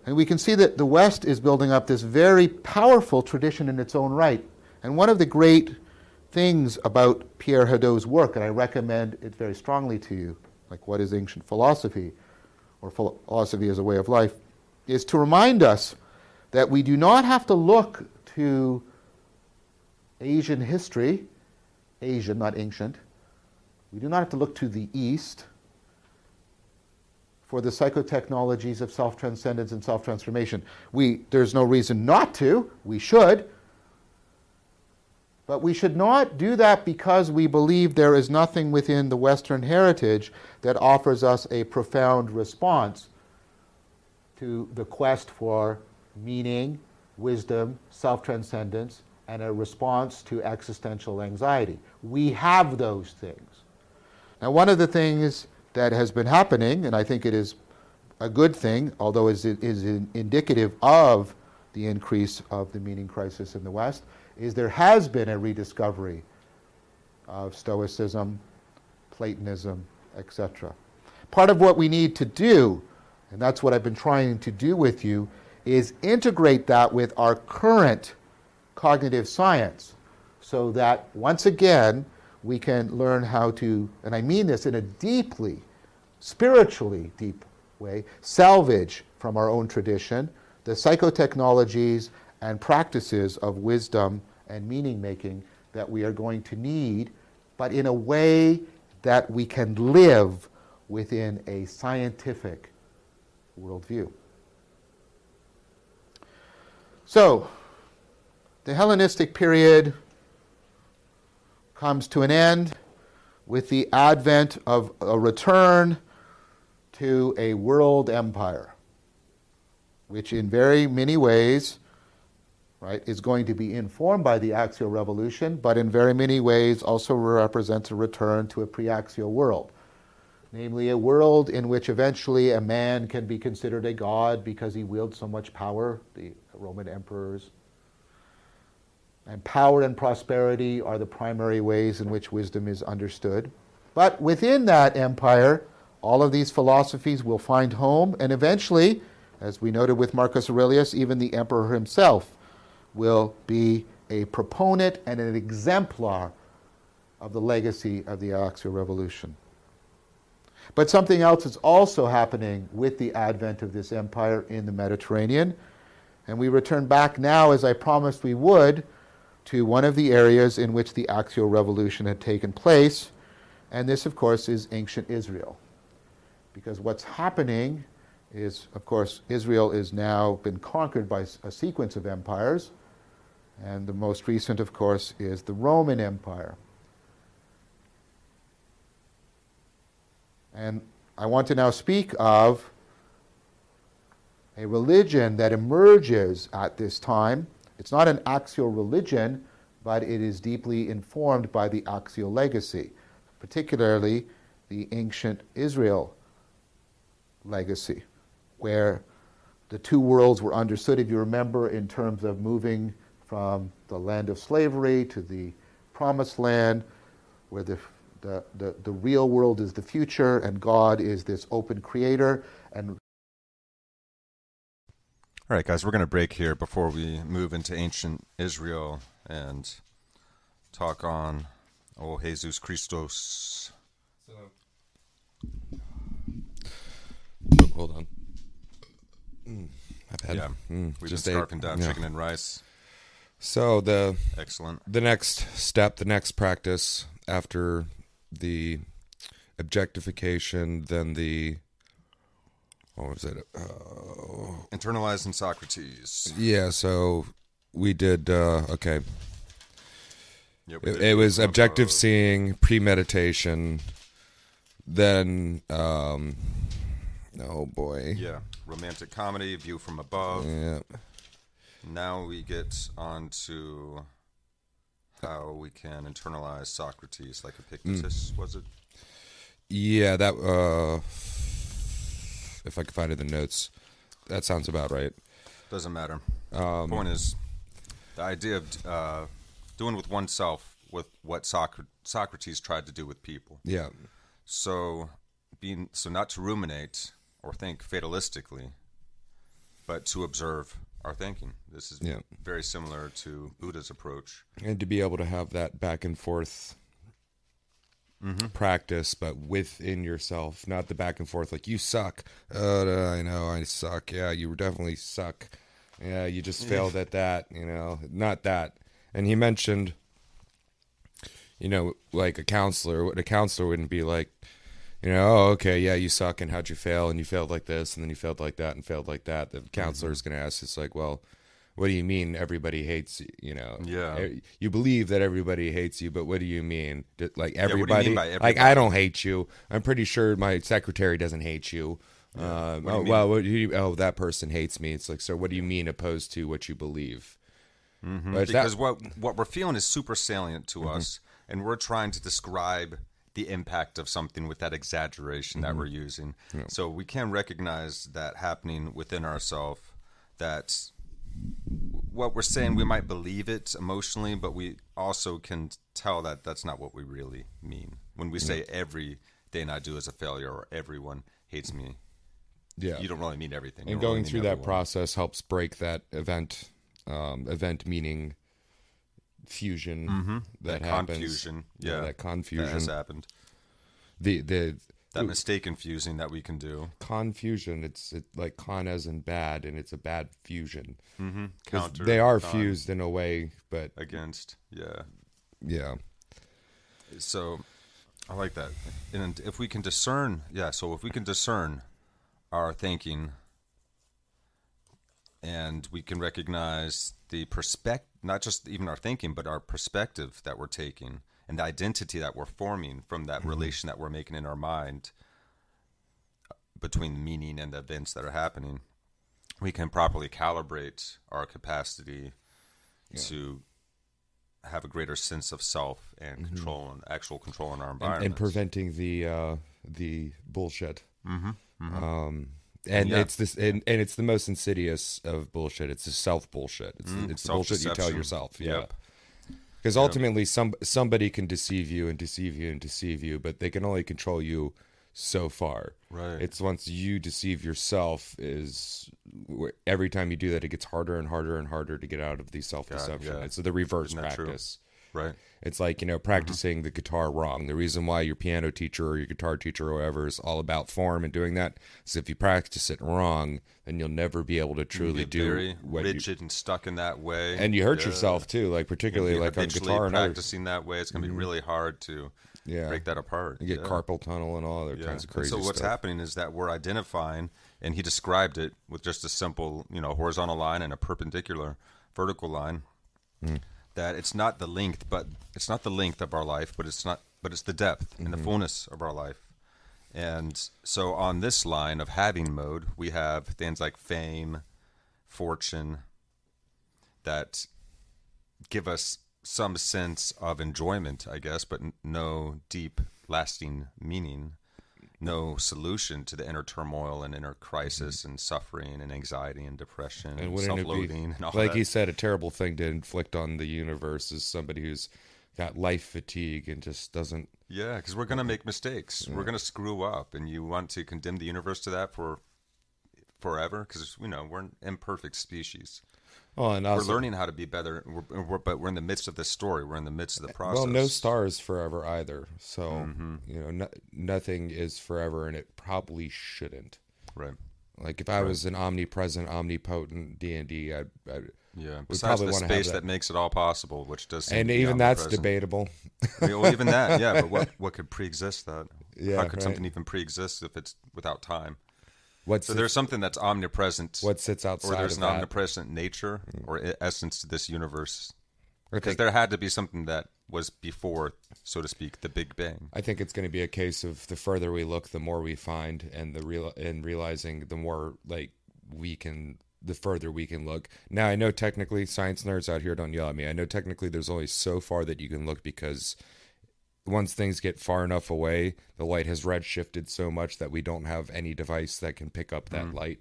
And we can see that the West is building up this very powerful tradition in its own right. And one of the great things about Pierre Hadot's work, and I recommend it very strongly to you, like what is ancient philosophy, or philosophy as a way of life, is to remind us that we do not have to look to Asian history, Asian, not ancient, we do not have to look to the East for the psychotechnologies of self-transcendence and self-transformation. There's no reason not to, we should, but we should not do that because we believe there is nothing within the Western heritage that offers us a profound response to the quest for meaning, wisdom, self-transcendence, and a response to existential anxiety. We have those things. Now, one of the things that has been happening, and I think it is a good thing, although it is indicative of the increase of the meaning crisis in the West, is there has been a rediscovery of Stoicism, Platonism, etc. Part of what we need to do, and that's what I've been trying to do with you, is integrate that with our current cognitive science so that, once again, we can learn how to, and I mean this in a deeply, spiritually deep way, salvage from our own tradition the psychotechnologies and practices of wisdom and meaning-making that we are going to need, but in a way that we can live within a scientific worldview. So, the Hellenistic period comes to an end with the advent of a return to a world empire, which in very many ways, right, is going to be informed by the Axial Revolution, but in very many ways also represents a return to a pre-axial world. Namely, a world in which eventually a man can be considered a god because he wields so much power, the Roman emperors. And power and prosperity are the primary ways in which wisdom is understood. But within that empire, all of these philosophies will find home, and eventually, as we noted with Marcus Aurelius, even the emperor himself will be a proponent and an exemplar of the legacy of the Axial Revolution. But something else is also happening with the advent of this empire in the Mediterranean, and we return back now, as I promised we would, to one of the areas in which the Axial Revolution had taken place, and this, of course, is ancient Israel. Because what's happening is, of course, Israel is now been conquered by a sequence of empires, and the most recent, of course, is the Roman Empire. And I want to now speak of a religion that emerges at this time. It's not an axial religion, but it is deeply informed by the axial legacy, particularly the ancient Israel legacy, where the two worlds were understood, if you remember, in terms of moving from the land of slavery to the promised land, where the real world is the future, and God is this open creator. And all right, guys, we're going to break here before we move into ancient Israel and talk on O Jesus Christos. Oh, hold on. I've had we've just been scarfing down chicken and rice. So the next step, the next practice after the objectification, then the internalizing Socrates. Yeah, so we did, okay. Yep, it was objective seeing, premeditation, then, oh boy. Yeah, romantic comedy, view from above. Yeah. Now we get on to how we can internalize Socrates, like Epictetus, was it? Yeah, that... if I could find it in the notes. That sounds about right. Doesn't matter. The point is, the idea of doing with oneself with what Socrates tried to do with people. Yeah. So not to ruminate or think fatalistically, but to observe our thinking. This is very similar to Buddha's approach. And to be able to have that back and forth practice, but within yourself, not the back and forth like, you suck. I know I suck. Yeah, you definitely suck. Yeah, you just failed at that, you know, not that. And he mentioned, you know, like a counselor. A counselor wouldn't be like, you know, oh, okay, yeah, you suck, and how'd you fail? And you failed like this, and then you failed like that, and failed like that. The counselor is going to ask, it's like, well, what do you mean everybody hates you? You know, you believe that everybody hates you, but what do you mean? Like, everybody? Yeah, what do you mean by everybody? Like, I don't hate you. I'm pretty sure my secretary doesn't hate you. Yeah. That person hates me. It's like, so what do you mean opposed to what you believe? Because what we're feeling is super salient to us, and we're trying to describe the impact of something with that exaggeration that we're using. So we can recognize that happening within ourselves, that what we're saying, we might believe it emotionally, but we also can tell that that's not what we really mean. When we say everything I do is a failure, or everyone hates me, you don't really mean everything. And going through that process helps break that event meaning fusion that happens. Confusion. Yeah, that confusion that has happened. That mistake infusing that we can do. Confusion. It's like con as in bad, and it's a bad fusion. Counter. They are fused in a way, but against. Yeah. So, I like that. And if we can discern, if we can discern our thinking, and we can recognize the perspective, not just even our thinking, but our perspective that we're taking and the identity that we're forming from that relation that we're making in our mind between meaning and the events that are happening, we can properly calibrate our capacity to have a greater sense of self and control and actual control in our environment. And preventing the bullshit. And it's this, and it's the most insidious of bullshit. It's the self bullshit. It's the bullshit you tell yourself. Because ultimately, somebody can deceive you and deceive you and deceive you, but they can only control you so far. Right. It's once you deceive yourself, is every time you do that, it gets harder and harder and harder to get out of the self deception. It's the reverse practice. True? Right. It's like, you know, practicing the guitar wrong. The reason why your piano teacher or your guitar teacher or whatever is all about form and doing that is if you practice it wrong, then you'll never be able to truly do very what rigid and stuck in that way. And you hurt yourself too, like particularly like on guitar and practicing that way, it's going to be really hard to break that apart. You get carpal tunnel and all other kinds of crazy stuff. So what's happening is that we're identifying, and he described it with just a simple, you know, horizontal line and a perpendicular vertical line. That it's not the length, but it's not the length of our life, but it's the depth and the fullness of our life. And so on this line of having mode, we have things like fame, fortune, that give us some sense of enjoyment, I guess, but no deep, lasting meaning, no solution to the inner turmoil and inner crisis and suffering and anxiety and depression and self-loathing and all that. Like he said, a terrible thing to inflict on the universe is somebody who's got life fatigue and just doesn't... Yeah, because we're going to make mistakes. We're going to screw up, and you want to condemn the universe to that for forever? Because, you know, we're an imperfect species. Oh, and also, we're learning how to be better, but we're in the midst of this story. We're in the midst of the process. Well, no star is forever either, so you know, nothing is forever, and it probably shouldn't. Right. Like if I was an omnipresent, omnipotent D&D, I'd besides the space that makes it all possible, which does seem and to even that's debatable. Well, even that, but what could pre-exist that? Yeah, how could something even pre-exist if it's without time? There's something that's omnipresent. What sits outside of that? Or there's an omnipresent nature or essence to this universe. Because there had to be something that was before, so to speak, the Big Bang. I think it's going to be a case of the further we look, the more we find, and realizing the more like the further we can look. Now, I know technically, science nerds out here, don't yell at me. I know technically there's only so far that you can look because... Once things get far enough away, the light has redshifted so much that we don't have any device that can pick up that light,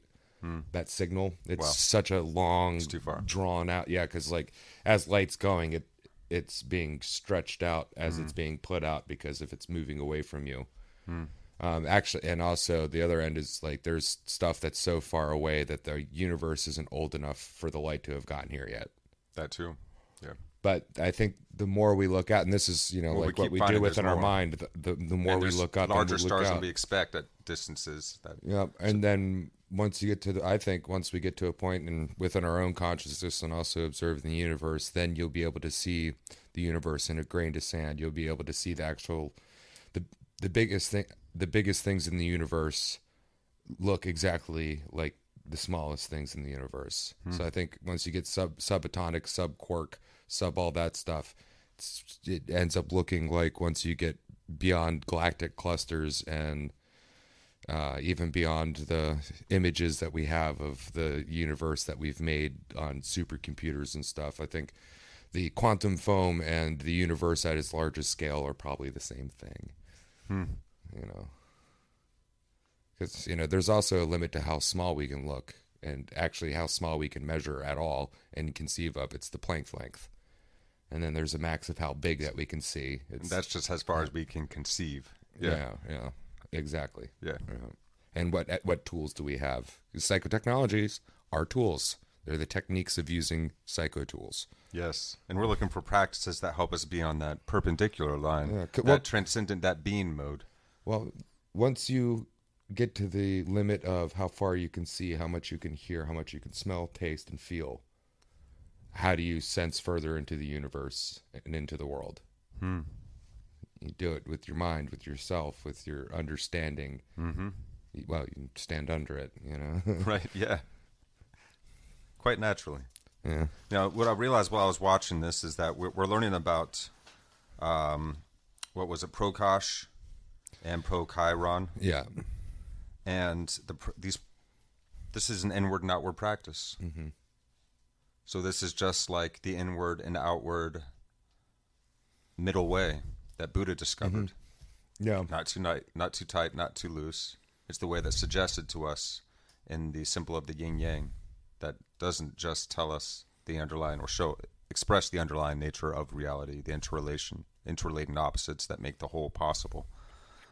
that signal. It's such a long, it's too far. Drawn out. Yeah, because like as light's going, it's being stretched out as it's being put out because if it's moving away from you. Actually, and also the other end is like there's stuff that's so far away that the universe isn't old enough for the light to have gotten here yet. That too, yeah. But I think the more we look out, and this is, you know, well, like what we do within our mind, the more we look up, larger stars than we expect at distances. And then once you get to once we get to a point and within our own consciousness and also observe the universe, then you'll be able to see the universe in a grain of sand. You'll be able to see the actual, the biggest things in the universe look exactly like the smallest things in the universe. So I think once you get subatomic, subquark, all that stuff, it ends up looking like, once you get beyond galactic clusters and even beyond the images that we have of the universe that we've made on supercomputers and stuff, I think the quantum foam and the universe at its largest scale are probably the same thing. You know, because, you know, there's also a limit to how small we can look, and actually how small we can measure at all and conceive of. It's the Planck's length. And then there's a max of how big that we can see. It's, that's just as far as we can conceive. Yeah, exactly. Yeah. And what tools do we have? Psychotechnologies are tools. They're the techniques of using psycho tools. Yes, and we're looking for practices that help us be on that perpendicular line, that transcendent, that being mode. Well, once you get to the limit of how far you can see, how much you can hear, how much you can smell, taste, and feel, how do you sense further into the universe and into the world? You do it with your mind, with yourself, with your understanding. Well, you stand under it, you know? Right, yeah. Quite naturally. Yeah. Now, what I realized while I was watching this is that we're learning about, what was it, Prokash and Prochiron? Yeah. And this is an inward and outward practice. So this is just like the inward and outward middle way that Buddha discovered. Yeah, not too tight, not too loose. It's the way that's suggested to us in the symbol of the yin yang, that doesn't just tell us the underlying, or express the underlying nature of reality, the interrelating opposites that make the whole possible,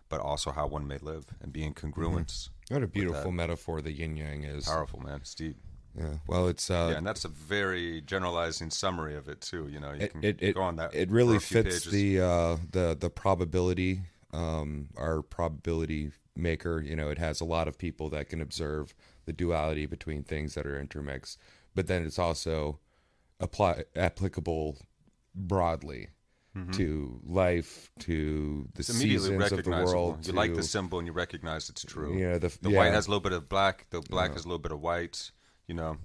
but also how one may live and be in congruence. What a beautiful metaphor the yin-yang is. Powerful, man. It's deep. Yeah. Well, it's... yeah, and that's a very generalizing summary of it, too. You know, you can go on that. It really fits the probability, our probability maker. You know, it has a lot of people that can observe the duality between things that are intermixed, but then it's also applicable broadly. To life, to the seasons of the world. You like the symbol and you recognize it's true. You know, the white has a little bit of black. The black has a little bit of white. You know,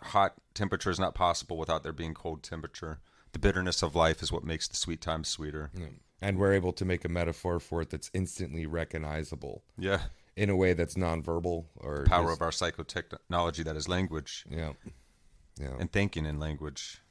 hot temperature is not possible without there being cold temperature. The bitterness of life is what makes the sweet times sweeter. And we're able to make a metaphor for it that's instantly recognizable. Yeah, in a way that's nonverbal, or the power of our psychotechnology that is language. Yeah, and thinking in language.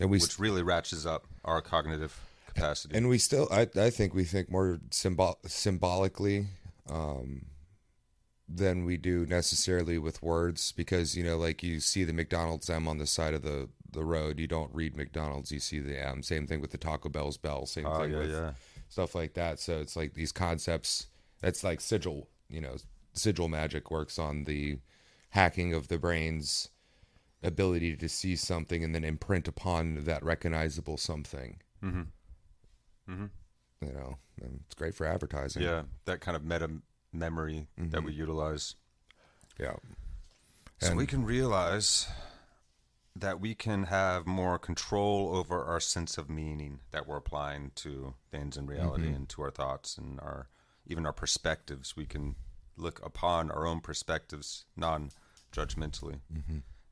And which really ratchets up our cognitive capacity. And we still, I think we think more symbolically than we do necessarily with words, because, you know, like you see the McDonald's M on the side of the road, you don't read McDonald's, you see the M. Same thing with the Taco Bell's bell, same thing with stuff like that. So it's like these concepts, that's like sigil, you know, sigil magic works on the hacking of the brain's ability to see something and then imprint upon that recognizable something. You know, and it's great for advertising. Yeah, that kind of meta memory that we utilize. Yeah, so we can realize that we can have more control over our sense of meaning that we're applying to things in reality and to our thoughts and even our perspectives. We can look upon our own perspectives non-judgmentally.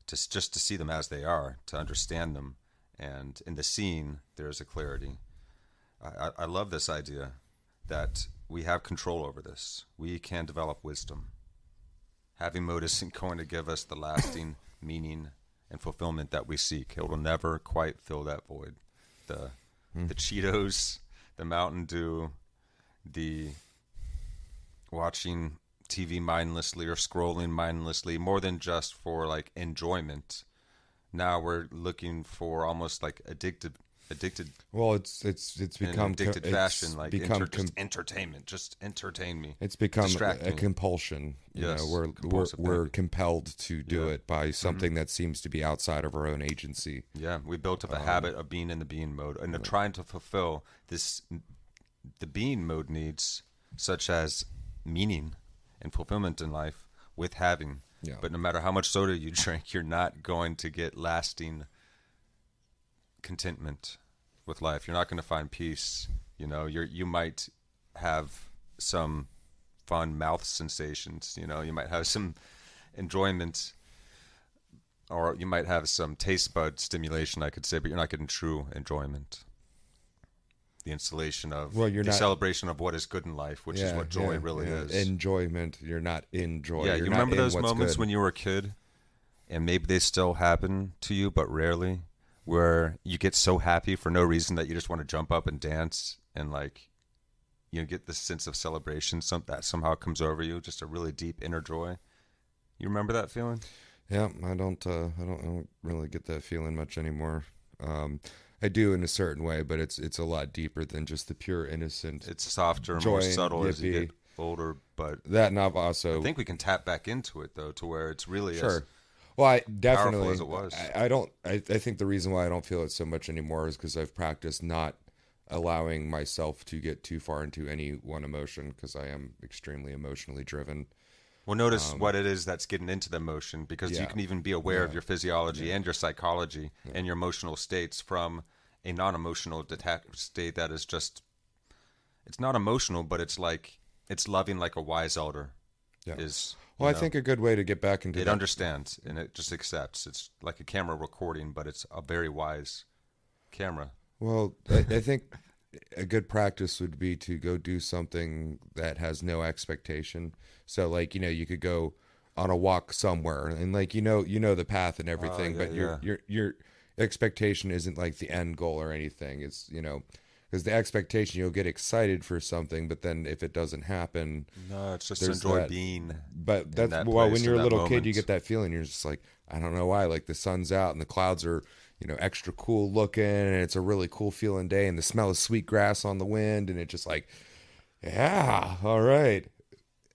Just to see them as they are, to understand them. And in the seeing, there is a clarity. I love this idea that we have control over this. We can develop wisdom. Having mode isn't going to give us the lasting meaning and fulfillment that we seek. It will never quite fill that void. The Cheetos, the Mountain Dew, the watching TV mindlessly or scrolling mindlessly, more than just for like enjoyment. Now we're looking for almost like addictive addicted. Well, it's become addicted fashion, like entertainment. Just entertain me. It's become a compulsion. Yes, you know, we're compelled to do it by something that seems to be outside of our own agency. Yeah, we built up a habit of being in the being mode and of trying to fulfill the being mode needs, such as meaning and fulfillment in life, with having. Yeah. But no matter how much soda you drink, you're not going to get lasting contentment with life. You're not going to find peace. You know, you might have some fun mouth sensations. You know, you might have some enjoyment, or you might have some taste bud stimulation, I could say, but you're not getting true enjoyment. The installation of celebration of what is good in life, which is what joy really is. Enjoyment. You're not in joy. Yeah, you remember those moments when you were a kid, and maybe they still happen to you, but rarely, where you get so happy for no reason that you just want to jump up and dance, and like, you know, get this sense of celebration that somehow comes over you, just a really deep inner joy. You remember that feeling? Yeah, I don't really get that feeling much anymore. I do in a certain way, but it's a lot deeper than just the pure innocent. It's softer and more subtle as you get older, but that, and I've also, I think we can tap back into it though, to where it's really powerful as it was. I think the reason why I don't feel it so much anymore is because I've practiced not allowing myself to get too far into any one emotion, because I am extremely emotionally driven. Well, notice what it is that's getting into the emotion, because you can even be aware of your physiology and your psychology and your emotional states from a non-emotional detached state that is just, it's not emotional, but it's like, it's loving like a wise elder. Yeah. I think a good way to get back into it. It understands and it just accepts. It's like a camera recording, but it's a very wise camera. Well, I think a good practice would be to go do something that has no expectation. So like, you know, you could go on a walk somewhere and like, you know the path and everything, but your expectation isn't like the end goal or anything. It's, you know, because the expectation, you'll get excited for something, but then if it doesn't happen, no, it's just enjoy that, being. But that's when you're a little kid, you get that feeling. You're just like, I don't know why, like the sun's out and the clouds are, you know, extra cool looking, and it's a really cool feeling day, and the smell of sweet grass on the wind, and it's just like, yeah, all right.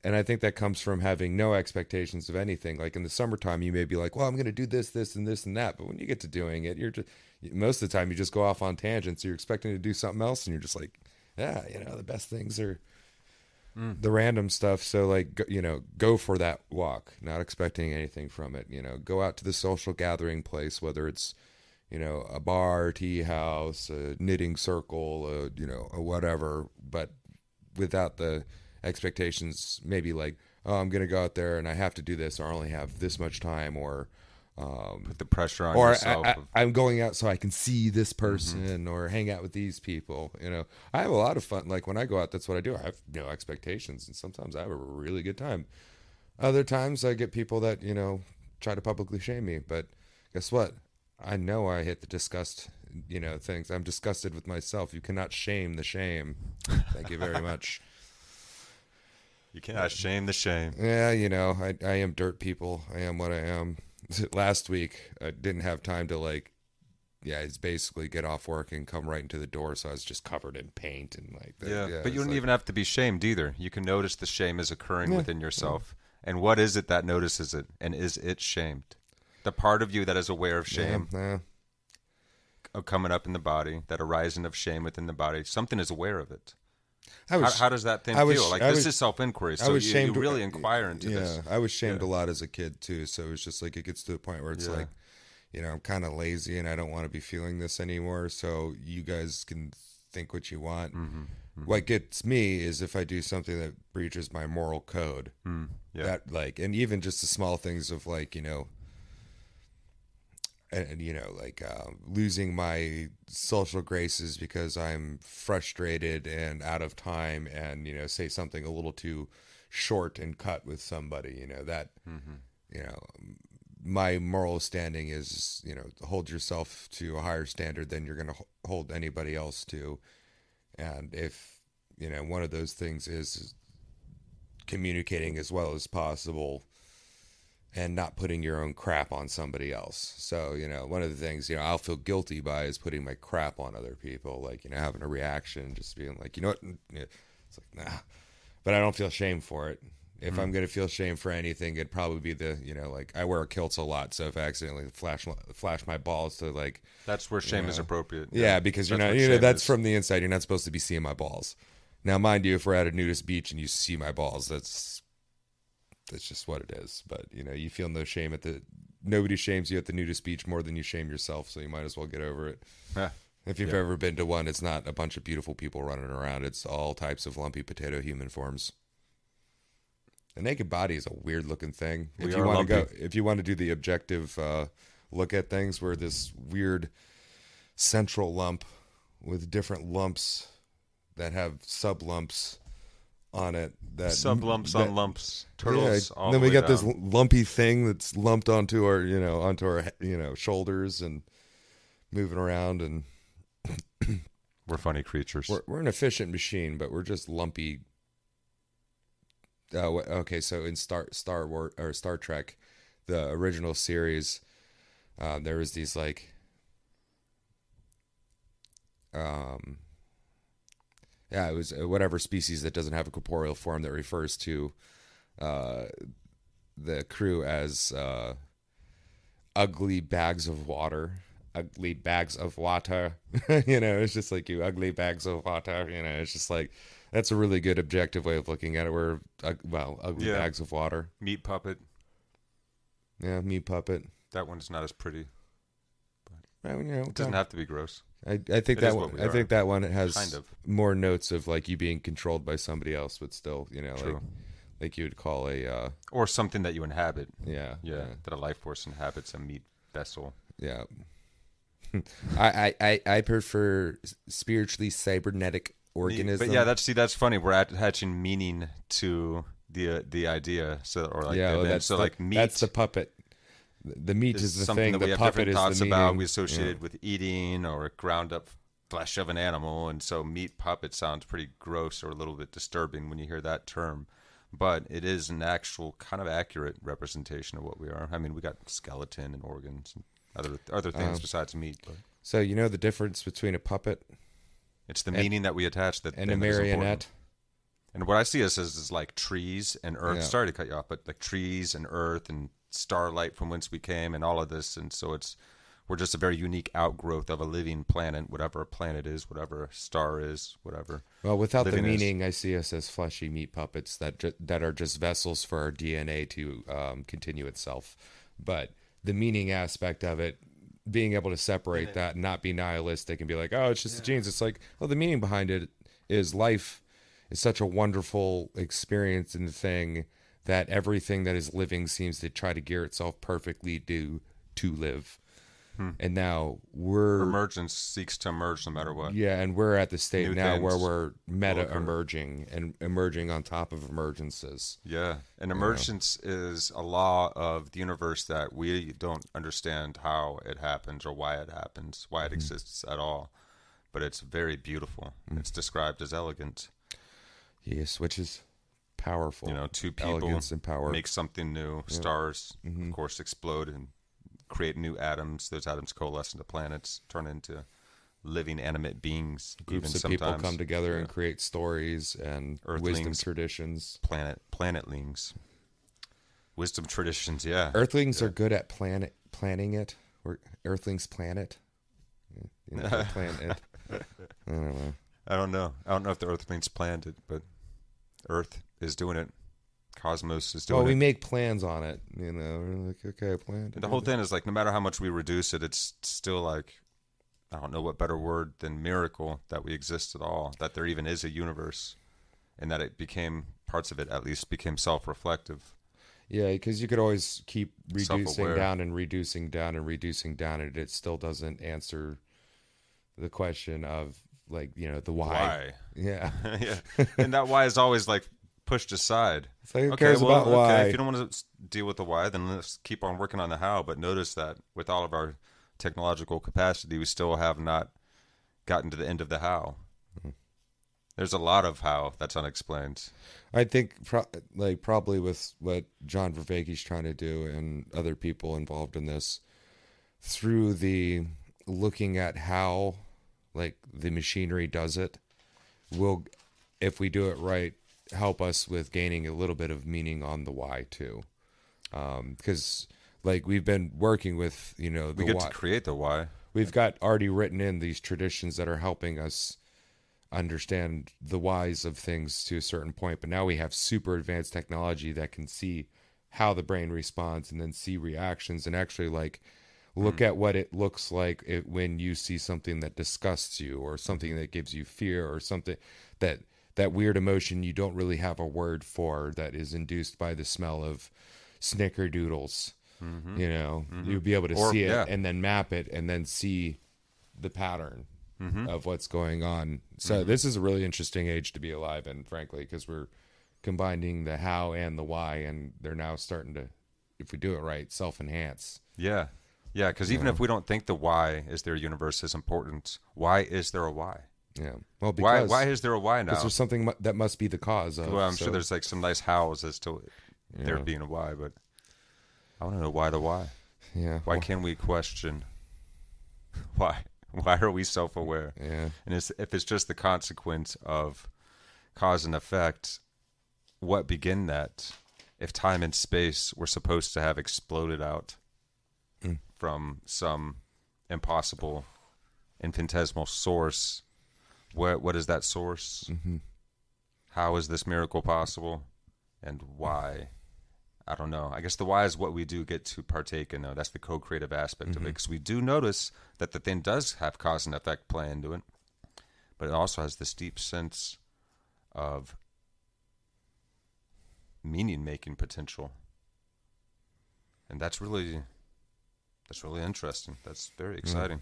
And I think that comes from having no expectations of anything. Like in the summertime, you may be like, well, I'm going to do this, this, and this, and that. But when you get to doing it, you're just, most of the time you just go off on tangents. You're expecting to do something else, and you're just like, yeah, you know, the best things are the random stuff. So like, you know, go for that walk, not expecting anything from it. You know, go out to the social gathering place, whether it's, you know, a bar, tea house, a knitting circle, you know, a whatever, but without the expectations, maybe like, oh, I'm going to go out there and I have to do this, or I only have this much time, or put the pressure on yourself. I'm going out so I can see this person or hang out with these people. You know, I have a lot of fun. Like when I go out, that's what I do. I have no expectations, and sometimes I have a really good time. Other times I get people that, you know, try to publicly shame me, but guess what? I know I hit the disgust, you know, things. I'm disgusted with myself. You cannot shame the shame. Thank you very much. You cannot shame the shame. Yeah, you know, I am dirt people. I am what I am. Last week, I didn't have time to like, it's basically get off work and come right into the door. So I was just covered in paint and like that. Yeah, but you don't even have to be shamed either. You can notice the shame is occurring within yourself. Yeah. And what is it that notices it? And is it shamed? The part of you that is aware of shame coming up in the body, that arising of shame within the body, something is aware of it. How does that thing feel? Like this is self-inquiry, so you really inquire into this. I was shamed a lot as a kid too, so it's just like it gets to a point where it's like, you know, I'm kind of lazy and I don't want to be feeling this anymore, so you guys can think what you want. What gets me is if I do something that breaches my moral code. That like, and even just the small things of like, you know, and, you know, like losing my social graces because I'm frustrated and out of time and, you know, say something a little too short and cut with somebody, you know, that, you know, my moral standing is, you know, hold yourself to a higher standard than you're going to hold anybody else to. And if, you know, one of those things is communicating as well as possible and not putting your own crap on somebody else. So, you know, one of the things, you know, I'll feel guilty by is putting my crap on other people, like, you know, having a reaction, just being like, you know what, it's like, nah, but I don't feel shame for it. If I'm going to feel shame for anything, it'd probably be the, you know, like, I wear kilts a lot, so if I accidentally flash my balls to, like... That's where shame is appropriate. Yeah, because you're not, you know, that's from the inside. You're not supposed to be seeing my balls. Now, mind you, if we're at a nudist beach and you see my balls, that's just what it is. But, you know, you feel no shame at the... Nobody shames you at the nudist beach more than you shame yourself, so you might as well get over it. Yeah. If you've ever been to one, it's not a bunch of beautiful people running around. It's all types of lumpy potato human forms. The naked body is a weird looking thing. If you want to go, if you want to do the objective look at things, we're this weird central lump with different lumps that have sub lumps on it. That sub lumps on lumps, turtles. Yeah, all then we got down. This lumpy thing that's lumped onto our, you know, shoulders and moving around, and we're funny creatures. We're an efficient machine, but we're just lumpy. Okay, so in Star Trek, the original series, there was these like, it was whatever species that doesn't have a corporeal form that refers to the crew as ugly bags of water. Ugly bags of water. You know, it's just like, you ugly bags of water. You know, it's just like, that's a really good objective way of looking at it. We're, ugly bags of water. Meat puppet. Yeah, meat puppet. That one's not as pretty. But you know, it doesn't have to be gross. I think that one has kind of more notes of like you being controlled by somebody else, but still, you know, like you would call a or something that you inhabit. Yeah, yeah, yeah. That a life force inhabits a meat vessel. Yeah. I prefer spiritually cybernetic organism. But yeah, that's funny. We're attaching meaning to the idea, so or like meat. That's the puppet. The meat is the thing. The puppet is the meaning. We have different thoughts about. We associate it with eating or ground up flesh of an animal, and so meat puppet sounds pretty gross or a little bit disturbing when you hear that term. But it is an actual kind of accurate representation of what we are. I mean, we got skeleton and organs and other things besides meat. But. So you know the difference between a puppet? It's the meaning that we attach. That and a marionette. And what I see this as is like trees and earth. Yeah. Sorry to cut you off, but like trees and earth and starlight from whence we came and all of this. And so we're just a very unique outgrowth of a living planet, whatever a planet is, whatever a star is, whatever. Well, without the meaning, I see us as fleshy meat puppets that are just vessels for our DNA to continue itself. But the meaning aspect of it, being able to separate that and not be nihilistic and be like, oh, it's just the genes. It's like, oh, the meaning behind it is life is such a wonderful experience and thing that everything that is living seems to try to gear itself perfectly to live. And now we're... Emergence seeks to emerge no matter what. Yeah, and we're at the state where we're meta-emerging and emerging on top of emergences. Yeah, and emergence is a law of the universe that we don't understand how it happens or why it happens, why it exists at all. But it's very beautiful. It's described as elegant. Yes, which is powerful. You know, two people and power. Make something new. Yeah. Stars, of course, explode and create new atoms. Those atoms coalesce into planets, turn into living animate beings. Groups of people come together and create stories and Earthlings, wisdom traditions. Planetlings. Wisdom traditions, Earthlings are good at planning it. Or Earthlings plan it. You know, plan it. I don't know. I don't know if the Earthlings planned it, but Earth is doing it. Cosmos is doing it. Well, we make plans on it, you know. We're like, okay, I planned it. The whole thing is like, no matter how much we reduce it, it's still like, I don't know what better word than miracle that we exist at all, that there even is a universe, and that it became, parts of it at least, became self-reflective. Yeah, because you could always keep reducing down and reducing down and reducing down, and it still doesn't answer the question of, like, you know, the why. Yeah. Yeah. And that why is always like, pushed aside. It's like, who cares about why? If you don't want to deal with the why, then let's keep on working on the how. But notice that with all of our technological capacity, we still have not gotten to the end of the how. There's a lot of how that's unexplained. I think probably with what John Vervaeke is trying to do and other people involved in this, through the looking at how the machinery does it, will, if we do it right, help us with gaining a little bit of meaning on the why too. Because we've been working with, the why. We get to create the why. We've got already written in these traditions that are helping us understand the whys of things to a certain point, but now we have super advanced technology that can see how the brain responds and then see reactions and actually look at what it looks like when you see something that disgusts you or something that gives you fear or something that weird emotion you don't really have a word for that is induced by the smell of snickerdoodles. Mm-hmm. You'll be able to see it and then map it and then see the pattern. Mm-hmm. Of what's going on. So this is a really interesting age to be alive in, frankly, because we're combining the how and the why, and they're now starting to, if we do it right, self-enhance. Yeah, because even if we don't think the why is their universe is important, why is there a why? Yeah, well, because why is there a why now? Because there's something that must be the cause of. Well, I'm sure there's some nice hows as to there being a why, but I want to know why the why. Yeah, why can we question why? Why are we self-aware? Yeah. And if it's just the consequence of cause and effect, what began that? If time and space were supposed to have exploded out from some impossible infinitesimal source, what is that source? Mm-hmm. How is this miracle possible? And why? I don't know. I guess the why is what we do get to partake in, though. That's the co-creative aspect of it, because we do notice that the thing does have cause and effect play into it, but it also has this deep sense of meaning-making potential, and that's really interesting. That's very exciting.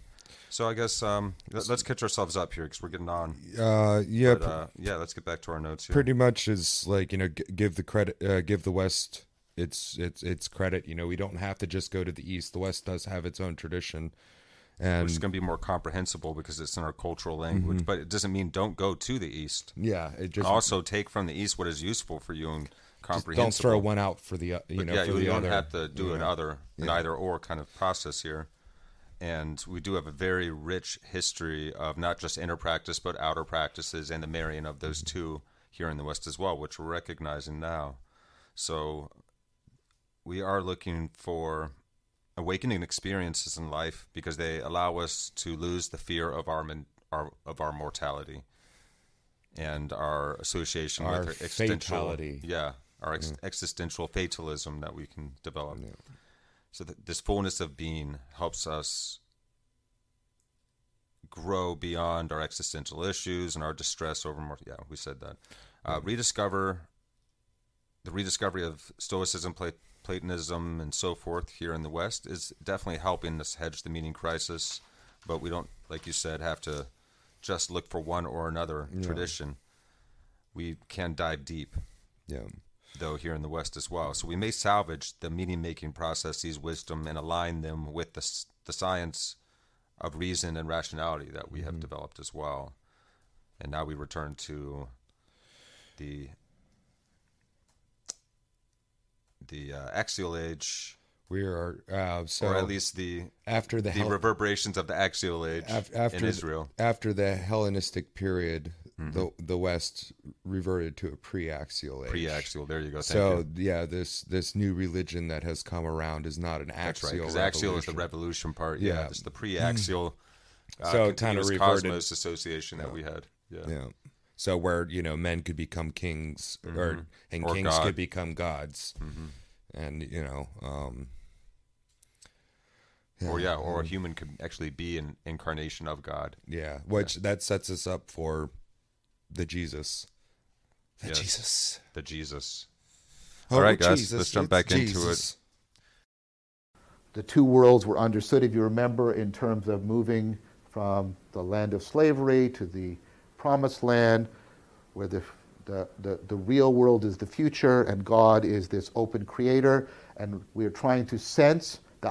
So I guess let's catch ourselves up here because we're getting on. Let's get back to our notes here. Pretty much is give the credit, give the West its credit. We don't have to just go to the East. The West does have its own tradition, and which is going to be more comprehensible because it's in our cultural language. Mm-hmm. But it doesn't mean don't go to the East. Yeah, it just also take from the East what is useful for you and comprehensible. Don't throw one out for the you don't have to do an either or kind of process here. And we do have a very rich history of not just inner practice, but outer practices and the marrying of those two here in the West as well, which we're recognizing now. So we are looking for awakening experiences in life because they allow us to lose the fear of our mortality and our association with fatality. Yeah, our existential fatalism that we can develop. Yeah. So this fullness of being helps us grow beyond our existential issues and our distress over more. Yeah, we said that. Rediscovery of Stoicism, Platonism, and so forth here in the West is definitely helping us hedge the meaning crisis. But we don't, like you said, have to just look for one or another tradition. We can dive deep. Yeah. Though here in the West as well. So we may salvage the meaning-making processes, wisdom, and align them with the science of reason and rationality that we have developed as well. And now we return to the axial age. We are or at least the reverberations of the axial age in Israel. After the Hellenistic period, the West reverted to a pre-axial age. Pre-axial, there you go. This new religion that has come around is not an axial. That's right, because axial is the revolution part. Yeah, it's the pre-axial cosmos association that we had. Yeah. So where men could become kings, or kings could become gods, and or a human could actually be an incarnation of God. Yeah, that sets us up for the Jesus. All right, guys, Jesus, let's jump back into it. The two worlds were understood, if you remember, in terms of moving from the land of slavery to the promised land, where the real world is the future and God is this open creator. And we're trying to sense the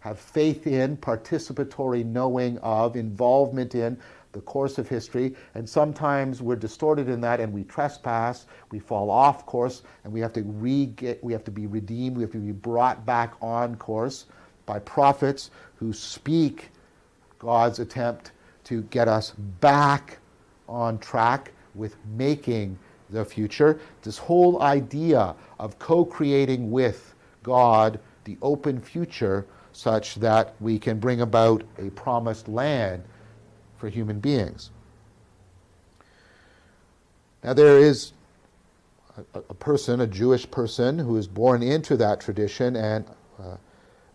have faith in, participatory knowing of, involvement in the course of history, and sometimes we're distorted in that and we trespass, we fall off course, and we have to be redeemed, we have to be brought back on course by prophets who speak God's attempt to get us back on track with making the future. This whole idea of co-creating with God the open future such that we can bring about a promised land for human beings. Now there is a person, a Jewish person, who is born into that tradition and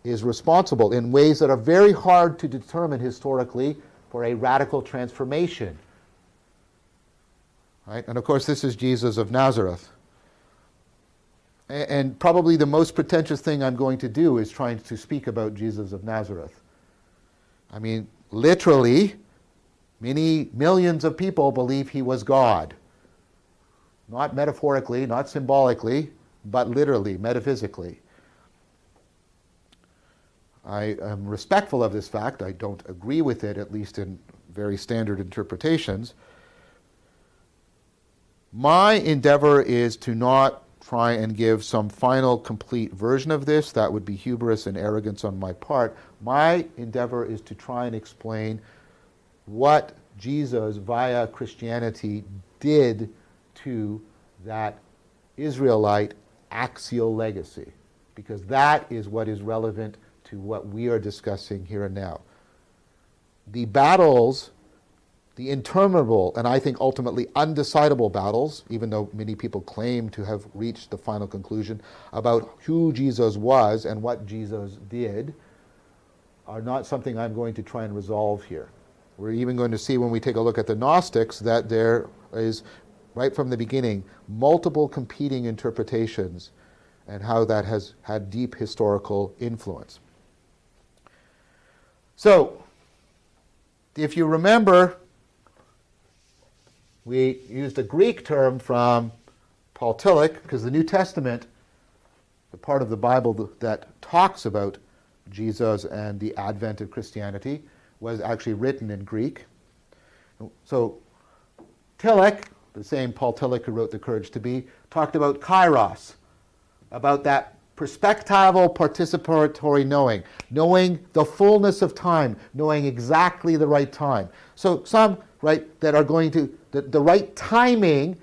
is responsible in ways that are very hard to determine historically for a radical transformation. Right? And of course this is Jesus of Nazareth. And probably the most pretentious thing I'm going to do is trying to speak about Jesus of Nazareth. I mean, literally, many millions of people believe he was God. Not metaphorically, not symbolically, but literally, metaphysically. I am respectful of this fact. I don't agree with it, at least in very standard interpretations. My endeavor is to not try and give some final complete version of this. That would be hubris and arrogance on my part. My endeavor is to try and explain what Jesus via Christianity did to that Israelite axial legacy, because that is what is relevant to what we are discussing here and now. The battles, the interminable and I think ultimately undecidable battles, even though many people claim to have reached the final conclusion about who Jesus was and what Jesus did, are not something I'm going to try and resolve here. We're even going to see when we take a look at the Gnostics that there is, right from the beginning, multiple competing interpretations and how that has had deep historical influence. So, if you remember, we used a Greek term from Paul Tillich, because the New Testament, the part of the Bible that talks about Jesus and the advent of Christianity, was actually written in Greek. So Tillich, the same Paul Tillich who wrote The Courage to Be, talked about kairos, about that perspectival participatory knowing, knowing the fullness of time, knowing exactly the right time. So some, right, that are going to, the right timing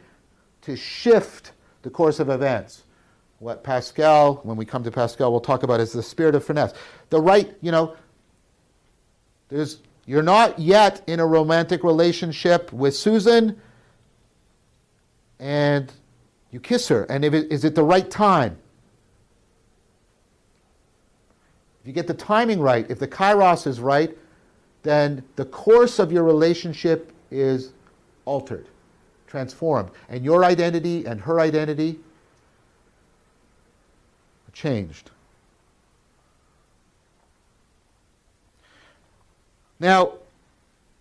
to shift the course of events. What Pascal, when we come to Pascal, we'll talk about is the spirit of finesse. The right, you know, there's, you're not yet in a romantic relationship with Susan, and you kiss her, and if it, is it the right time? If you get the timing right, if the kairos is right, then the course of your relationship is altered, transformed, and your identity and her identity are changed. Now,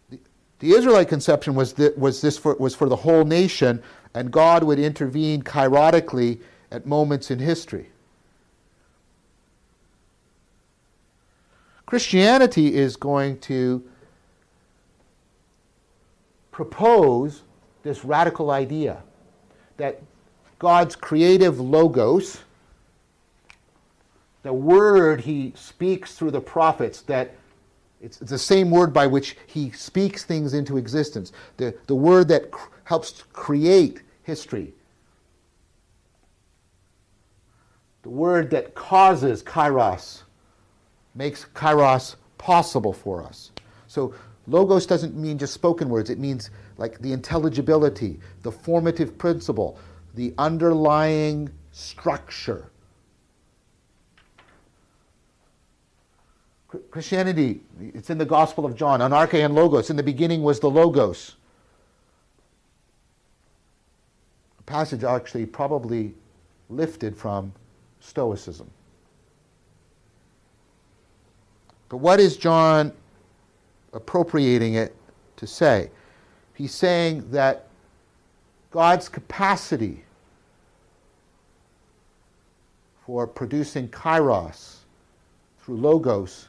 the Israelite conception was for the whole nation, and God would intervene kairotically at moments in history. Christianity is going to propose this radical idea that God's creative logos, the word he speaks through the prophets, that it's the same word by which he speaks things into existence, the word that helps create history, the word that causes kairos, makes kairos possible for us. So logos doesn't mean just spoken words, it means like the intelligibility, the formative principle, the underlying structure. Christianity, it's in the Gospel of John, anarche and logos, in the beginning was the logos. A passage actually probably lifted from Stoicism. But what is John appropriating it to say? He's saying that God's capacity for producing kairos through logos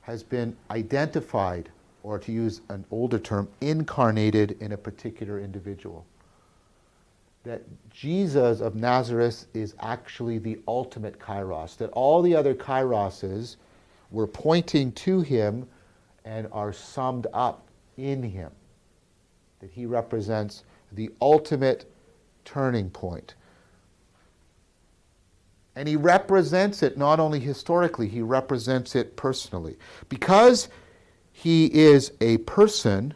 has been identified or to use an older term, incarnated in a particular individual. That Jesus of Nazareth is actually the ultimate kairos, that all the other kairoses were pointing to him and are summed up in him, that he represents the ultimate turning point. And he represents it not only historically, he represents it personally. Because he is a person,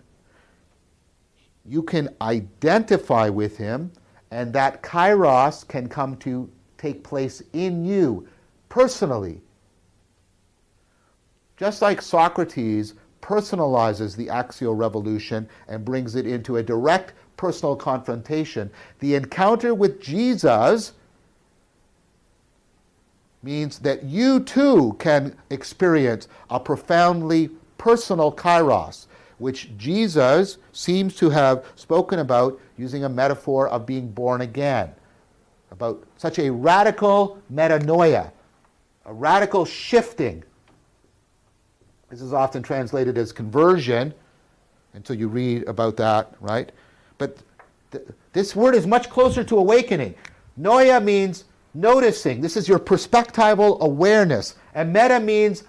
you can identify with him, and that kairos can come to take place in you personally. Just like Socrates personalizes the axial revolution and brings it into a direct personal confrontation, the encounter with Jesus means that you too can experience a profoundly personal kairos, which Jesus seems to have spoken about using a metaphor of being born again, about such a radical metanoia, a radical shifting. This is often translated as conversion, until you read about that, right? But this word is much closer to awakening. Noia means noticing. This is your perspectival awareness. And meta means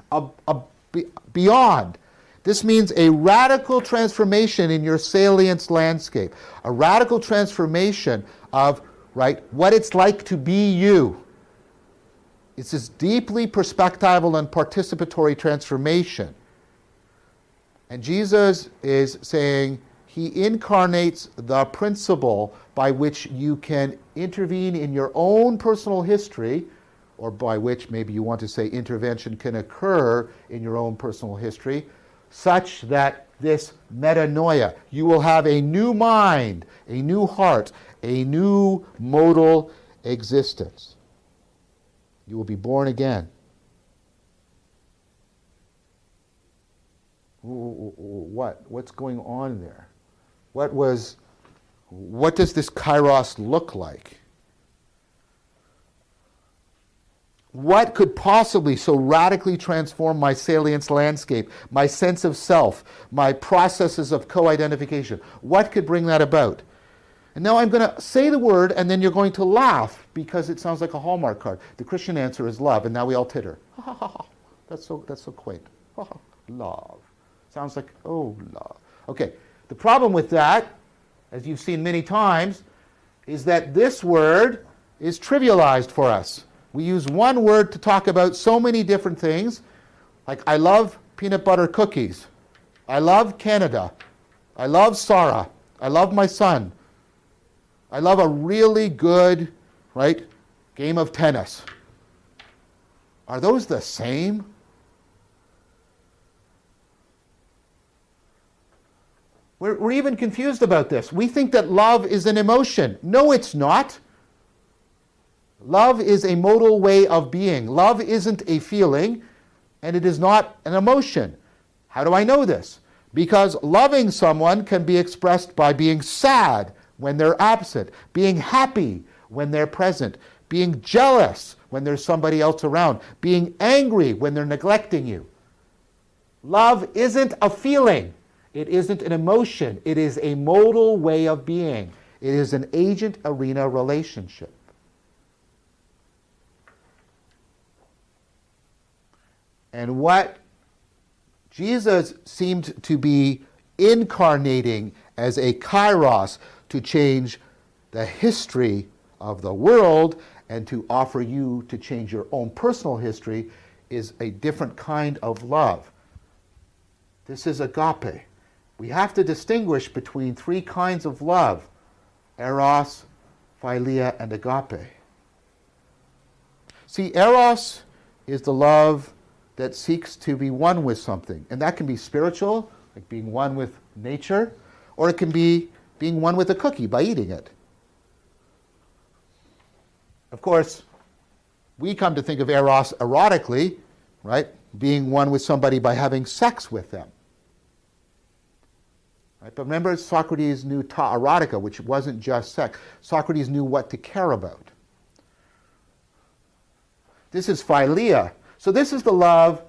beyond. This means a radical transformation in your salience landscape. A radical transformation of, right, what it's like to be you. It's this deeply perspectival and participatory transformation. And Jesus is saying he incarnates the principle by which you can intervene in your own personal history, or by which maybe you want to say intervention can occur in your own personal history, such that this metanoia, you will have a new mind, a new heart, a new modal existence. You will be born again. What's going on there? What does this kairos look like? What could possibly so radically transform my salience landscape, my sense of self, my processes of co-identification? What could bring that about? And now I'm going to say the word, and then you're going to laugh, because it sounds like a Hallmark card. The Christian answer is love, and now we all titter. Ha, ha, ha. That's so quaint. Ha, ha. Love. Sounds like, oh, love. Okay, the problem with that, as you've seen many times, is that this word is trivialized for us. We use one word to talk about so many different things, like I love peanut butter cookies. I love Canada. I love Sarah. I love my son. I love a really good, right, game of tennis. Are those the same? We're even confused about this. We think that love is an emotion. No, it's not. Love is a modal way of being. Love isn't a feeling, and it is not an emotion. How do I know this? Because loving someone can be expressed by being sad when they're absent, being happy when they're present, being jealous when there's somebody else around, being angry when they're neglecting you. Love isn't a feeling. It isn't an emotion. It is a modal way of being. It is an agent-arena relationship. And what Jesus seemed to be incarnating as a kairos to change the history of the world and to offer you to change your own personal history is a different kind of love. This is agape. We have to distinguish between three kinds of love: eros, philia, and agape. See, eros is the love that seeks to be one with something, and that can be spiritual, like being one with nature, or it can be being one with a cookie by eating it. Of course, we come to think of eros erotically, right? Being one with somebody by having sex with them. Right? But remember, Socrates knew ta erotica, which wasn't just sex. Socrates knew what to care about. This is philia. So this is the love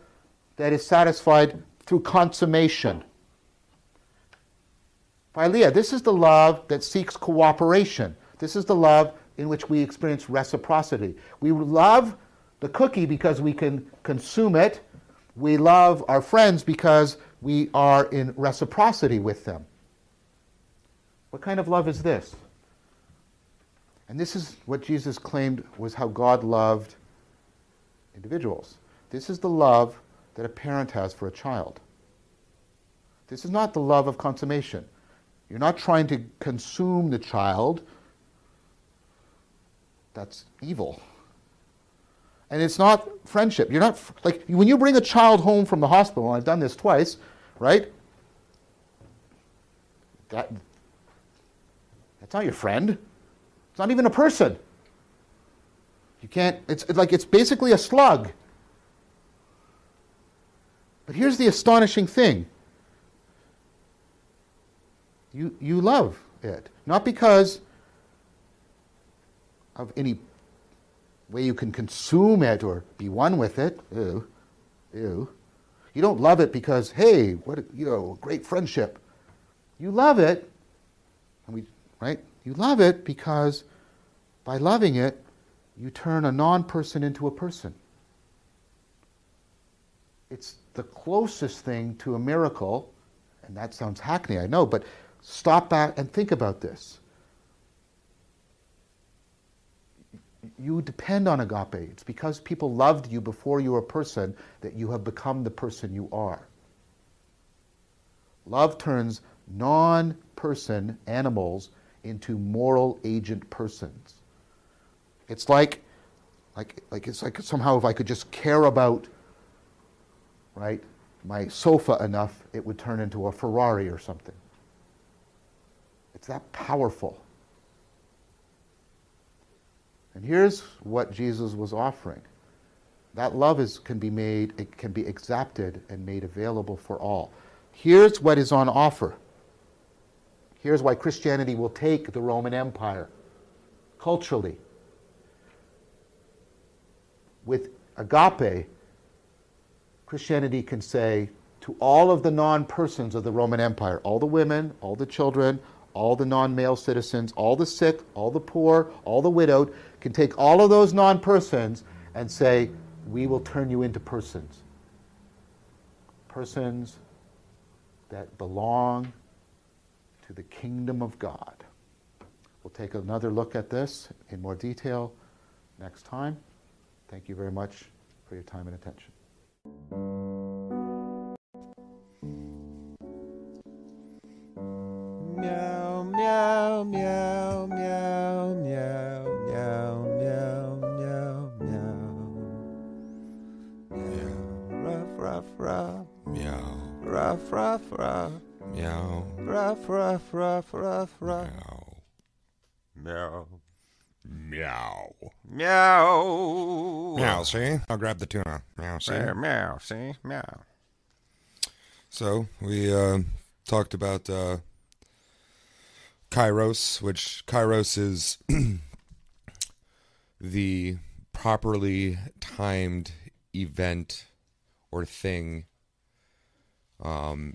that is satisfied through consummation, Philia, this is the love that seeks cooperation. This is the love in which we experience reciprocity. We love the cookie because we can consume it. We love our friends because we are in reciprocity with them. What kind of love is this? And this is what Jesus claimed was how God loved individuals. This is the love that a parent has for a child. This is not the love of consummation. You're not trying to consume the child. That's evil. And it's not friendship. You're not, like, when you bring a child home from the hospital, and I've done this twice, right? That's not your friend. It's not even a person. You can't, it's basically a slug. But here's the astonishing thing. You love it. Not because of any way you can consume it or be one with it. Ew. Ew. You don't love it because, hey, what, you know, great friendship. You love it, and we, right? You love it because by loving it, you turn a non-person into a person. It's the closest thing to a miracle, and that sounds hackneyed, I know, but stop back and think about this. You depend on agape. It's because people loved you before you were a person that you have become the person you are. Love turns non-person animals into moral agent persons. It's like it's like somehow if I could just care about, right, my sofa enough, it would turn into a Ferrari or something. It's that powerful. And here's what Jesus was offering. That love it can be exacted and made available for all. Here's what is on offer. Here's why Christianity will take the Roman Empire culturally. With agape, Christianity can say to all of the non-persons of the Roman Empire, all the women, all the children, all the non-male citizens, all the sick, all the poor, all the widowed, can take all of those non-persons and say, we will turn you into persons. Persons that belong to the kingdom of God. We'll take another look at this in more detail next time. Thank you very much for your time and attention. Meow, meow, meow, meow, meow, meow, meow, meow, meow. Ruff, ruff, ruff. Meow. Ruff, ruff, ruff. Meow. Ruff, ruff, ruff, ruff, ruff. Meow. Meow. Meow. Meow, see? I'll grab the tuna. Meow, see? Meow, see? Meow. So, we talked about... Kairos, which Kairos is the properly timed event or thing.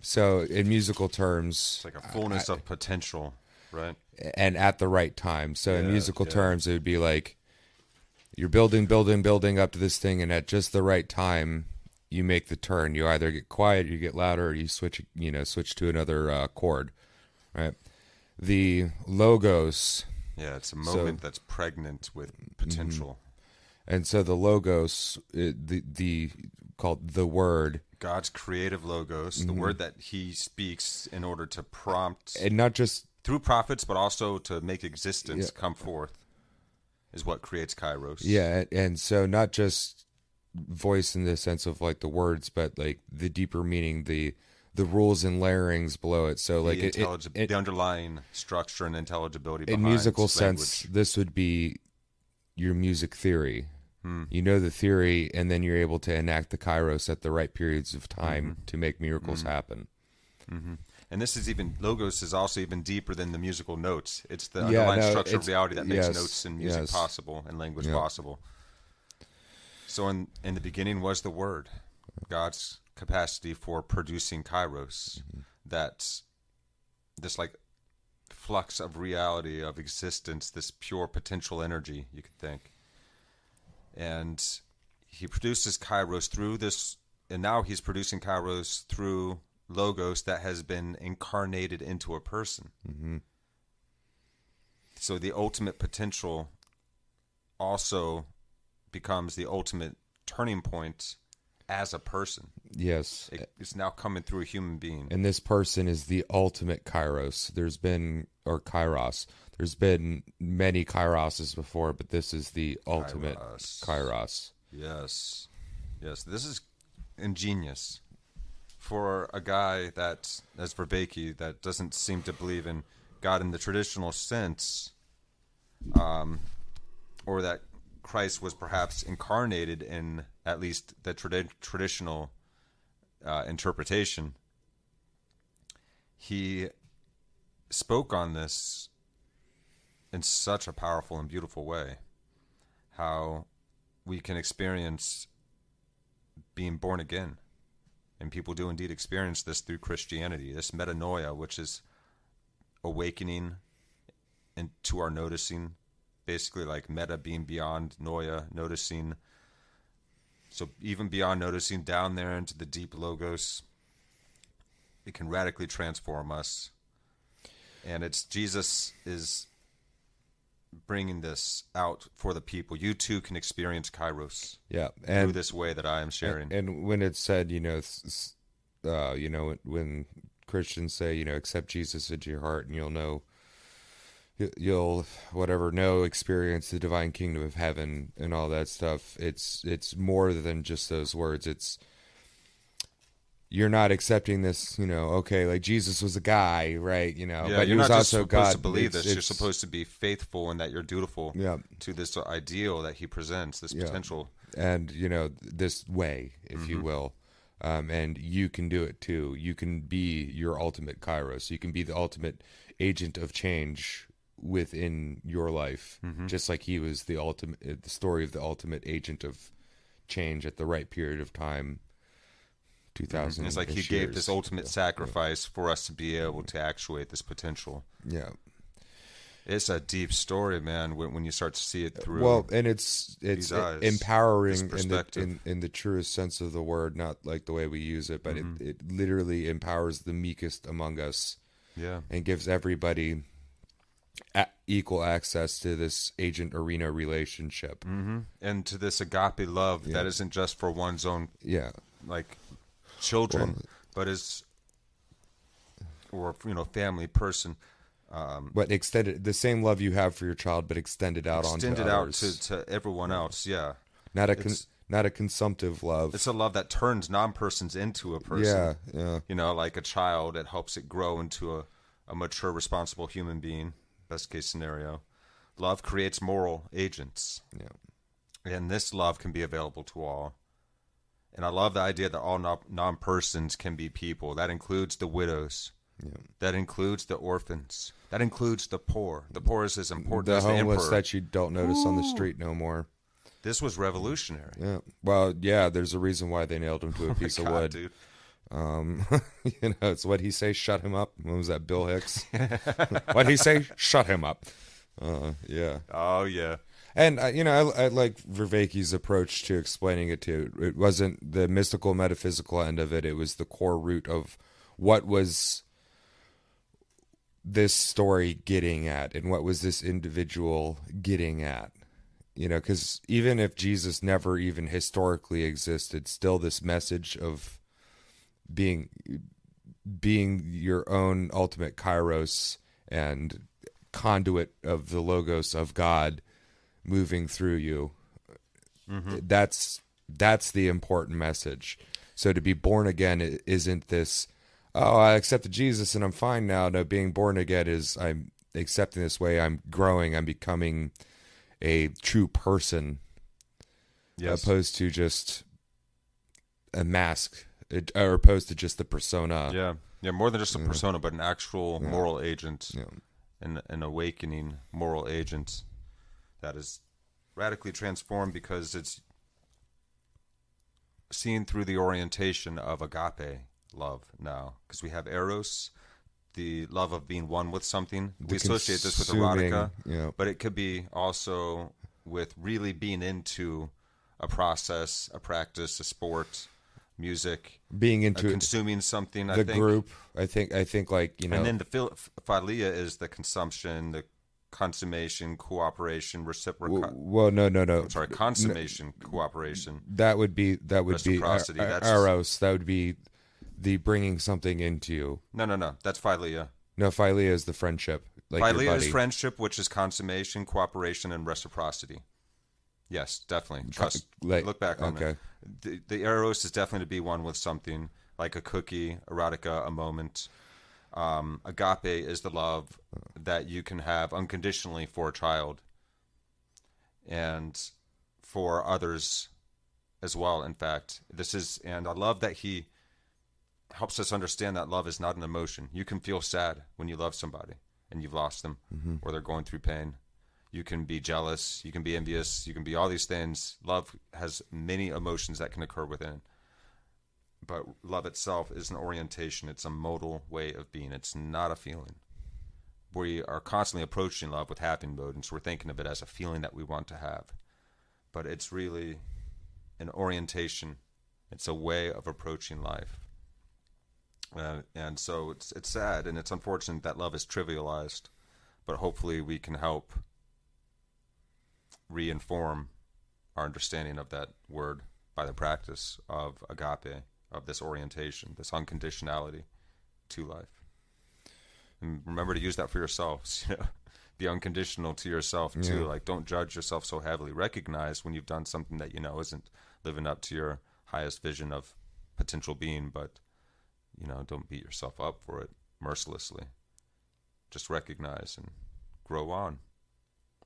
So in musical terms... It's like a fullness of potential, right? And at the right time. So in musical terms, it would be like you're building up to this thing, and at just the right time, you make the turn. You either get quiet, you get louder, or you switch to another chord, right? The logos. Yeah, it's a moment that's pregnant with potential. Mm-hmm. And so the logos, called the word. God's creative logos, mm-hmm. the word that he speaks in order to prompt. And not just... Through prophets, but also to make existence come forth is what creates Kairos. Yeah, and so not just voice in the sense of like the words, but like the deeper meaning, the rules and layerings below it. So like the underlying structure and intelligibility behind in musical sense, this would be your music theory. Hmm. You know the theory, and then you're able to enact the Kairos at the right periods of time mm-hmm. to make miracles mm-hmm. happen. Mm-hmm. And this is even, logos is also even deeper than the musical notes. It's the underlying structure of reality that makes notes and music possible and language possible. So in the beginning was the Word, God's capacity for producing Kairos, mm-hmm. that's this like flux of reality, of existence, this pure potential energy, you could think. And he produces kairos through this, and now he's producing kairos through logos that has been incarnated into a person. Mm-hmm. So the ultimate potential also becomes the ultimate turning point as a person. Yes. It's now coming through a human being. And this person is the ultimate kairos. There's been many kairoses before, but this is the ultimate kairos. Yes. Yes. This is ingenious for a guy that, as Vervaeke, that doesn't seem to believe in God in the traditional sense, or that Christ was perhaps incarnated in at least the traditional interpretation. He spoke on this in such a powerful and beautiful way, how we can experience being born again. And people do indeed experience this through Christianity, this metanoia, which is awakening into our noticing, basically like meta being beyond, noia, noticing. So even beyond noticing, down there into the deep logos, it can radically transform us. And it's Jesus is bringing this out for the people. You too can experience kairos, through this way that I am sharing. And when it's said, when Christians say, accept Jesus into your heart and you'll experience the divine kingdom of heaven and all that stuff. It's more than just those words. It's, you're not accepting this, like Jesus was a guy, right? But you're not just supposed to believe this. You're supposed to be faithful and that you're dutiful to this ideal that he presents, this potential. And, this way, if you will. And you can do it too. You can be your ultimate kairos. You can be the ultimate agent of change within your life, just like he was the story of the ultimate agent of change at the right period of time. 2000. It's like he gave this ultimate sacrifice for us to be able to actuate this potential. Yeah, it's a deep story, man. When you start to see it through, and it's eyes, empowering in the truest sense of the word, not like the way we use it, but it literally empowers the meekest among us. Yeah, and gives everybody equal access to this agent arena relationship, and to this agape love that isn't just for one's own children, but is family, person. But extended, the same love you have for your child, but extended out onto others. Extended out to everyone else, Not a consumptive love. It's a love that turns non-persons into a person. Yeah. Like a child, it helps it grow into a mature, responsible human being, best case scenario. Love creates moral agents. Yeah. And this love can be available to all. And I love the idea that all non-persons can be people. That includes the widows. Yeah. That includes the orphans. That includes the poor. The poor is as important as the emperor. The homeless that you don't notice on the street no more. This was revolutionary. Yeah. Well, yeah, there's a reason why they nailed him to a piece of wood. Dude. It's what he say, shut him up. What was that, Bill Hicks? What he say, shut him up. Yeah. Oh, yeah. And, I like Vervaeke's approach to explaining it, too. It wasn't the mystical, metaphysical end of it. It was the core root of what was this story getting at and what was this individual getting at. Because even if Jesus never even historically existed, still this message of being your own ultimate kairos and conduit of the logos of God moving through you, that's the important message. So to be born again isn't this, I accepted Jesus and I'm fine now. No, being born again is I'm accepting this way, I'm growing, I'm becoming a true person, opposed to just a mask, or opposed to just the persona. Yeah, more than just a persona, but an actual moral agent, and an awakening moral agent. That is radically transformed because it's seen through the orientation of agape love now. Because we have eros, the love of being one with something. We associate this with erotica, but it could be also with really being into a process, a practice, a sport, music, being into consuming something. I think like, you know, and then the philia is the consumption, the consummation, cooperation, reciprocal. Well, no. I'm sorry, consummation, cooperation. That would be eros. That would be the bringing something into you. No. That's philia. No, philia is the friendship. Like philia is friendship, which is consummation, cooperation, and reciprocity. Yes, definitely. Trust. Look back on that. The eros is definitely to be one with something, like a cookie, erotica, a moment. Agape is the love that you can have unconditionally for a child and for others as well. In fact, and I love that he helps us understand that love is not an emotion. You can feel sad when you love somebody and you've lost them, or they're going through pain. You can be jealous, you can be envious, you can be all these things. Love has many emotions that can occur within. But love itself is an orientation. It's a modal way of being. It's not a feeling. We are constantly approaching love with happy mode, and so we're thinking of it as a feeling that we want to have. But it's really an orientation. It's a way of approaching life. And so it's sad, and it's unfortunate that love is trivialized. But hopefully we can help reinform our understanding of that word by the practice of agape, of this orientation, this unconditionality to life. And remember to use that for yourselves, you know, be unconditional to yourself too. Like, don't judge yourself so heavily. Recognize when you've done something that you know isn't living up to your highest vision of potential being, but, you know, don't beat yourself up for it mercilessly. Just recognize and grow on.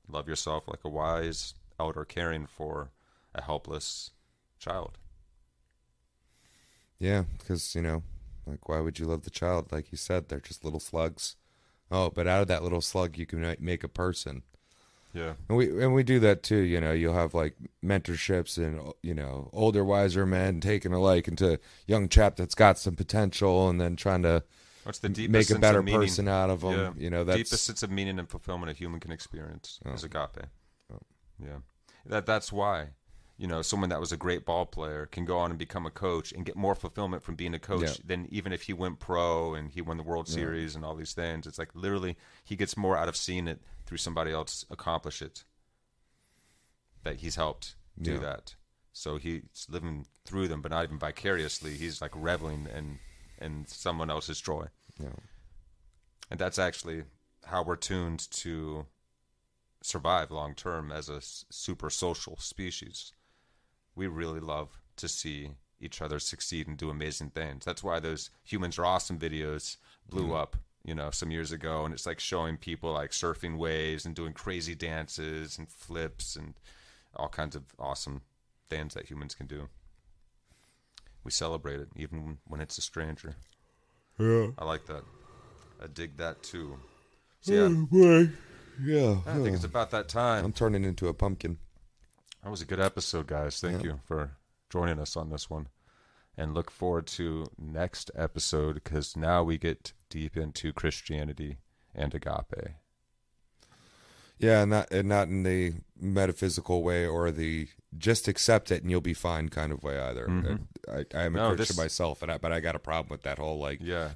Love yourself like a wise elder caring for a helpless child. Yeah, because, you know, like, why would you love the child? Like you said, they're just little slugs. Oh, but out of that little slug, you can make a person. Yeah. And we do that, too. You know, you'll have, like, mentorships and, you know, older, wiser men taking a like into young chap that's got some potential and then trying to make a better person out of them. Yeah. You know, that's the deepest sense of meaning and fulfillment a human can experience is agape. Oh. Yeah. That's why. You know, someone that was a great ball player can go on and become a coach and get more fulfillment from being a coach than even if he went pro and he won the World Series and all these things. It's like, literally, he gets more out of seeing it through somebody else accomplish it, that he's helped do that. So he's living through them, but not even vicariously. He's like reveling in someone else's joy. Yeah. And that's actually how we're tuned to survive long term as a super social species. We really love to see each other succeed and do amazing things. That's why those humans are awesome videos blew up, you know, some years ago. And it's like showing people like surfing waves and doing crazy dances and flips and all kinds of awesome things that humans can do. We celebrate it even when it's a stranger. Yeah. I like that. I dig that too. So, I think it's about that time. I'm turning into a pumpkin. That was a good episode, guys. Thank you for joining us on this one. And look forward to next episode, because now we get deep into Christianity and agape. Yeah, not in the metaphysical way or the just accept it and you'll be fine kind of way either. I am a Christian myself, but I got a problem with that whole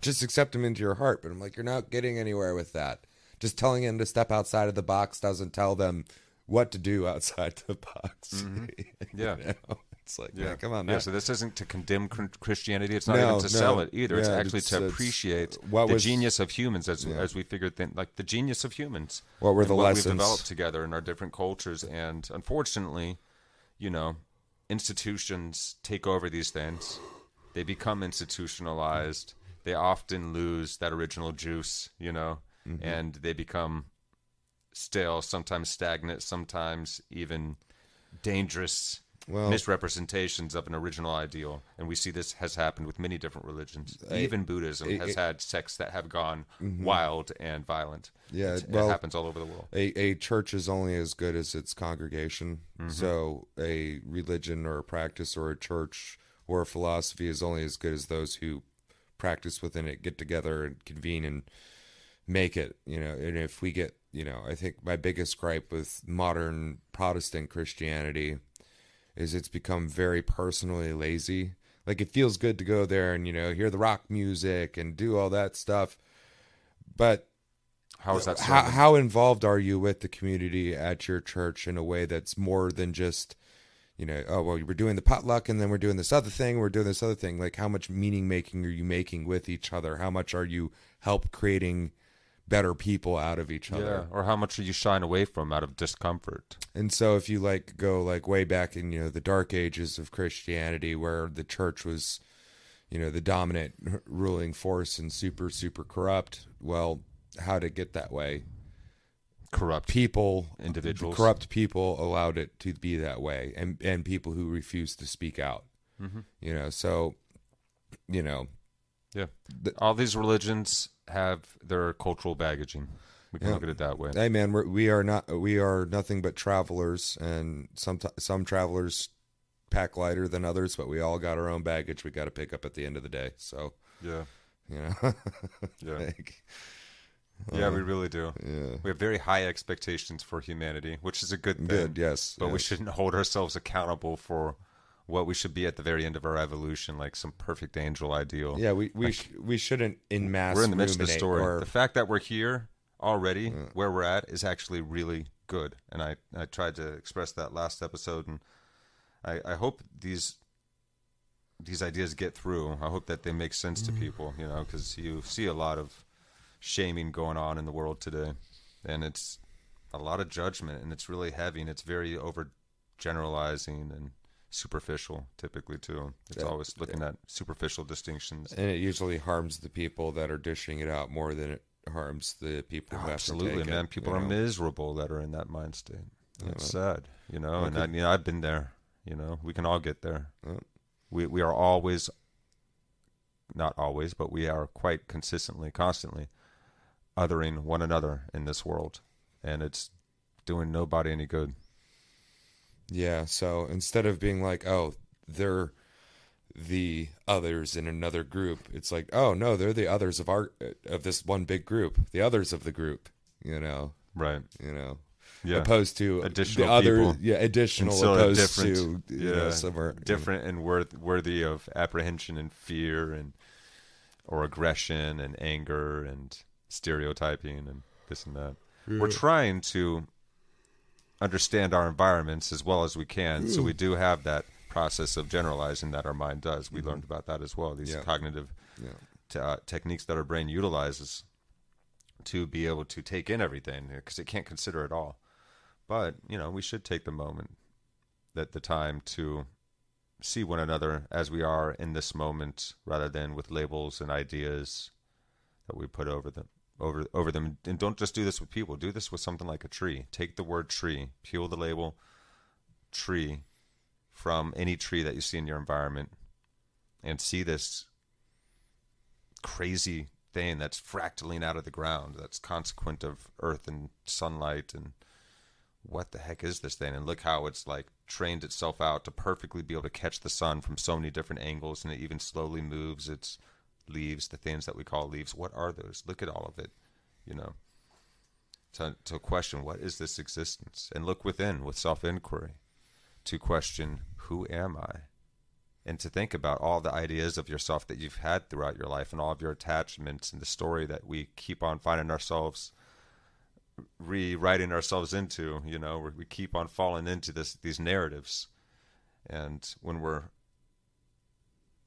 just accept them into your heart. But I'm like, you're not getting anywhere with that. Just telling them to step outside of the box doesn't tell them what to do outside the box. Yeah. You know? It's like, man, come on now. Yeah, so this isn't to condemn Christianity. It's not even to sell it either. Yeah, it's actually to appreciate the genius of humans as we figured like the genius of humans. What were the lessons we've developed together in our different cultures. And unfortunately, you know, institutions take over these things. They become institutionalized. They often lose that original juice, you know, and they become stale, sometimes stagnant, sometimes even dangerous misrepresentations of an original ideal. And we see this has happened with many different religions. Even Buddhism has had sects that have gone wild and violent. Yeah, it happens all over the world. A church is only as good as its congregation. So a religion or a practice or a church or a philosophy is only as good as those who practice within it, get together and convene and make it, you know. And if we get, you know, I think my biggest gripe with modern Protestant Christianity is it's become very personally lazy. Like, it feels good to go there and, you know, hear the rock music and do all that stuff. But how is that? How involved are you with the community at your church in a way that's more than just, you know, oh, well, we're doing the potluck and then we're doing this other thing. We're doing this other thing. Like, how much meaning making are you making with each other? How much are you help creating better people out of each other? Yeah, or how much are you shying away from out of discomfort? And so if you like go like way back in, you know, the dark ages of Christianity, where the church was, you know, the dominant ruling force and super, super corrupt. Well, how did it get that way? Corrupt people, individuals, corrupt people allowed it to be that way, and people who refused to speak out. Mm-hmm. You know, so, you know, yeah, all these religions have their cultural baggaging. We can look at it that way. Hey, man, we are nothing but travelers, and some travelers pack lighter than others, but we all got our own baggage we got to pick up at the end of the day. So yeah, you know, yeah. Like, yeah, we really do. Yeah. We have very high expectations for humanity, which is a good thing. Good, yes. But yes, we shouldn't hold ourselves accountable for what we should be at the very end of our evolution, like some perfect angel ideal. Yeah, we shouldn't in mass. We're in the midst of the story. The fact that we're here already, where we're at, is actually really good. And I tried to express that last episode, and I hope these ideas get through. I hope that they make sense to people, you know, because you see a lot of shaming going on in the world today, and it's a lot of judgment, and it's really heavy, and it's very over generalizing and superficial typically too. It's always looking at superficial distinctions, and it usually harms the people that are dishing it out more than it harms the people who absolutely have to take it. People are miserable that are in that mind state. It's sad, you know. And I mean, I've been there, you know. We can all get there. We are always, not always, but we are quite consistently, constantly othering one another in this world, and it's doing nobody any good. Yeah, so instead of being like, oh, they're the others in another group, it's like, oh no, they're the others of this one big group, the others of the group, you know. Right. You know. Yeah. Opposed to additional the other people. Yeah, additional, so opposed to, you know, somewhere different, you know, and worthy of apprehension and fear and or aggression and anger and stereotyping and this and that. Yeah. We're trying to understand our environments as well as we can, so we do have that process of generalizing that our mind does. We learned about that as well, these cognitive techniques that our brain utilizes to be able to take in everything, because it can't consider it all. But, you know, we should take the moment, that the time to see one another as we are in this moment, rather than with labels and ideas that we put over them. And don't just do this with people. Do this with something like a tree. Take the word tree, peel the label tree from any tree that you see in your environment, and see this crazy thing that's fractaling out of the ground, that's consequent of earth and sunlight, and what the heck is this thing? And look how it's like trained itself out to perfectly be able to catch the sun from so many different angles, and it even slowly moves its leaves, the things that we call leaves. What are those? Look at all of it, you know. To question, what is this existence? And look within with self-inquiry, to question, who am I? And to think about all the ideas of yourself that you've had throughout your life, and all of your attachments, and the story that we keep on finding ourselves, rewriting ourselves into, you know. We keep on falling into these narratives. And when we're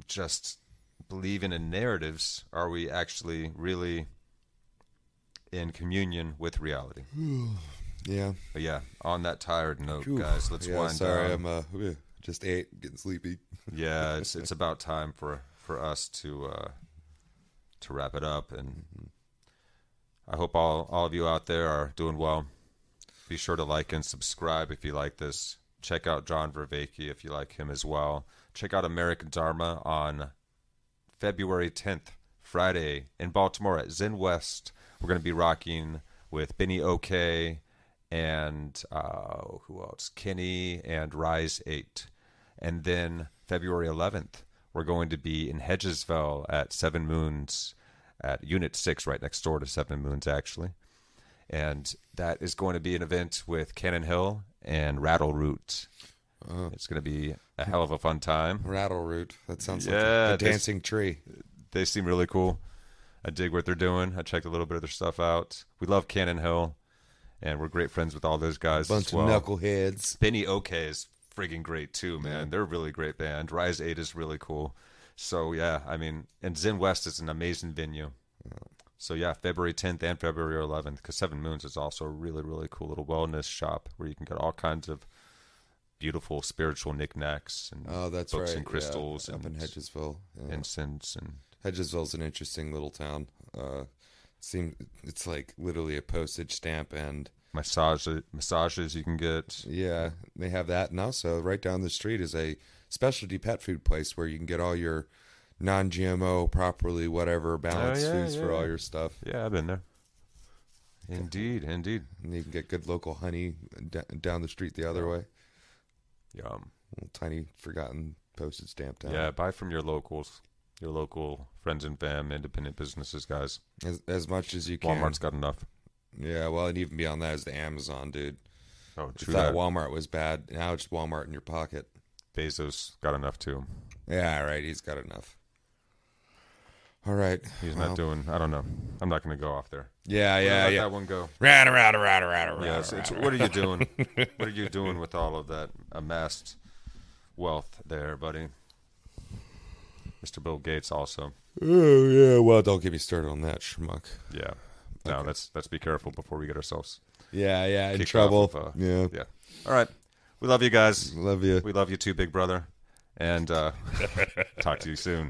just believing in narratives, are we actually really in communion with reality? Yeah. But yeah, on that tired note, guys, let's wind down. Sorry, I'm just ate, getting sleepy. Yeah, it's about time for us to wrap it up. And I hope all of you out there are doing well. Be sure to like and subscribe if you like this. Check out John Vervaeke if you like him as well. Check out American Dharma on February 10th, Friday, in Baltimore at Zen West. We're going to be rocking with Benny OK and who else? Kenny and Rise 8. And then February 11th, We're going to be in Hedgesville at Seven Moons, at Unit 6, right next door to Seven Moons, actually. And that is going to be an event with Cannon Hill and Rattle Root. It's going to be a hell of a fun time. Rattle Root. That sounds like a dancing tree. They seem really cool. I dig what they're doing. I checked a little bit of their stuff out. We love Cannon Hill, and we're great friends with all those guys as well. Bunch of knuckleheads. Benny OK is friggin' great too, man. Yeah. They're a really great band. Rise 8 is really cool. So, yeah, I mean, and Zen West is an amazing venue. Yeah. So, yeah, February 10th and February 11th, because Seven Moons is also a really, really cool little wellness shop where you can get all kinds of beautiful spiritual knickknacks and books and crystals. Yeah. Up in Hedgesville. Yeah. Incense. And Hedgesville's an interesting little town. It's like literally a postage stamp and... Massages you can get. Yeah, they have that. And also, right down the street is a specialty pet food place where you can get all your... non-GMO, properly, whatever, balanced foods for all your stuff. Yeah, I've been there. Indeed. And you can get good local honey down the street the other way. Yum. Little tiny, forgotten postage stamp town. Yeah, buy from your locals, your local friends and fam, independent businesses, guys. As much as you can. Walmart's got enough. Yeah, well, and even beyond that is the Amazon, dude. Oh, true. I thought Walmart was bad. Now it's Walmart in your pocket. Bezos got enough, too. Yeah, right. He's got enough. All right. He's not doing, I don't know. I'm not going to go off there. Yeah. Let that one go. Right. What are you doing? What are you doing with all of that amassed wealth there, buddy? Mr. Bill Gates also. Oh, yeah. Well, don't get me started on that, schmuck. Yeah. No, okay. Let's be careful before we get ourselves. Yeah. In trouble. Yeah. All right. We love you guys. Love you. We love you too, big brother. And talk to you soon.